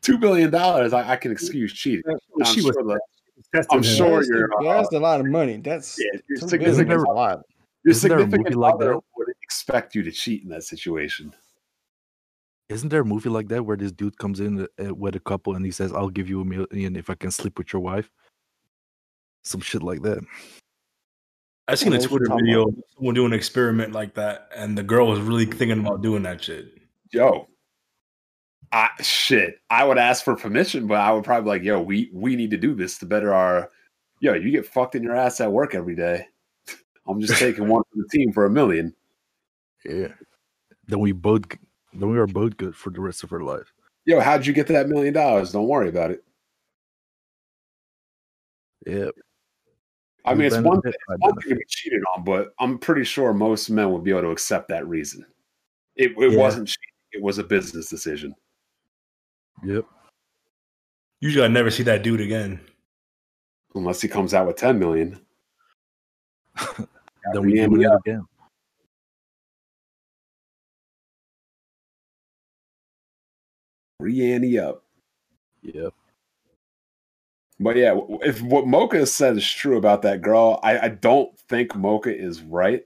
Two billion dollars, I, I can excuse cheating. I'm she sure was. That- That's I'm sure that's you're. Uh, that's a lot of money. That's yeah, your significant, never, a lot. Your significant like other that? Would expect you to cheat in that situation. Isn't there a movie like that where this dude comes in with a couple and he says, "I'll give you a million if I can sleep with your wife"? Some shit like that. I seen a Twitter video of someone doing an experiment like that, and the girl was really thinking about doing that shit. Yo. I, shit, I would ask for permission, but I would probably be like, yo, we, we need to do this to better our, yo, you get fucked in your ass at work every day. I'm just taking one for the team for a million. Yeah. Then we both, then we are both good for the rest of our life. Yo, how'd you get to that million dollars? Don't worry about it. Yeah. I mean, it's one thing to be cheated on, but I'm pretty sure most men would be able to accept that reason. It, it yeah. wasn't cheating. It was a business decision. Yep. Usually I never see that dude again. Unless he comes out with ten million. Then we do it again. Re-ante up. Yep. But yeah, if what Mocha said is true about that girl, I, I don't think Mocha is right.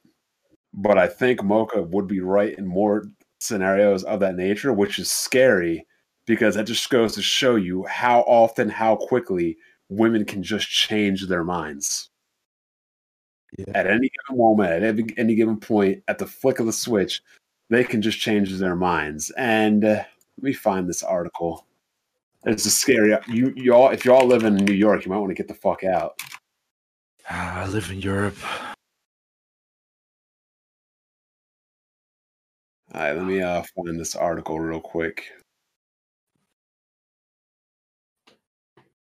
But I think Mocha would be right in more scenarios of that nature, which is scary. Because that just goes to show you how often, how quickly women can just change their minds. Yeah. At any given moment, at any, any given point, at the flick of the switch, they can just change their minds. And uh, let me find this article. It's a scary. You, you all, if you all live in New York, you might want to get the fuck out. I live in Europe. All right, let me uh, find this article real quick.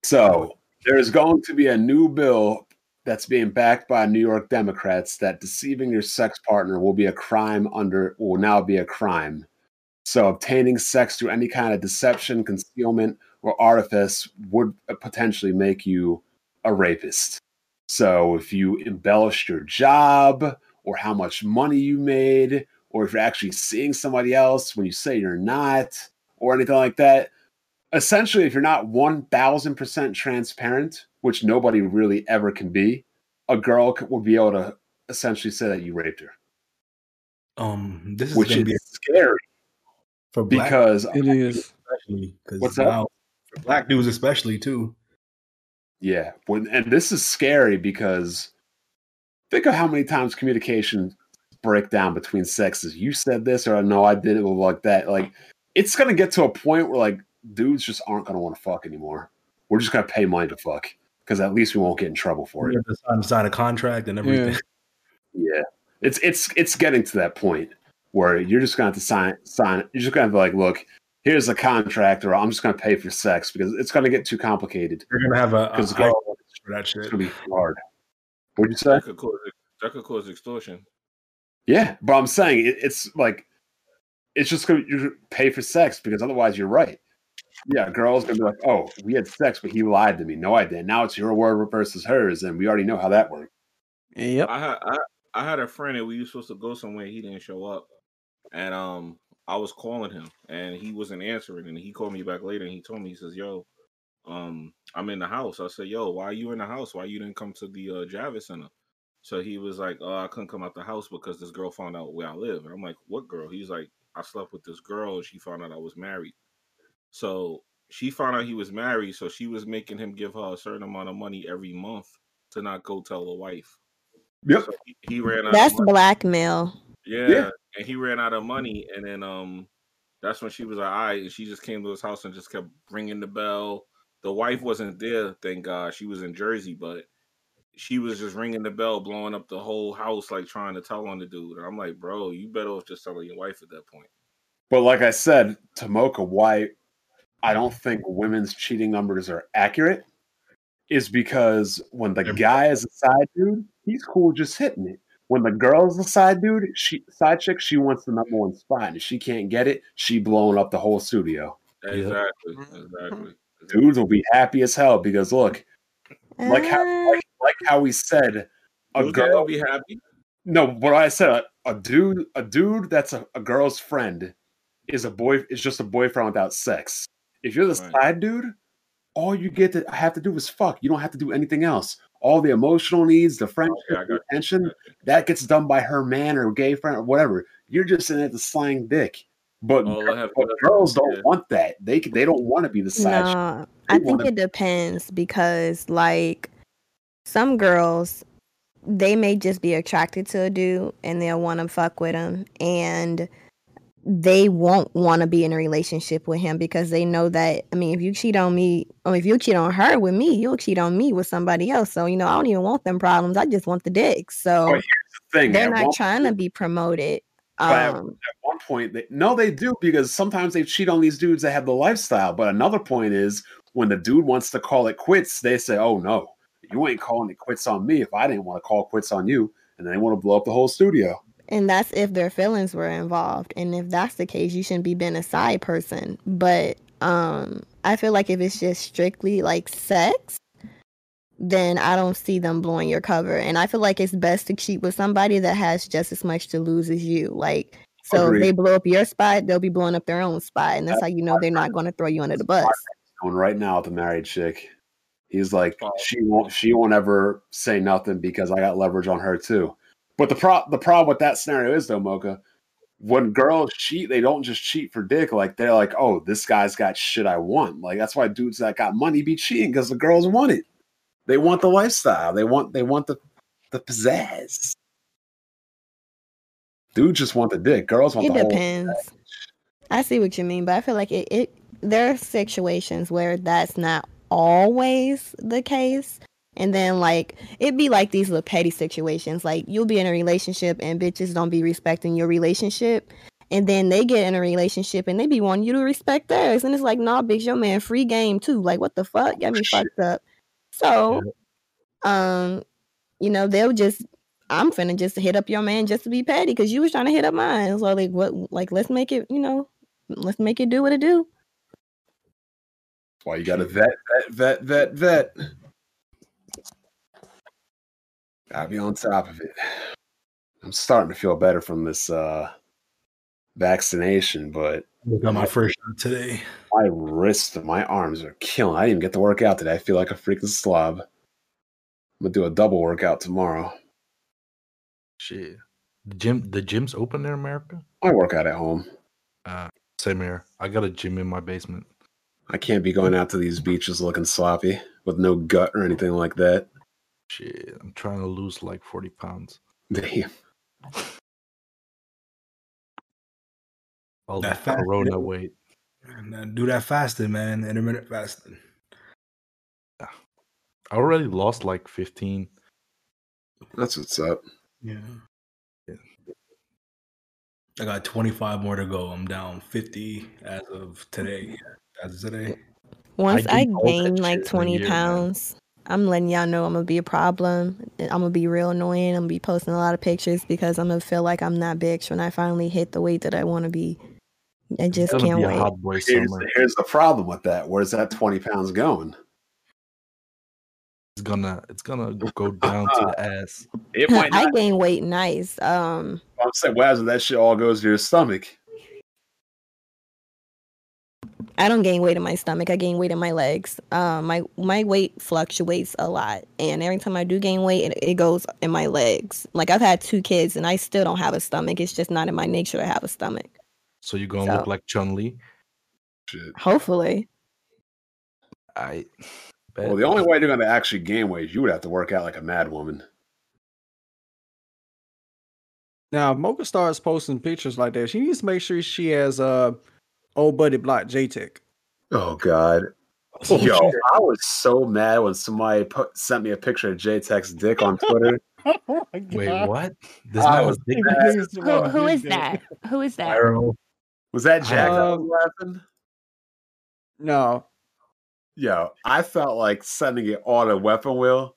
So there is going to be a new bill that's being backed by New York Democrats that deceiving your sex partner will be a crime under will now be a crime. So obtaining sex through any kind of deception, concealment, or artifice would potentially make you a rapist. So if you embellished your job or how much money you made, or if you're actually seeing somebody else when you say you're not, or anything like that. Essentially, if you're not one thousand percent transparent, which nobody really ever can be, a girl could, would be able to essentially say that you raped her. Um, this is which is be scary for black because it is. Especially, what's now, that? For black dudes, especially too. Yeah, when, and this is scary because think of how many times communication breaks down between sexes. You said this, or no, I did it like that. Like, it's gonna get to a point where like. Dudes just aren't going to want to fuck anymore. We're just going to pay money to fuck because at least we won't get in trouble for it. Sign, sign a contract and everything. Yeah. yeah, it's it's it's getting to that point where you're just going to have to sign sign. You're just going to be like, look, here's a contract, or I'm just going to pay for sex because it's going to get too complicated. You're going to have a because girl for that shit. It's going to be hard. What'd you say? That could cause, that could cause extortion. Yeah, but I'm saying it, it's like it's just going to pay for sex because otherwise you're right. Yeah, a girl's gonna be like, "Oh, we had sex, but he lied to me." No, I didn't. Now it's your word versus hers, and we already know how that worked. Yep. I had I, I had a friend that we were supposed to go somewhere. He didn't show up, and um, I was calling him and he wasn't answering, and he called me back later and he told me, he says, yo, um, I'm in the house. I said, yo, why are you in the house? Why you didn't come to the uh, Javis Center? So he was like, oh, I couldn't come out the house because this girl found out where I live. And I'm like, what girl? He's like, I slept with this girl and she found out I was married. So she found out he was married, so she was making him give her a certain amount of money every month to not go tell her wife. Yep. So he, he ran out That's of money. blackmail. Yeah, yeah. And he ran out of money. And then um, that's when she was like, all right. And she just came to his house and just kept ringing the bell. The wife wasn't there, thank God. She was in Jersey, but she was just ringing the bell, blowing up the whole house, like trying to tell on the dude. And I'm like, bro, you better off just telling your wife at that point. But like I said, Tomoka, why I don't think women's cheating numbers are accurate is because when the guy is a side dude, he's cool just hitting it. When the girl's a side dude, she side chick, she wants the number one spot. And if she can't get it, she blowing up the whole studio. Exactly. Exactly. Dudes will be happy as hell because look, like how like, like how we said a Dude, girl will be happy. No, what I said a, a dude a dude that's a, a girl's friend is a boy is just a boyfriend without sex. If you're the right. side dude, all you get to have to do is fuck. You don't have to do anything else. All the emotional needs, the friendship, okay, the attention, that gets done by her man or gay friend or whatever. You're just in it to slang dick. But, oh, girls, but girls don't yeah. want that. They they don't want to be the side. No, I think it be- depends because like some girls, they may just be attracted to a dude and they'll want to fuck with him, and they won't want to be in a relationship with him because they know that, I mean, if you cheat on me, I mean, if you cheat on her with me, you'll cheat on me with somebody else. So, you know, I don't even want them problems. I just want the dick. So oh, here's the thing, they're not trying to be promoted. But um, at, at one point, they, no, they do, because sometimes they cheat on these dudes that have the lifestyle. But another point is when the dude wants to call it quits, they say, oh, no, you ain't calling it quits on me if I didn't want to call quits on you. And they want to blow up the whole studio. And that's if their feelings were involved. And if that's the case, you shouldn't be being a side person. But um, I feel like if it's just strictly like sex, then I don't see them blowing your cover. And I feel like it's best to cheat with somebody that has just as much to lose as you. Like, so Agreed. If they blow up your spot, they'll be blowing up their own spot. And that's, that's how you know they're not going to throw you under the bus. Right now, the married chick, he's like, she won't, she won't ever say nothing because I got leverage on her too. But the pro, the problem with that scenario is though, Mocha, when girls cheat, they don't just cheat for dick. Like they're like, oh, this guy's got shit I want. Like that's why dudes that got money be cheating, because the girls want it. They want the lifestyle. They want they want the, the pizzazz. Dudes just want the dick. Girls want it the depends. whole package. I see what you mean, but I feel like it, it. There are situations where that's not always the case. And then, like, it'd be like these little petty situations. Like, you'll be in a relationship and bitches don't be respecting your relationship. And then they get in a relationship and they be wanting you to respect theirs. And it's like, nah, bitch, your man free game, too. Like, what the fuck? Got me fucked up. So, um, you know, they'll just, I'm finna just hit up your man just to be petty because you was trying to hit up mine. So, like, what, like, let's make it, you know, let's make it do what it do. Why you gotta vet, vet, vet, vet, vet. Gotta be on top of it. I'm starting to feel better from this uh, vaccination, but. I got my first shot today. My wrists and my arms are killing. I didn't even get to work out today. I feel like a freaking slob. I'm going to do a double workout tomorrow. Shit. The gym, the gym's open there in America? I work out at home. Uh, same here. I got a gym in my basement. I can't be going out to these beaches looking sloppy with no gut or anything like that. Shit. I'm trying to lose like forty pounds. Damn. All that fast road no weight. Do that fasting, man. Intermittent fasting. Yeah. I already lost like fifteen. That's what's up. Yeah. yeah. I got twenty-five more to go. I'm down fifty as of today. As of today. Once I, I gain like twenty pounds, year, I'm letting y'all know I'm going to be a problem. I'm going to be real annoying. I'm going to be posting a lot of pictures because I'm going to feel like I'm not bitch when I finally hit the weight that I want to be. I just can't wait. Here's, here's the problem with that. Where's that twenty pounds going? It's gonna, it's gonna go down to the ass. It might not. I gain weight nice. Um, I'm saying, wow, that shit all goes to your stomach. I don't gain weight in my stomach. I gain weight in my legs. Um, my my weight fluctuates a lot, and every time I do gain weight, it, it goes in my legs. Like, I've had two kids, and I still don't have a stomach. It's just not in my nature to have a stomach. So you're gonna so. look like Chun-Li? Shit. Hopefully. I. Bet. Well, the only way you're gonna actually gain weight, you would have to work out like a mad woman. Now, if Mocha starts posting pictures like that, she needs to make sure she has a. Uh... Old buddy block J-Tech. Oh God, oh, yo! I was so mad when somebody put, sent me a picture of J-Tech's dick on Twitter. Oh, wait, what? This uh, man was dick. Who, who is that? Who is that? Was that Jack um, that was laughing? No. Yo, I felt like sending it all to Weapon Wheel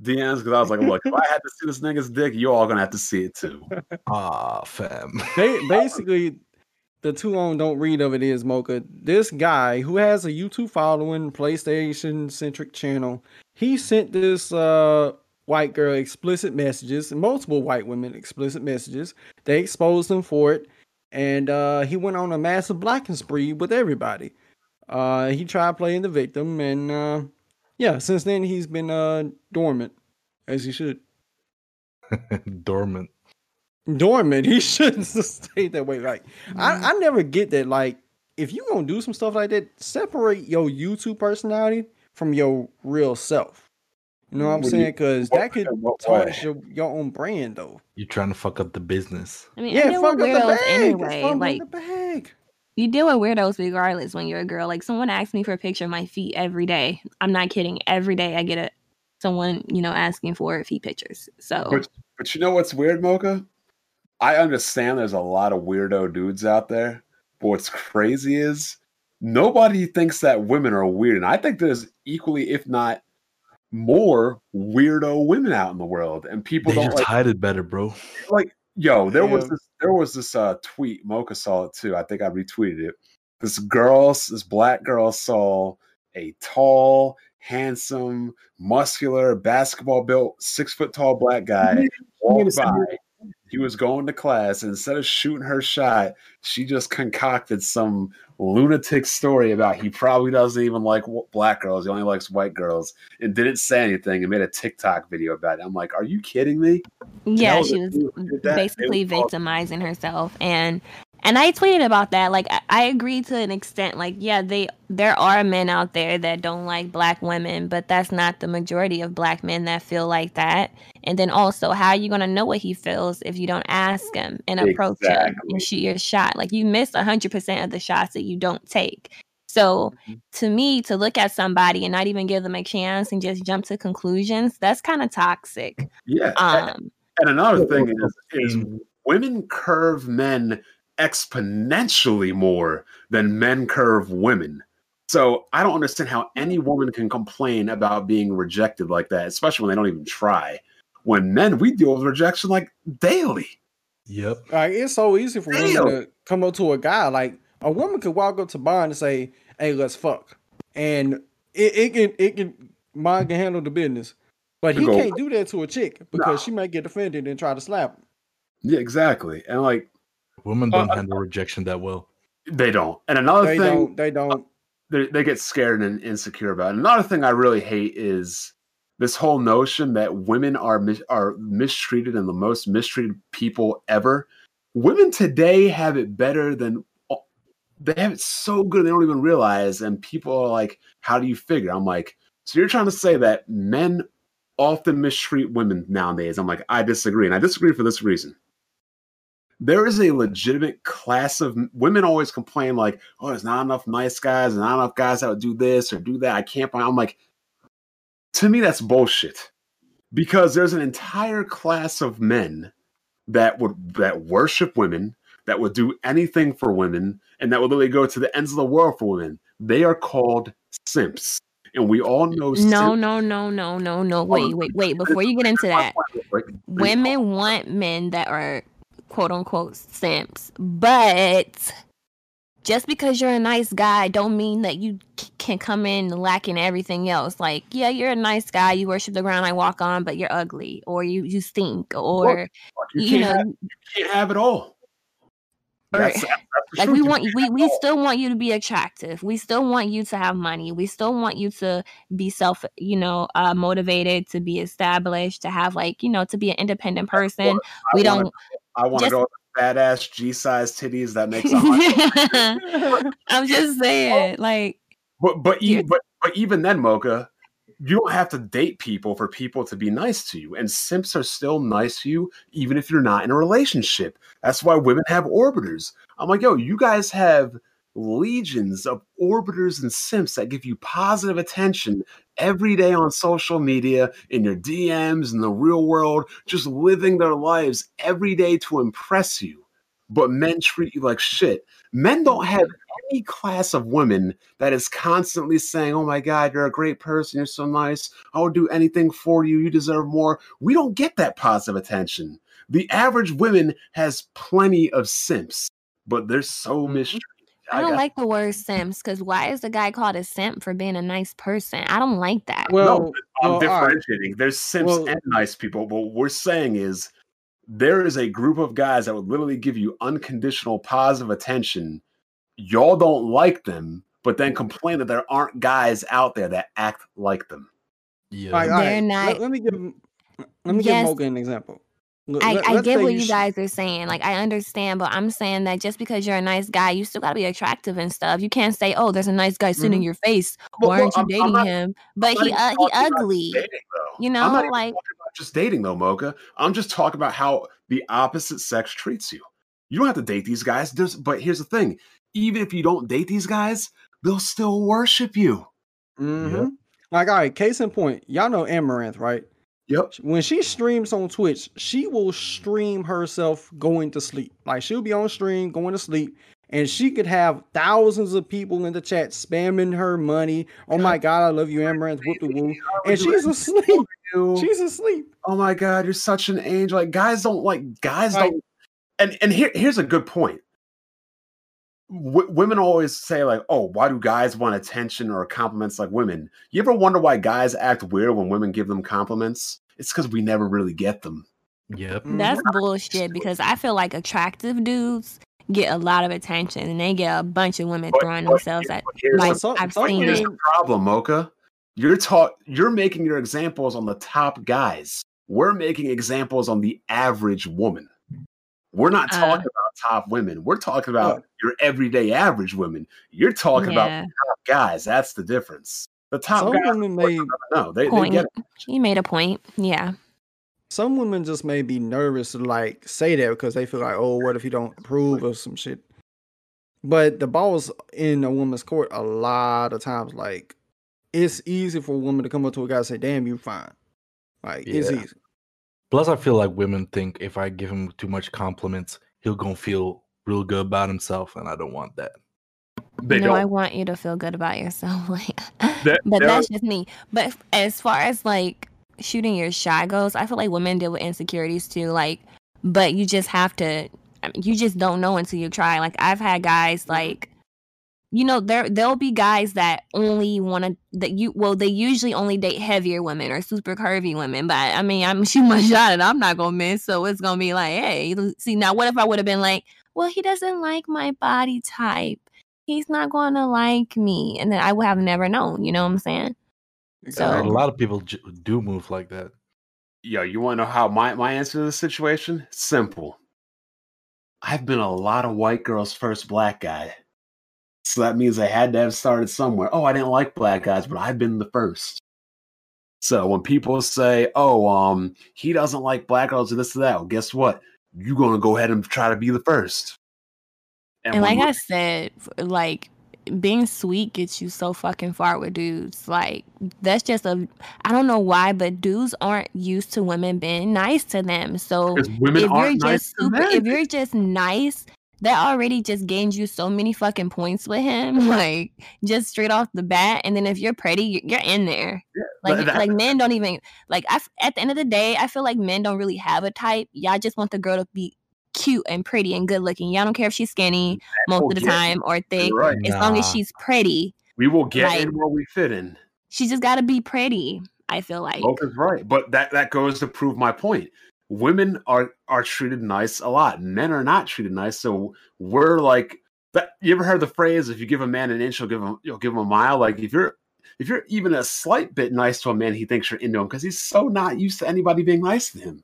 D Ms because I was like, "Look, if I had to see this nigga's dick, you're all gonna have to see it too." Ah, oh, fam. They basically. The too long don't read of it is Mocha. This guy who has a YouTube following, PlayStation centric channel, he sent this uh, white girl explicit messages, multiple white women explicit messages. They exposed him for it, and uh, he went on a massive blocking spree with everybody. Uh, he tried playing the victim, and uh, yeah, since then he's been uh, dormant, as he should. Dormant. Dormant. He shouldn't stay that way. Like, I, I never get that. Like, if you gonna do some stuff like that, separate your YouTube personality from your real self. You know what I'm what saying? Because that could tarnish your, your own brand, though. You're trying to fuck up the business. I mean, yeah, I know fuck, up the, anyway. fuck like, up the bag. Like, you deal with weirdos regardless when you're a girl. Like, someone asks me for a picture of my feet every day. I'm not kidding. Every day I get a someone, you know, asking for feet pictures. So, but, but you know what's weird, Mocha? I understand there's a lot of weirdo dudes out there, but what's crazy is nobody thinks that women are weird. And I think there's equally, if not more, weirdo women out in the world. And people they don't just like, hide it better, bro. Like, yo, there Damn. was this there was this uh, tweet, Mocha saw it too. I think I retweeted it. This girl, this black girl saw a tall, handsome, muscular, basketball built, six foot tall black guy walk by. He was going to class, and instead of shooting her shot, she just concocted some lunatic story about he probably doesn't even like black girls. He only likes white girls, and didn't say anything and made a TikTok video about it. I'm like, are you kidding me? Yeah, she was basically victimizing herself. And and I tweeted about that. Like, I, I agree to an extent. Like, yeah, they there are men out there that don't like black women, but that's not the majority of black men that feel like that. And then also, how are you going to know what he feels if you don't ask him and approach exactly. him and shoot your shot? Like, you miss one hundred percent of the shots that you don't take. So mm-hmm. to me, to look at somebody and not even give them a chance and just jump to conclusions, that's kind of toxic. Yeah. Um, and, and another thing is, is women curve men exponentially more than men curve women. So I don't understand how any woman can complain about being rejected like that, especially when they don't even try. When men, we deal with rejection like daily. Yep. Like, it's so easy for Damn. women to come up to a guy. Like, a woman could walk up to Bond and say, "Hey, let's fuck," and it, it can it can Bond can handle the business, but he go, can't do that to a chick because nah. she might get offended and try to slap him. Yeah, exactly. And like. Women don't uh, handle rejection that well. They don't. And another they thing... Don't, they don't. Uh, they, they get scared and insecure about it. Another thing I really hate is this whole notion that women are, mis- are mistreated and the most mistreated people ever. Women today have it better than... They have it so good they don't even realize. And people are like, how do you figure? I'm like, so you're trying to say that men often mistreat women nowadays. I'm like, I disagree. And I disagree for this reason. There is a legitimate class of women always complain like, oh, there's not enough nice guys and not enough guys that would do this or do that. I can't find. I'm like, to me, that's bullshit because there's an entire class of men that would, that worship women, that would do anything for women and that would literally go to the ends of the world for women. They are called simps. And we all know. No, no, no, no, no, no. Wait, wait, wait. Before you get into that, women want men that are quote unquote simps, but just because you're a nice guy don't mean that you c- can come in lacking everything else. Like, yeah, you're a nice guy, you worship the ground I walk on, but you're ugly or you you stink or well, you, you can't know have, you can't have it all. That's, that's like we want we, we still want you to be attractive. We still want you to have money. We still want you to be self, you know, uh, motivated, to be established, to have like, you know, to be an independent person. We wanna, don't. I want to go with badass G-sized titties that makes a hundred. I'm just saying, like. But but even but, but even then, Mocha, you don't have to date people for people to be nice to you. And simps are still nice to you, even if you're not in a relationship. That's why women have orbiters. I'm like, yo, you guys have legions of orbiters and simps that give you positive attention every day on social media, in your D Ms, in the real world, just living their lives every day to impress you. But men treat you like shit. Men don't have any class of women that is constantly saying, oh my God, you're a great person, you're so nice, I'll do anything for you, you deserve more. We don't get that positive attention. The average woman has plenty of simps, but they're so mistreated. I don't I like the word simps, because why is the guy called a simp for being a nice person? I don't like that. Well, no, I'm well, differentiating. Right. There's simps well, and nice people, but what we're saying is there is a group of guys that would literally give you unconditional positive attention. Y'all don't like them, but then complain that there aren't guys out there that act like them. Yeah, all right, all right. They're not. Let, let me give. Let me yes. give Mocha an example. Let, I, let, I get what you sh- guys are saying. Like, I understand, but I'm saying that just because you're a nice guy, you still gotta be attractive and stuff. You can't say, "Oh, there's a nice guy sitting mm-hmm. in your face. Well, Why well, aren't you I'm, dating I'm not, him?" But he uh, he ugly. Dating, you know, I'm not like about just dating though, Mocha. I'm just talking about how the opposite sex treats you. You don't have to date these guys. There's, but here's the thing. Even if you don't date these guys, they'll still worship you. Mm-hmm. Yep. Like, all right, case in point, y'all know Amaranth, right? Yep. When she streams on Twitch, she will stream herself going to sleep. Like, she'll be on stream going to sleep, and she could have thousands of people in the chat spamming her money. Oh my God, I love you, Amaranth. Whoop the woo. And she's asleep. She's asleep. Oh my God, you're such an angel. Like, guys don't like guys like, don't. And and here here's a good point. W- women always say like, oh, why do guys want attention or compliments like women? You ever wonder why guys act weird when women give them compliments? It's because we never really get them. Yep. That's bullshit, because I feel like attractive dudes get a lot of attention and they get a bunch of women but, throwing but themselves at like, so, I've so seen here's it. The problem, Mocha. You're ta- you're making your examples on the top guys. We're making examples on the average woman. We're not talking uh, about top women. We're talking about yeah. your everyday average women. You're talking yeah. about top guys. That's the difference. The top Some guys. Women may no, they, they get it. You made a point. Yeah. Some women just may be nervous to like say that because they feel like, oh, what if you don't approve of some shit? But the ball's in a woman's court a lot of times. Like, it's easy for a woman to come up to a guy and say, damn, you fine. Like, yeah. it's easy. Plus, I feel like women think if I give him too much compliments, he'll gonna feel real good about himself, and I don't want that. They no, don't. I want you to feel good about yourself, like. That, but that that's was... just me. But as far as like shooting your shot goes, I feel like women deal with insecurities too. Like, but you just have to. I mean, you just don't know until you try. Like, I've had guys like. You know, there there'll be guys that only want to that you well they usually only date heavier women or super curvy women. But I mean, I'm shooting my shot and I'm not gonna miss, so it's gonna be like, hey, see now, what if I would have been like, well, he doesn't like my body type, he's not gonna like me, and then I would have never known. You know what I'm saying? So a lot of people do move like that. Yo, you want to know how my my answer to this situation? Simple. I've been a lot of white girls' first black guy. So that means I had to have started somewhere. Oh, I didn't like black guys, but I've been the first. So when people say, oh, um, he doesn't like black girls or this or that, well, guess what? You're going to go ahead and try to be the first. And, and like I said, like, being sweet gets you so fucking far with dudes. Like, that's just a, I don't know why, but dudes aren't used to women being nice to them. So if you're just super, if you're just nice, that already just gains you so many fucking points with him, like, just straight off the bat. And then if you're pretty, you're in there. Yeah, like, that, like men don't even like. I, at the end of the day, I feel like men don't really have a type. Y'all just want the girl to be cute and pretty and good looking. Y'all don't care if she's skinny most of the get, time or thick, right. as nah. long as she's pretty. We will get like, in where we fit in. She's just got to be pretty. I feel like Mocha's right, but that that goes to prove my point. women are are treated nice a lot. Men are not treated nice. So we're like that. You ever heard the phrase, if you give a man an inch, you'll give him, you'll give him a mile. Like if you're, if you're even a slight bit nice to a man, he thinks you're into him because he's so not used to anybody being nice to him.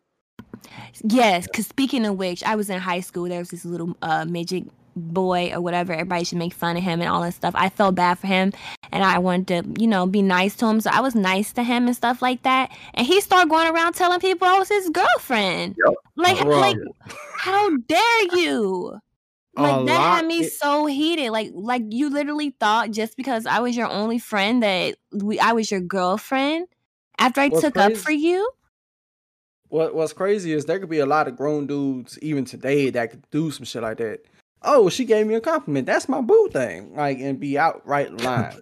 Yes, because speaking of which, I was in high school. There was this little uh, midget boy or whatever. Everybody should make fun of him and all that stuff. I felt bad for him, and I wanted to, you know, be nice to him. So I was nice to him and stuff like that. And he started going around telling people I was his girlfriend. Yep. Like, like, how dare you? Like, a that lot. had me so heated. Like, like you literally thought just because I was your only friend that we, I was your girlfriend after I What's took crazy? up for you. What What's crazy is there could be a lot of grown dudes even today that could do some shit like that. Oh, she gave me a compliment. That's my boo thing. Like, and be outright lying.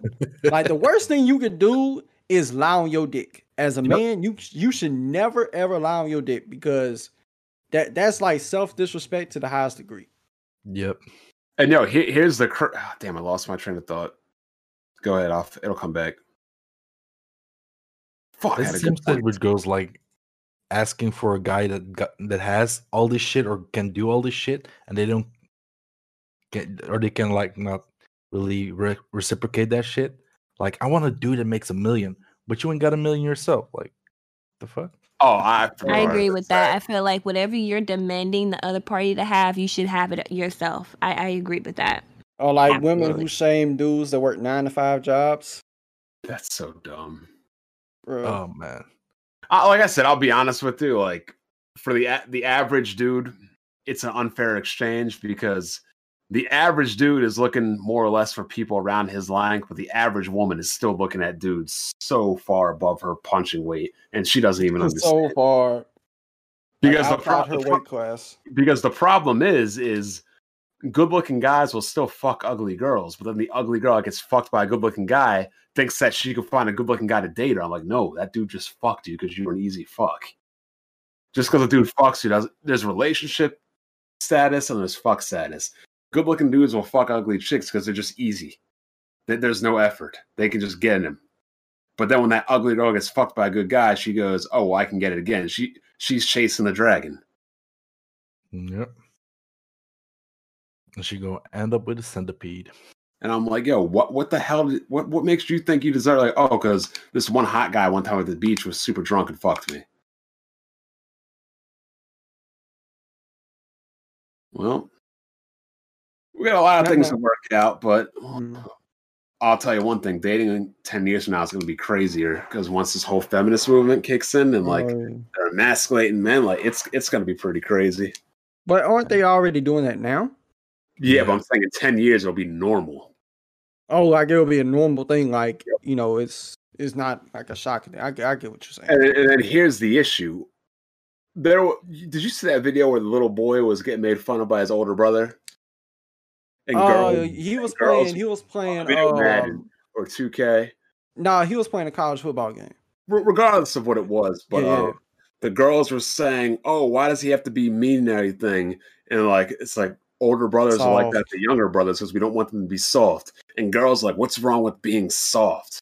Like, the worst thing you could do is lie on your dick. As a yep. man, you you should never, ever lie on your dick because that that's like self-disrespect to the highest degree. Yep. And yo, here, here's the cur- oh, damn, I lost my train of thought. Go ahead, off. It'll come back. Fuck. It seems like with girls, like asking for a guy that got, that has all this shit or can do all this shit, and they don't get, or they can like not really re- reciprocate that shit. Like, I want a dude that makes a million, but you ain't got a million yourself. Like, the fuck. Oh, I, I agree with that. I feel like whatever you're demanding the other party to have, you should have it yourself. I, I agree with that. Or like Absolutely. women who shame dudes that work nine to five jobs. That's so dumb. Bro. Oh man. I, like I said, I'll be honest with you. Like for the the average dude, it's an unfair exchange because the average dude is looking more or less for people around his line, but the average woman is still looking at dudes so far above her punching weight, and she doesn't even understand. So far. Because like, the, pro- her the pro- weight class. Because the problem is, is good-looking guys will still fuck ugly girls, but then the ugly girl gets fucked by a good-looking guy, thinks that she can find a good-looking guy to date her. I'm like, no, that dude just fucked you because you were an easy fuck. Just because a dude fucks you, doesn't. There's relationship status and there's fuck status. Good-looking dudes will fuck ugly chicks because they're just easy. There's no effort. They can just get in them. But then when that ugly girl gets fucked by a good guy, she goes, oh, well, I can get it again. She She's chasing the dragon. Yep. And she going to end up with a centipede. And I'm like, yo, what What the hell? Did, what What makes you think you deserve? Like, oh, because this one hot guy one time at the beach was super drunk and fucked me. Well. We got a lot of things to work out, but I'll tell you one thing. Dating in ten years from now is going to be crazier because once this whole feminist movement kicks in and like they're emasculating men, like it's it's going to be pretty crazy. But aren't they already doing that now? Yeah, but I'm saying in ten years it'll be normal. Oh, like it'll be a normal thing. Like, you know, it's it's not like a shocking thing. I, I get what you're saying. And, and then here's the issue. There, did you see that video where the little boy was getting made fun of by his older brother? Oh, uh, he was playing. Girls. He was playing. Uh, Madden or two K. No, nah, he was playing a college football game. Re- regardless of what it was, but yeah. uh, the girls were saying, "Oh, why does he have to be mean and everything?" And like, it's like older brothers soft. are like that to younger brothers because we don't want them to be soft. And girls are like, "What's wrong with being soft?"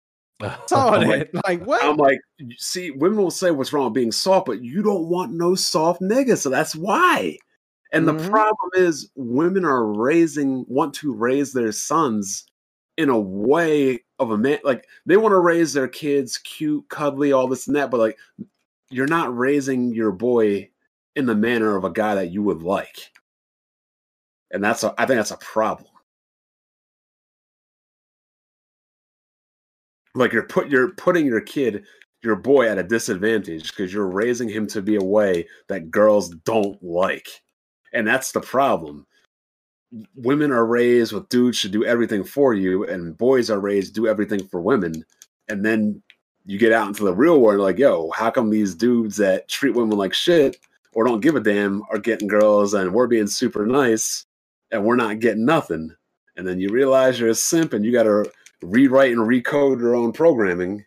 Saw it. Like, like what? I'm like, see, women will say, "What's wrong with being soft?" But you don't want no soft nigga, so that's why. And the mm-hmm. problem is women are raising, want to raise their sons in a way of a man. Like they want to raise their kids cute, cuddly, all this and that. But like, you're not raising your boy in the manner of a guy that you would like. And that's, a, I think that's a problem. Like you're put, you're putting your kid, your boy at a disadvantage because you're raising him to be a way that girls don't like. And that's the problem. Women are raised with dudes should do everything for you, and boys are raised to do everything for women. And then you get out into the real world, like, yo, how come these dudes that treat women like shit or don't give a damn are getting girls, and we're being super nice, and we're not getting nothing? And then you realize you're a simp, and you got to rewrite and recode your own programming.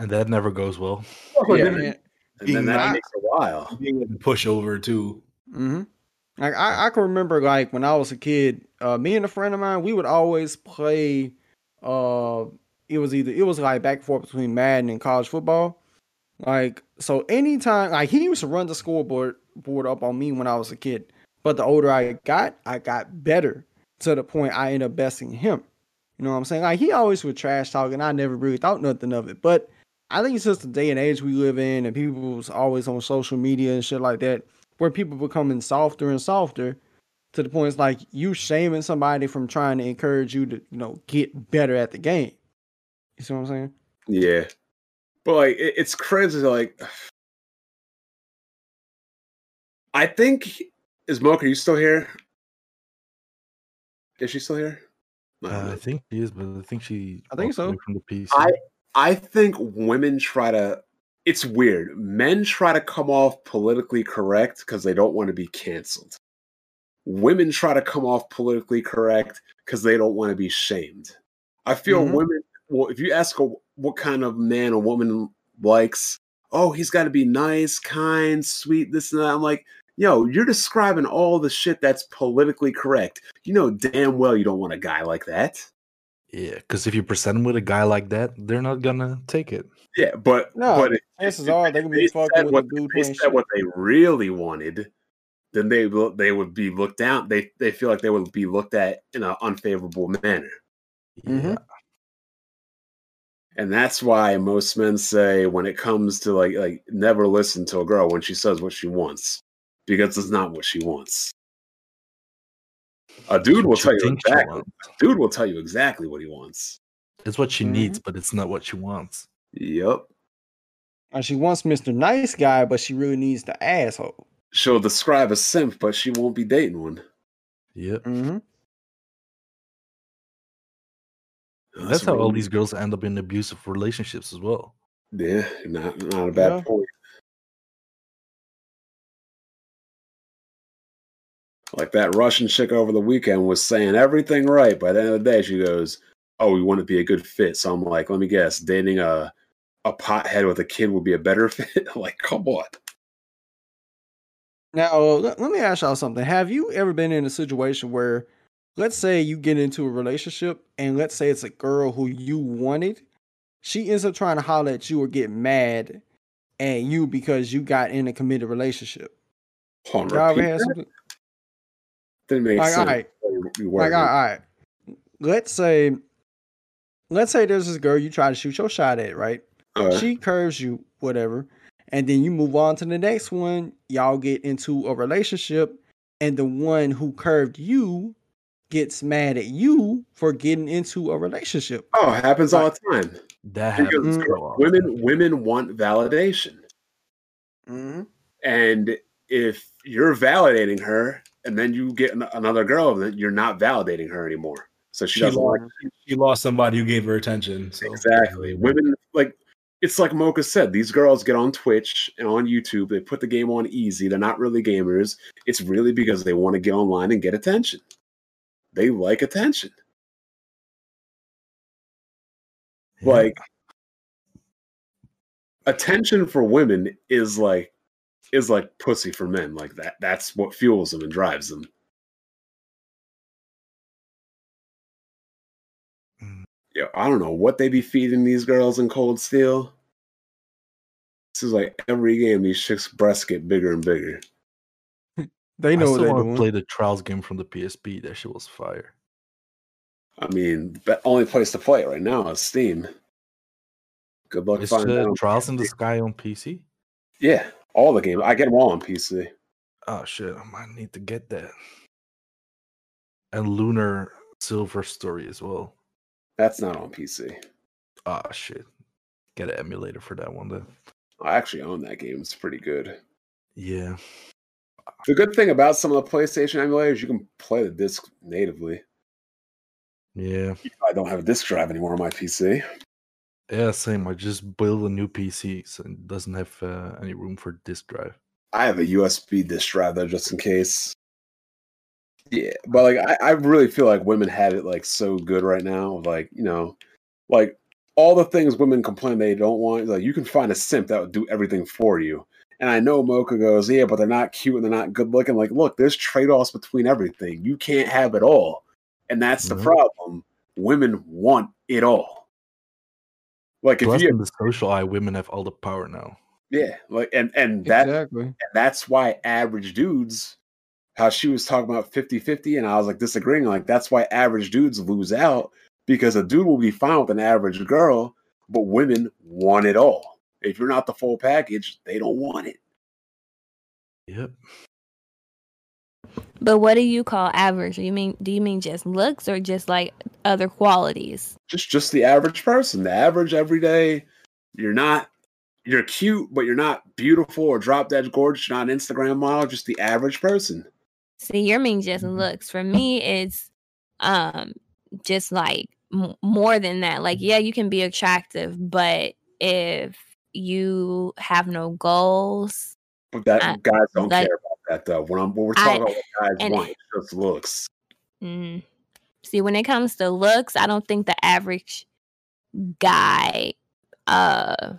And that never goes well. Oh, yeah, man. And then that takes a while. Push over too. Mm-hmm. Like I, I can remember, like when I was a kid, uh, me and a friend of mine, we would always play. Uh, it was either it was like back and forth between Madden and college football, Like, so anytime, like, he used to run the scoreboard board up on me when I was a kid. But the older I got, I got better to the point I ended up besting him. You know what I'm saying? Like, he always would trash talk, and I never really thought nothing of it. But I think it's just the day and age we live in, and people's always on social media and shit like that, where people becoming softer and softer to the point it's like you shaming somebody from trying to encourage you to, you know, get better at the game. You see what I'm saying? Yeah. But, like, it, it's crazy. Like, I think... Is Mocha, are you still here? Is she still here? Uh, I think she is, but I think she... I think so. From the P C. I, I think women try to... It's weird. Men try to come off politically correct because they don't want to be canceled. Women try to come off politically correct because they don't want to be shamed. I feel mm-hmm. women... Well, if you ask a, what kind of man a woman likes, oh, he's got to be nice, kind, sweet, this and that. I'm like... Yo, you're describing all the shit that's politically correct. You know damn well you don't want a guy like that. Yeah, because if you present them with a guy like that, they're not gonna take it. Yeah, but no, but chances are they're gonna be fucking with a dude. If they said what they really wanted, then they they would be looked down. They they feel like they would be looked at in an unfavorable manner. Yeah. Mm-hmm. And that's why most men say when it comes to like like never listen to a girl when she says what she wants. Because it's not what she wants. A dude will tell you exactly. A dude will tell you exactly what he wants. It's what she mm-hmm. needs, but it's not what she wants. Yep. And she wants Mister Nice Guy, but she really needs the asshole. She'll describe a simp, but she won't be dating one. Yep. Mm-hmm. That's, That's how all these girls end up in abusive relationships as well. Yeah, not not a bad yeah. point. Like that Russian chick over the weekend was saying everything right. By the end of the day, she goes, oh, we want to be a good fit. So I'm like, let me guess, dating a, a pothead with a kid would be a better fit? Like, come on. Now, let me ask y'all something. Have you ever been in a situation where, let's say you get into a relationship and let's say it's a girl who you wanted. She ends up trying to holler at you or get mad at you because you got in a committed relationship. Hold on, Didn't make like, sense. All right. Like, all right. Let's say, let's say there's this girl you try to shoot your shot at, right? Uh, she curves you, whatever. And then you move on to the next one. Y'all get into a relationship. And the one who curved you gets mad at you for getting into a relationship. Oh, it happens like, all the time. That happens. Mm-hmm. Women, women want validation. Mm-hmm. And if you're validating her, and then you get another girl that you're not validating her anymore. So she, she doesn't lost, like you. She lost somebody who gave her attention. So. Exactly. Women, like, it's like Mocha said, these girls get on Twitch and on YouTube. They put the game on easy. They're not really gamers. It's really because they want to get online and get attention. They like attention. Yeah. Like, attention for women is like, is like pussy for men. Like that. That's what fuels them and drives them. Mm. Yeah, I don't know what they be feeding these girls in Cold Steel. This is like every game these chicks' breasts get bigger and bigger. They know I still want to play the Trials game from the P S P. That shit was fire. I mean, the only place to play it right now is Steam. Good luck finding out. Trials in the Sky on P C? Yeah. All the games. I get them all on P C. Oh, shit. I might need to get that. And Lunar Silver Story as well. That's not on P C. Oh, shit. Get an emulator for that one, then. I actually own that game. It's pretty good. Yeah. The good thing about some of the PlayStation emulators, you can play the disc natively. Yeah. I don't have a disc drive anymore on my P C. Yeah, same. I just build a new P C, so it doesn't have uh, any room for disk drive. I have a U S B disk drive though, just in case. Yeah, but like, I, I really feel like women have it like so good right now. Like, you know, like all the things women complain they don't want. Like, you can find a simp that would do everything for you. And I know Mocha goes, yeah, but they're not cute and they're not good looking. Like, look, there's trade-offs between everything. You can't have it all, and that's mm-hmm. the problem. Women want it all. Like, if Plus, you, in the social eye, women have all the power now. Yeah, like and and that exactly. and that's why average dudes, how she was talking about fifty fifty, and I was like disagreeing, like that's why average dudes lose out, because a dude will be fine with an average girl, but women want it all. If you're not the full package, they don't want it. Yep. But what do you call average? You mean do you mean just looks or just like other qualities? Just just the average person, the average everyday. You're not you're cute, but you're not beautiful or drop dead gorgeous, you're not an Instagram model, just the average person. See, you mean just looks. For me, it's um just like m- more than that. Like, yeah, you can be attractive, but if you have no goals, but that I, guys don't like, care about that though. When I'm when we're talking I, about what guys want, it just looks. Mm, see, when it comes to looks, I don't think the average guy uh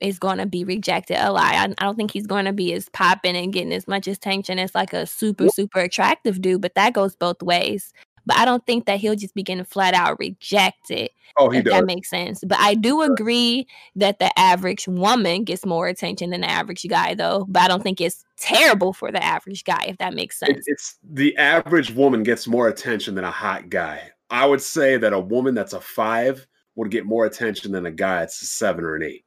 is going to be rejected a lot. I, I don't think he's going to be as popping and getting as much attention as like a super super attractive dude. But that goes both ways. But I don't think that he'll just be getting flat out rejected. Oh, he if does. That makes sense. But I do agree that the average woman gets more attention than the average guy, though. But I don't think it's terrible for the average guy, if that makes sense. It's the average woman gets more attention than a hot guy. I would say that a woman that's a five would get more attention than a guy that's a seven or an eight.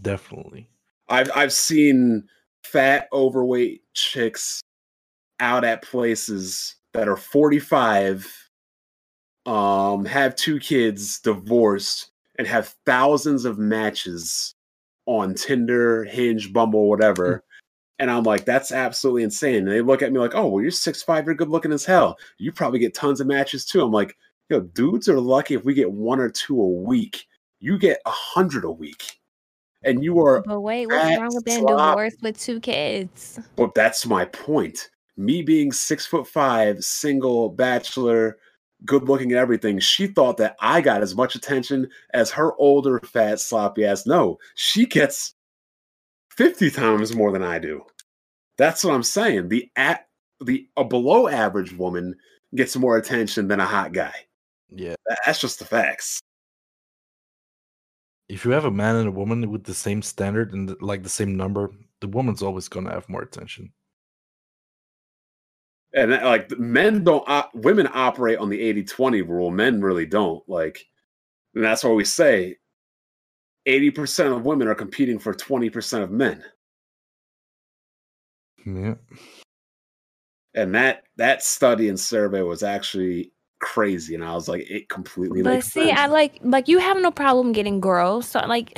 Definitely. I've I've seen fat, overweight chicks out at places that are forty-five. Um, have two kids, divorced, and have thousands of matches on Tinder, Hinge, Bumble, whatever. Mm-hmm. And I'm like, that's absolutely insane. And they look at me like, oh, well, you're six five, you're good looking as hell. You probably get tons of matches too. I'm like, yo, dudes are lucky if we get one or two a week. You get a hundred a week. And you are. But wait, what's wrong with being divorced with two kids? But that's my point. Me being six foot five, single, bachelor, good looking and everything, she thought that I got as much attention as her older, fat, sloppy ass. No, she gets fifty times more than I do. That's what I'm saying. The at the a below average woman gets more attention than a hot guy. Yeah, that's just the facts. If you have a man and a woman with the same standard and like the same number, the woman's always gonna have more attention. And like men don't, op- women operate on the eighty twenty rule. Men really don't. Like, and that's why we say eighty percent of women are competing for twenty percent of men. Yeah. And that, that study and survey was actually crazy. And I was like, it completely but makes see, sense. I like, like you have no problem getting girls. So like,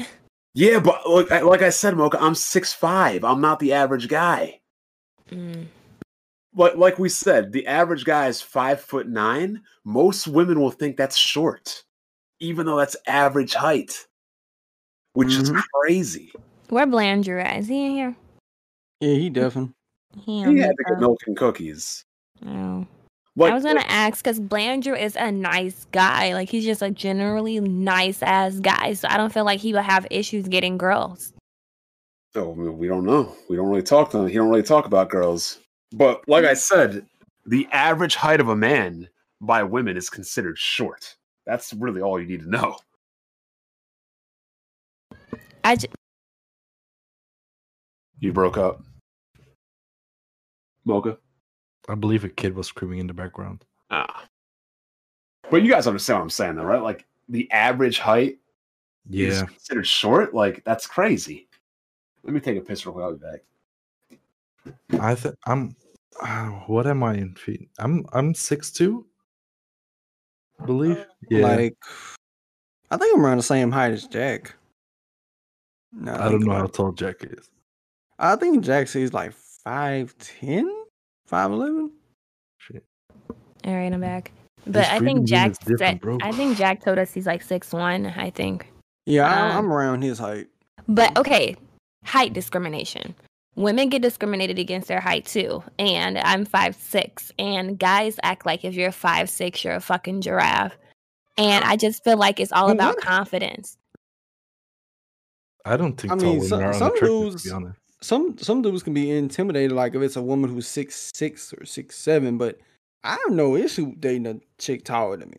yeah, but like, like I said, Mocha, I'm six five. I'm not the average guy. Mm. Like like we said, the average guy is five foot nine. Most women will think that's short, even though that's average height, which mm-hmm. is crise. Where Blandrew at? Is he in here? Yeah, he definitely. He, he had to get milk and cookies. Oh. Like, I was gonna like, ask because Blandrew is a nice guy. Like he's just a generally nice ass guy, so I don't feel like he will have issues getting girls. So we don't know. We don't really talk to him. He don't really talk about girls. But like I said, the average height of a man by women is considered short. That's really all you need to know. I j- you broke up. Mocha? I believe a kid was screaming in the background. Ah. But you guys understand what I'm saying though, right? Like the average height yeah. is considered short? Like that's crazy. Let me take a piss real quick. I'll be back. I think I'm. Uh, what am I in feet? I'm I'm six two. Believe yeah. Like, I think I'm around the same height as Jack. No, I, I don't know I'm, how tall Jack is. I think Jack sees like five ten, five eleven. Shit. All right, I'm back. But I think Jack. That, I think Jack told us he's like six one. I think. Yeah, um, I'm around his height. But okay, height discrimination. Women get discriminated against their height too, and I'm five six, and guys act like if you're five six, you're a fucking giraffe, and I just feel like it's all what? about confidence. I don't think I mean, some, women are some dudes, some some dudes can be intimidated, like if it's a woman who's six six or six seven, but I have no issue dating a chick taller than me.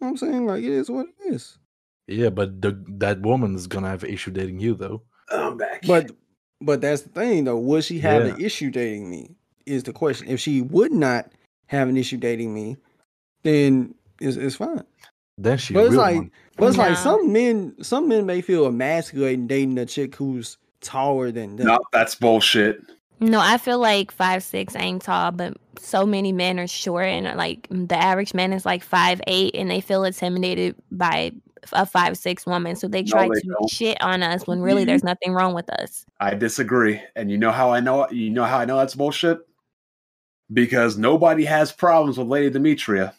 You know what I'm saying? Like, it is what it is. Yeah, but the, that woman is gonna have an issue dating you, though. I'm back. But But that's the thing, though. Would she have yeah. an issue dating me is the question. If she would not have an issue dating me, then it's, it's fine. Then she but it's like, one. but it's yeah. like some men, some men may feel emasculated dating a chick who's taller than them. No, that's bullshit. No, I feel like five six ain't tall, but so many men are short, and like the average man is like five eight, and they feel intimidated by a five six woman, so they try no, they to don't. shit on us when really mm-hmm. there's nothing wrong with us. I disagree, and you know how I know you know how I know that's bullshit? Because nobody has problems with Lady Demetria.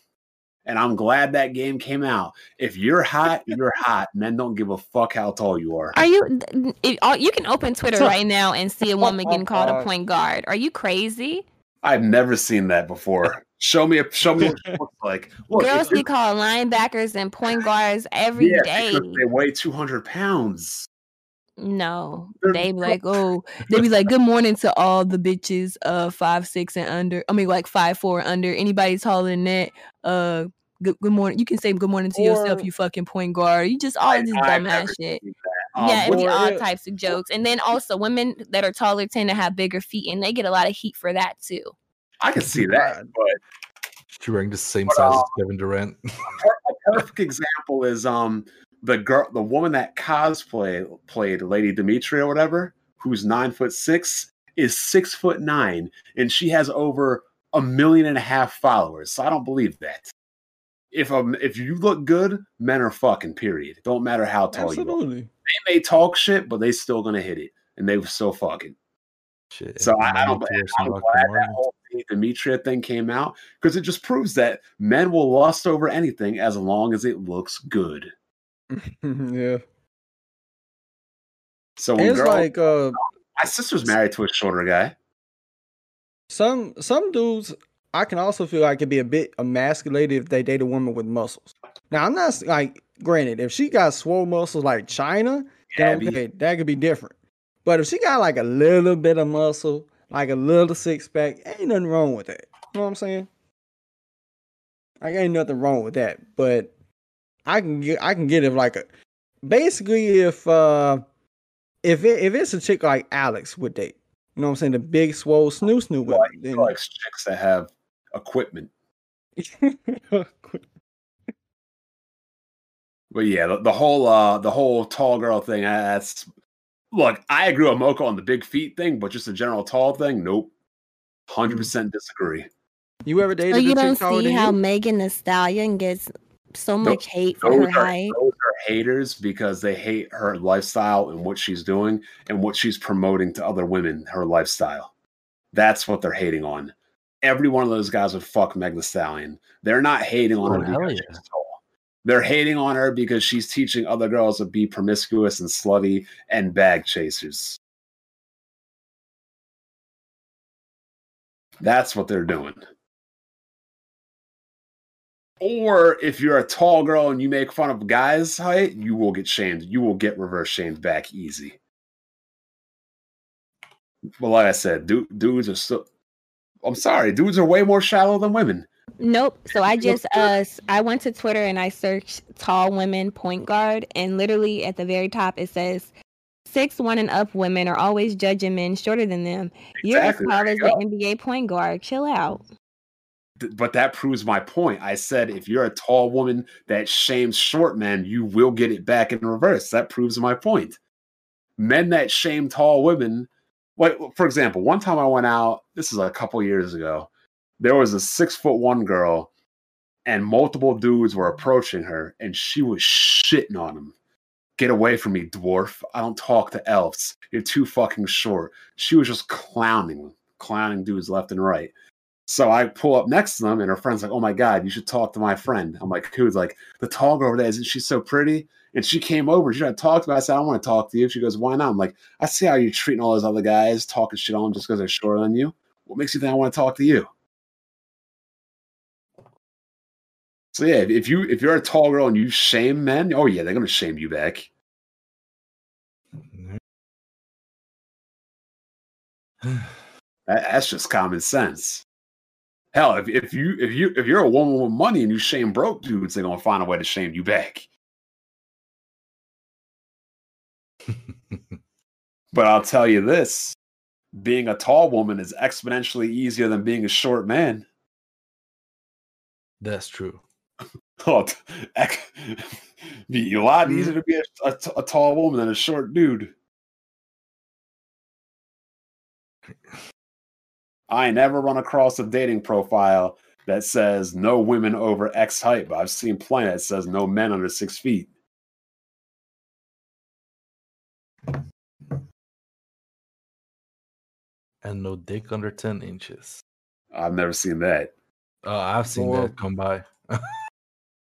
And I'm glad that game came out. If you're hot, you're hot. Men don't give a fuck how tall you are. Are you? You can open Twitter right now and see a woman getting called a point guard. Are you crazy? I've never seen that before. Show me, a, show me what it looks like. Look, girls be called linebackers and point guards every yeah, day. They weigh two hundred pounds. No, they be like, oh, they be like, good morning to all the bitches uh five six and under. I mean, like five four and under. Anybody taller than that, uh, good, good morning. You can say good morning to or, yourself, you fucking point guard. You just all this dumbass shit. Um, yeah, it'd be all it, types of jokes. And then also, women that are taller tend to have bigger feet, and they get a lot of heat for that too. I can see that, but she's wearing the same but, size uh, as Kevin Durant. A perfect example is um. The girl, the woman that cosplay played Lady Demetria or whatever, who's nine foot six, is six foot nine, and she has over a million and a half followers. So I don't believe that. If um, if you look good, men are fucking. Period. Don't matter how tall Absolutely. you are. They may talk shit, but they still gonna hit it, and they were still fucking. Shit. So I, I don't. I'm glad that whole Lady Demetria thing came out because it just proves that men will lust over anything as long as it looks good. Yeah. So when it's girl, like uh, my sister's married to a shorter guy. Some some dudes, I can also feel like it'd be a bit emasculated if they date a woman with muscles. Now I'm not like, granted, if she got swole muscles like China, yeah, then okay, be- that could be different. But if she got like a little bit of muscle, like a little six pack, ain't nothing wrong with that. You know what I'm saying? Like ain't nothing wrong with that, but. I can get, I can get it like a, basically if, uh, if it, if it's a chick like Alex would date, you know what I'm saying? The big swole snoo snoo with it. Like, like chicks that have equipment. But yeah, the, the whole, uh, the whole tall girl thing, that's, look, I agree with Mocha on the big feet thing, but just the general tall thing. Nope. one hundred percent disagree. You ever dated so you a chick taller than you? You don't see how Megan Thee Stallion gets so much hate for her height. Those are haters because they hate her lifestyle and what she's doing and what she's promoting to other women, her lifestyle. That's what they're hating on. Every one of those guys would fuck Meg Thee Stallion. They're not hating on her because she's tall. They're hating on her because she's teaching other girls to be promiscuous and slutty and bag chasers. That's what they're doing. Or if you're a tall girl and you make fun of guys' height, you will get shamed. You will get reverse shamed back easy. But like I said, du- dudes are so... I'm sorry, dudes are way more shallow than women. Nope. So I just uh, I went to Twitter and I searched tall women point guard, and literally at the very top it says six one and up women are always judging men shorter than them. Exactly. You're as tall as the N B A point guard. Chill out. But that proves my point. I said, if you're a tall woman that shames short men, you will get it back in reverse. That proves my point. Men that shame tall women, like for example, one time I went out, this is a couple years ago, there was a six foot one girl and multiple dudes were approaching her and she was shitting on them. Get away from me, dwarf. I don't talk to elves. You're too fucking short. She was just clowning, clowning dudes left and right. So I pull up next to them, and her friend's like, oh, my God, you should talk to my friend. I'm like, who's like, the tall girl over there, isn't she so pretty? And she came over. She tried to talk to me. I said, I don't want to talk to you. She goes, why not? I'm like, I see how you're treating all those other guys, talking shit on them just because they're shorter than you. What makes you think I want to talk to you? So, yeah, if, you, if you're a tall girl and you shame men, oh, yeah, they're going to shame you back. that, that's just common sense. Hell, if, if you if you if you're a woman with money and you shame broke dudes, they're gonna find a way to shame you back. But I'll tell you this, being a tall woman is exponentially easier than being a short man. That's true. Oh, be a lot easier to be a, a, a tall woman than a short dude. I never run across a dating profile that says no women over X height, but I've seen plenty that says no men under six feet. And no dick under ten inches. I've never seen that. Uh, I've seen or, that come by.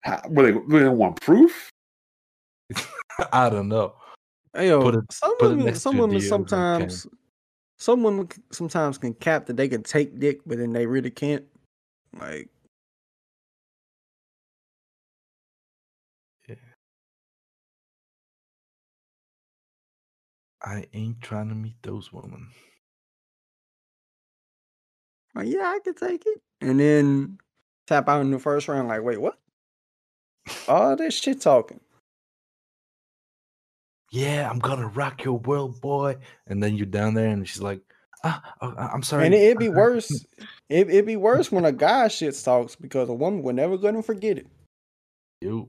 How, were they, were they want proof? I don't know. Hey, yo, put it, some women sometimes, sometimes some women sometimes can cap that they can take dick, but then they really can't. Like, yeah. I ain't trying to meet those women. Like, yeah, I could take it. And then tap out in the first round, like, wait, what? All this shit talking. Yeah, I'm gonna rock your world, boy. And then you're down there, and she's like, ah, I'm sorry. And it'd be worse. it, it'd be worse when a guy shit talks, because a woman will never gonna forget it. You,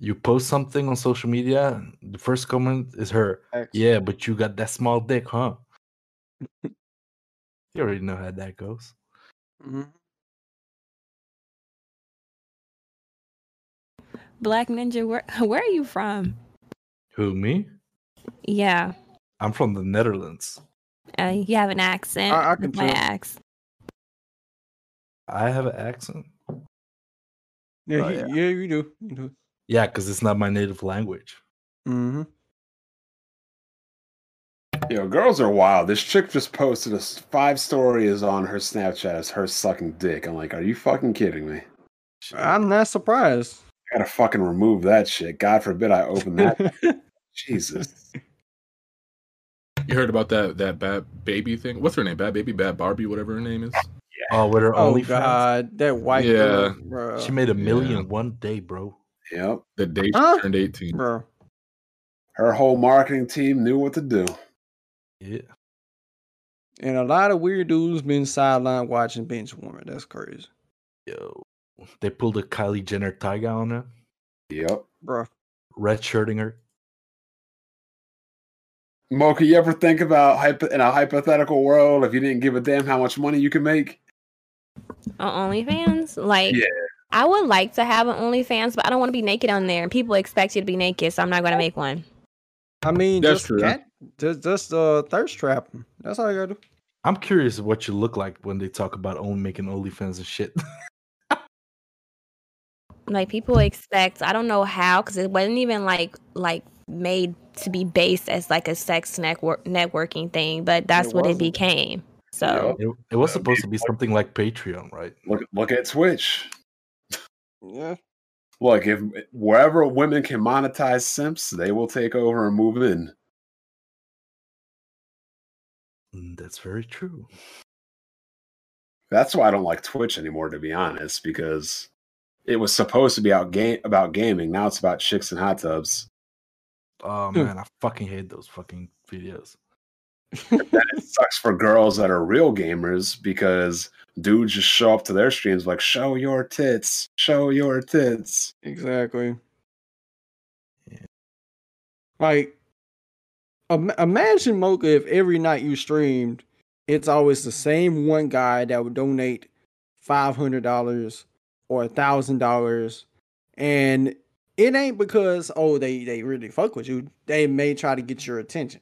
you post something on social media, the first comment is her. Excellent. Yeah, but you got that small dick, huh? You already know how that goes. Mm-hmm. Black Ninja, where where are you from? Who, me? Yeah. I'm from the Netherlands. Uh, you have an accent. I, I can my accent. I have an accent. Yeah, oh, he, yeah. yeah, you do. You do. Yeah, because it's not my native language. Mm-hmm. Yo, girls are wild. This chick just posted us five stories on her Snapchat as her sucking dick. I'm like, are you fucking kidding me? I'm not surprised. I gotta fucking remove that shit. God forbid I open that. Jesus. You heard about that that bad baby thing? What's her name? Bad baby, bad Barbie, whatever her name is. Yeah. Oh, with her oh, OnlyFans. God, that white yeah. girl. Bro. She made a million yeah. one day, bro. Yep. The day she huh? turned eighteen. Bro. Her whole marketing team knew what to do. Yeah. And a lot of weird dudes been sidelined watching bench warmer. That's crazy. Yo. They pulled a Kylie Jenner taiga on her. Yep. Bruh. Red shirting her. Mocha, you ever think about hypo- in a hypothetical world if you didn't give a damn how much money you can make? On OnlyFans? Like, yeah. I would like to have an OnlyFans, but I don't want to be naked on there. And people expect you to be naked, so I'm not going to make one. I mean, that's just true. Cat, just just uh, thirst trap. That's all you gotta do. I'm curious what you look like when they talk about only making OnlyFans and shit. Like, people expect, I don't know how, because it wasn't even like like made to be based as like a sex network networking thing, but that's it what wasn't. It became. So yeah, it, it was supposed to be something like Patreon, right? Look, look at Twitch. Yeah. Look, if wherever women can monetize simps, they will take over and move in. That's very true. That's why I don't like Twitch anymore, to be honest, because it was supposed to be out game about gaming. Now it's about chicks and hot tubs. Oh man, I fucking hate those fucking videos. And then it sucks for girls that are real gamers, because dudes just show up to their streams like, show your tits, show your tits. Exactly. Yeah. Like, um, imagine, Mocha, if every night you streamed, it's always the same one guy that would donate five hundred dollars or one thousand dollars. And it ain't because, oh, they, they really fuck with you. They may try to get your attention.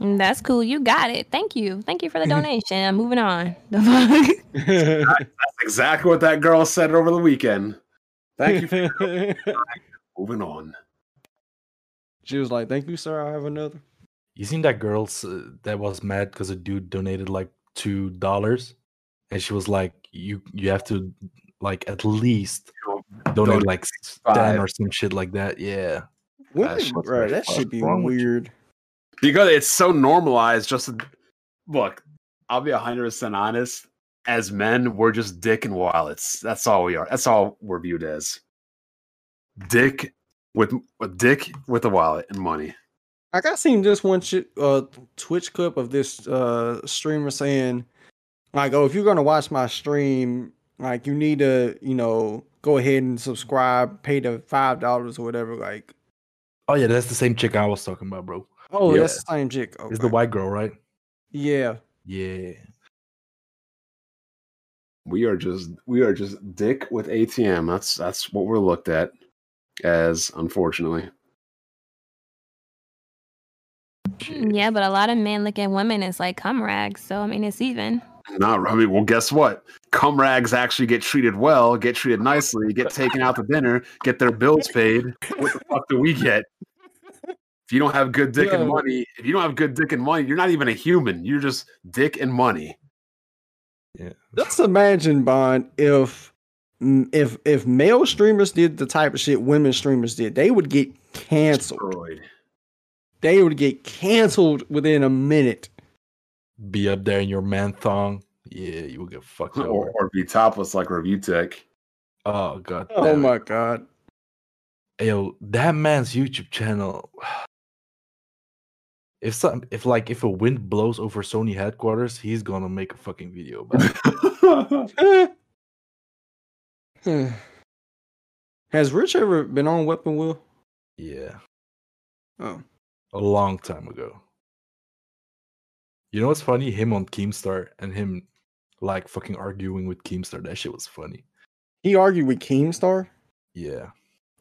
That's cool. You got it. Thank you. Thank you for the donation. I'm moving on. That's exactly what that girl said over the weekend. Thank you for moving on. She was like, thank you, sir. I have another. You seen that girl uh, that was mad because a dude donated like two dollars? And she was like, you you have to like at least donate like ten or some shit like that. Yeah. What is, bro, that should be weird. Because it's so normalized. Just to, look, I'll be one hundred percent honest. As men, we're just dick and wallets. That's all we are. That's all we're viewed as. Dick with, with dick with a wallet and money. I got seen just one sh- uh, Twitch clip of this uh, streamer saying, like, oh, if you're going to watch my stream, like, you need to, you know, go ahead and subscribe, pay the five dollars or whatever, like. Oh, yeah, that's the same chick I was talking about, bro. Oh, yeah. That's the same chick. Okay. It's the white girl, right? Yeah. Yeah. We are just we are just dick with A T M. That's that's what we're looked at as, unfortunately. Jeez. Yeah, but a lot of men look at women as like cum rags. So I mean, it's even. Not, I mean, well, guess what? Cum rags actually get treated well, get treated nicely, get taken out to dinner, get their bills paid. What the fuck do we get? If you don't have good dick Yo. and money, if you don't have good dick and money, you're not even a human. You're just dick and money. Yeah. Just imagine, Bond, if if if male streamers did the type of shit women streamers did, they would get canceled. Destroyed. They would get canceled within a minute. Be up there in your man thong. Yeah, you will get fucked up. Or, or be topless like Review Tech. Oh, God. Oh, my it. God. Yo, that man's YouTube channel. If some, if like, if a wind blows over Sony headquarters, he's gonna make a fucking video about it. Has Rich ever been on Weapon Wheel? Yeah. Oh. A long time ago. You know what's funny? Him on Keemstar and him like fucking arguing with Keemstar. That shit was funny. He argued with Keemstar? Yeah.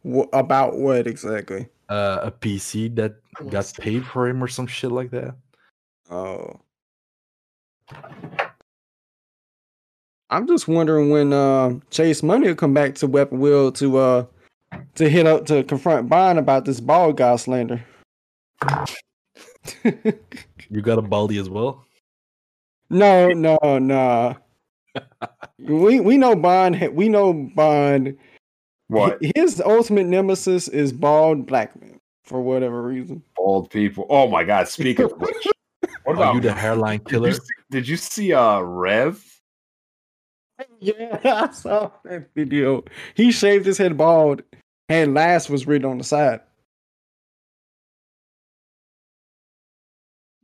What, about what exactly? Uh, a P C that got paid for him or some shit like that. Oh. I'm just wondering when uh, Chase Money will come back to Weapon Wheel to uh to hit up to confront Bond about this bald guy slander. You got a baldy as well? No, no, no. Nah. we we know Bond. We know Bond. What? His ultimate nemesis is bald black men for whatever reason. Bald people. Oh my God! Speak of which, what about Are you the hairline killer? Did you see, did you see uh, Rev? Yeah, I saw that video. He shaved his head bald, and "last" was written on the side.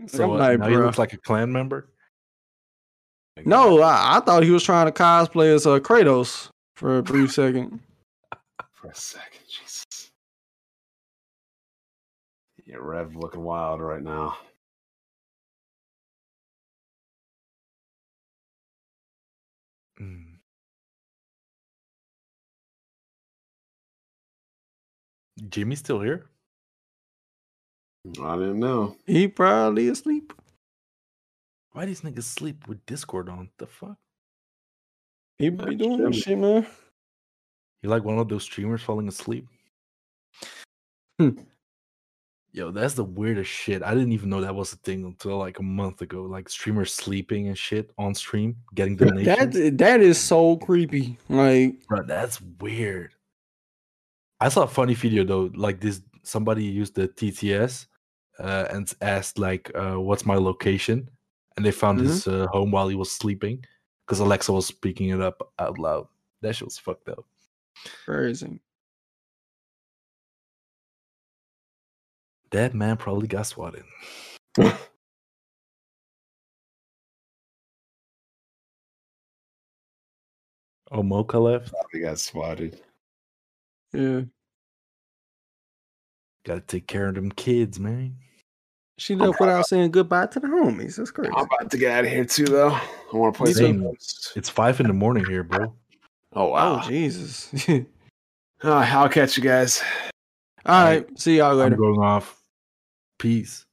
So what, like, now he looks like a clan member. No, I, I thought he was trying to cosplay as uh, Kratos for a brief second. For a second, Jesus. Yeah, Rev looking wild right now. Mm. Jimmy's still here? I didn't know. He probably asleep. Why these niggas sleep with Discord on? The fuck? He be doing that shit, man. You like one of those streamers falling asleep? Hmm. Yo, that's the weirdest shit. I didn't even know that was a thing until like a month ago. Like streamers sleeping and shit on stream, getting donations. That, that is so creepy. Like, bro, that's weird. I saw a funny video though. Like this, somebody used the T T S uh, and asked like, uh, "What's my location?" And they found mm-hmm. his uh, home while he was sleeping because Alexa was speaking it up out loud. That shit was fucked up. Crazy. That man probably got swatted. Oh, Mocha left? Probably got swatted. Yeah. Gotta take care of them kids, man. She left without saying goodbye to the homies. That's crazy. I'm about to get out of here, too, though. I want to play some. It's five in the morning here, bro. Oh, wow. Oh, Jesus. uh, I'll catch you guys. All right. See y'all later. I'm going off. Peace.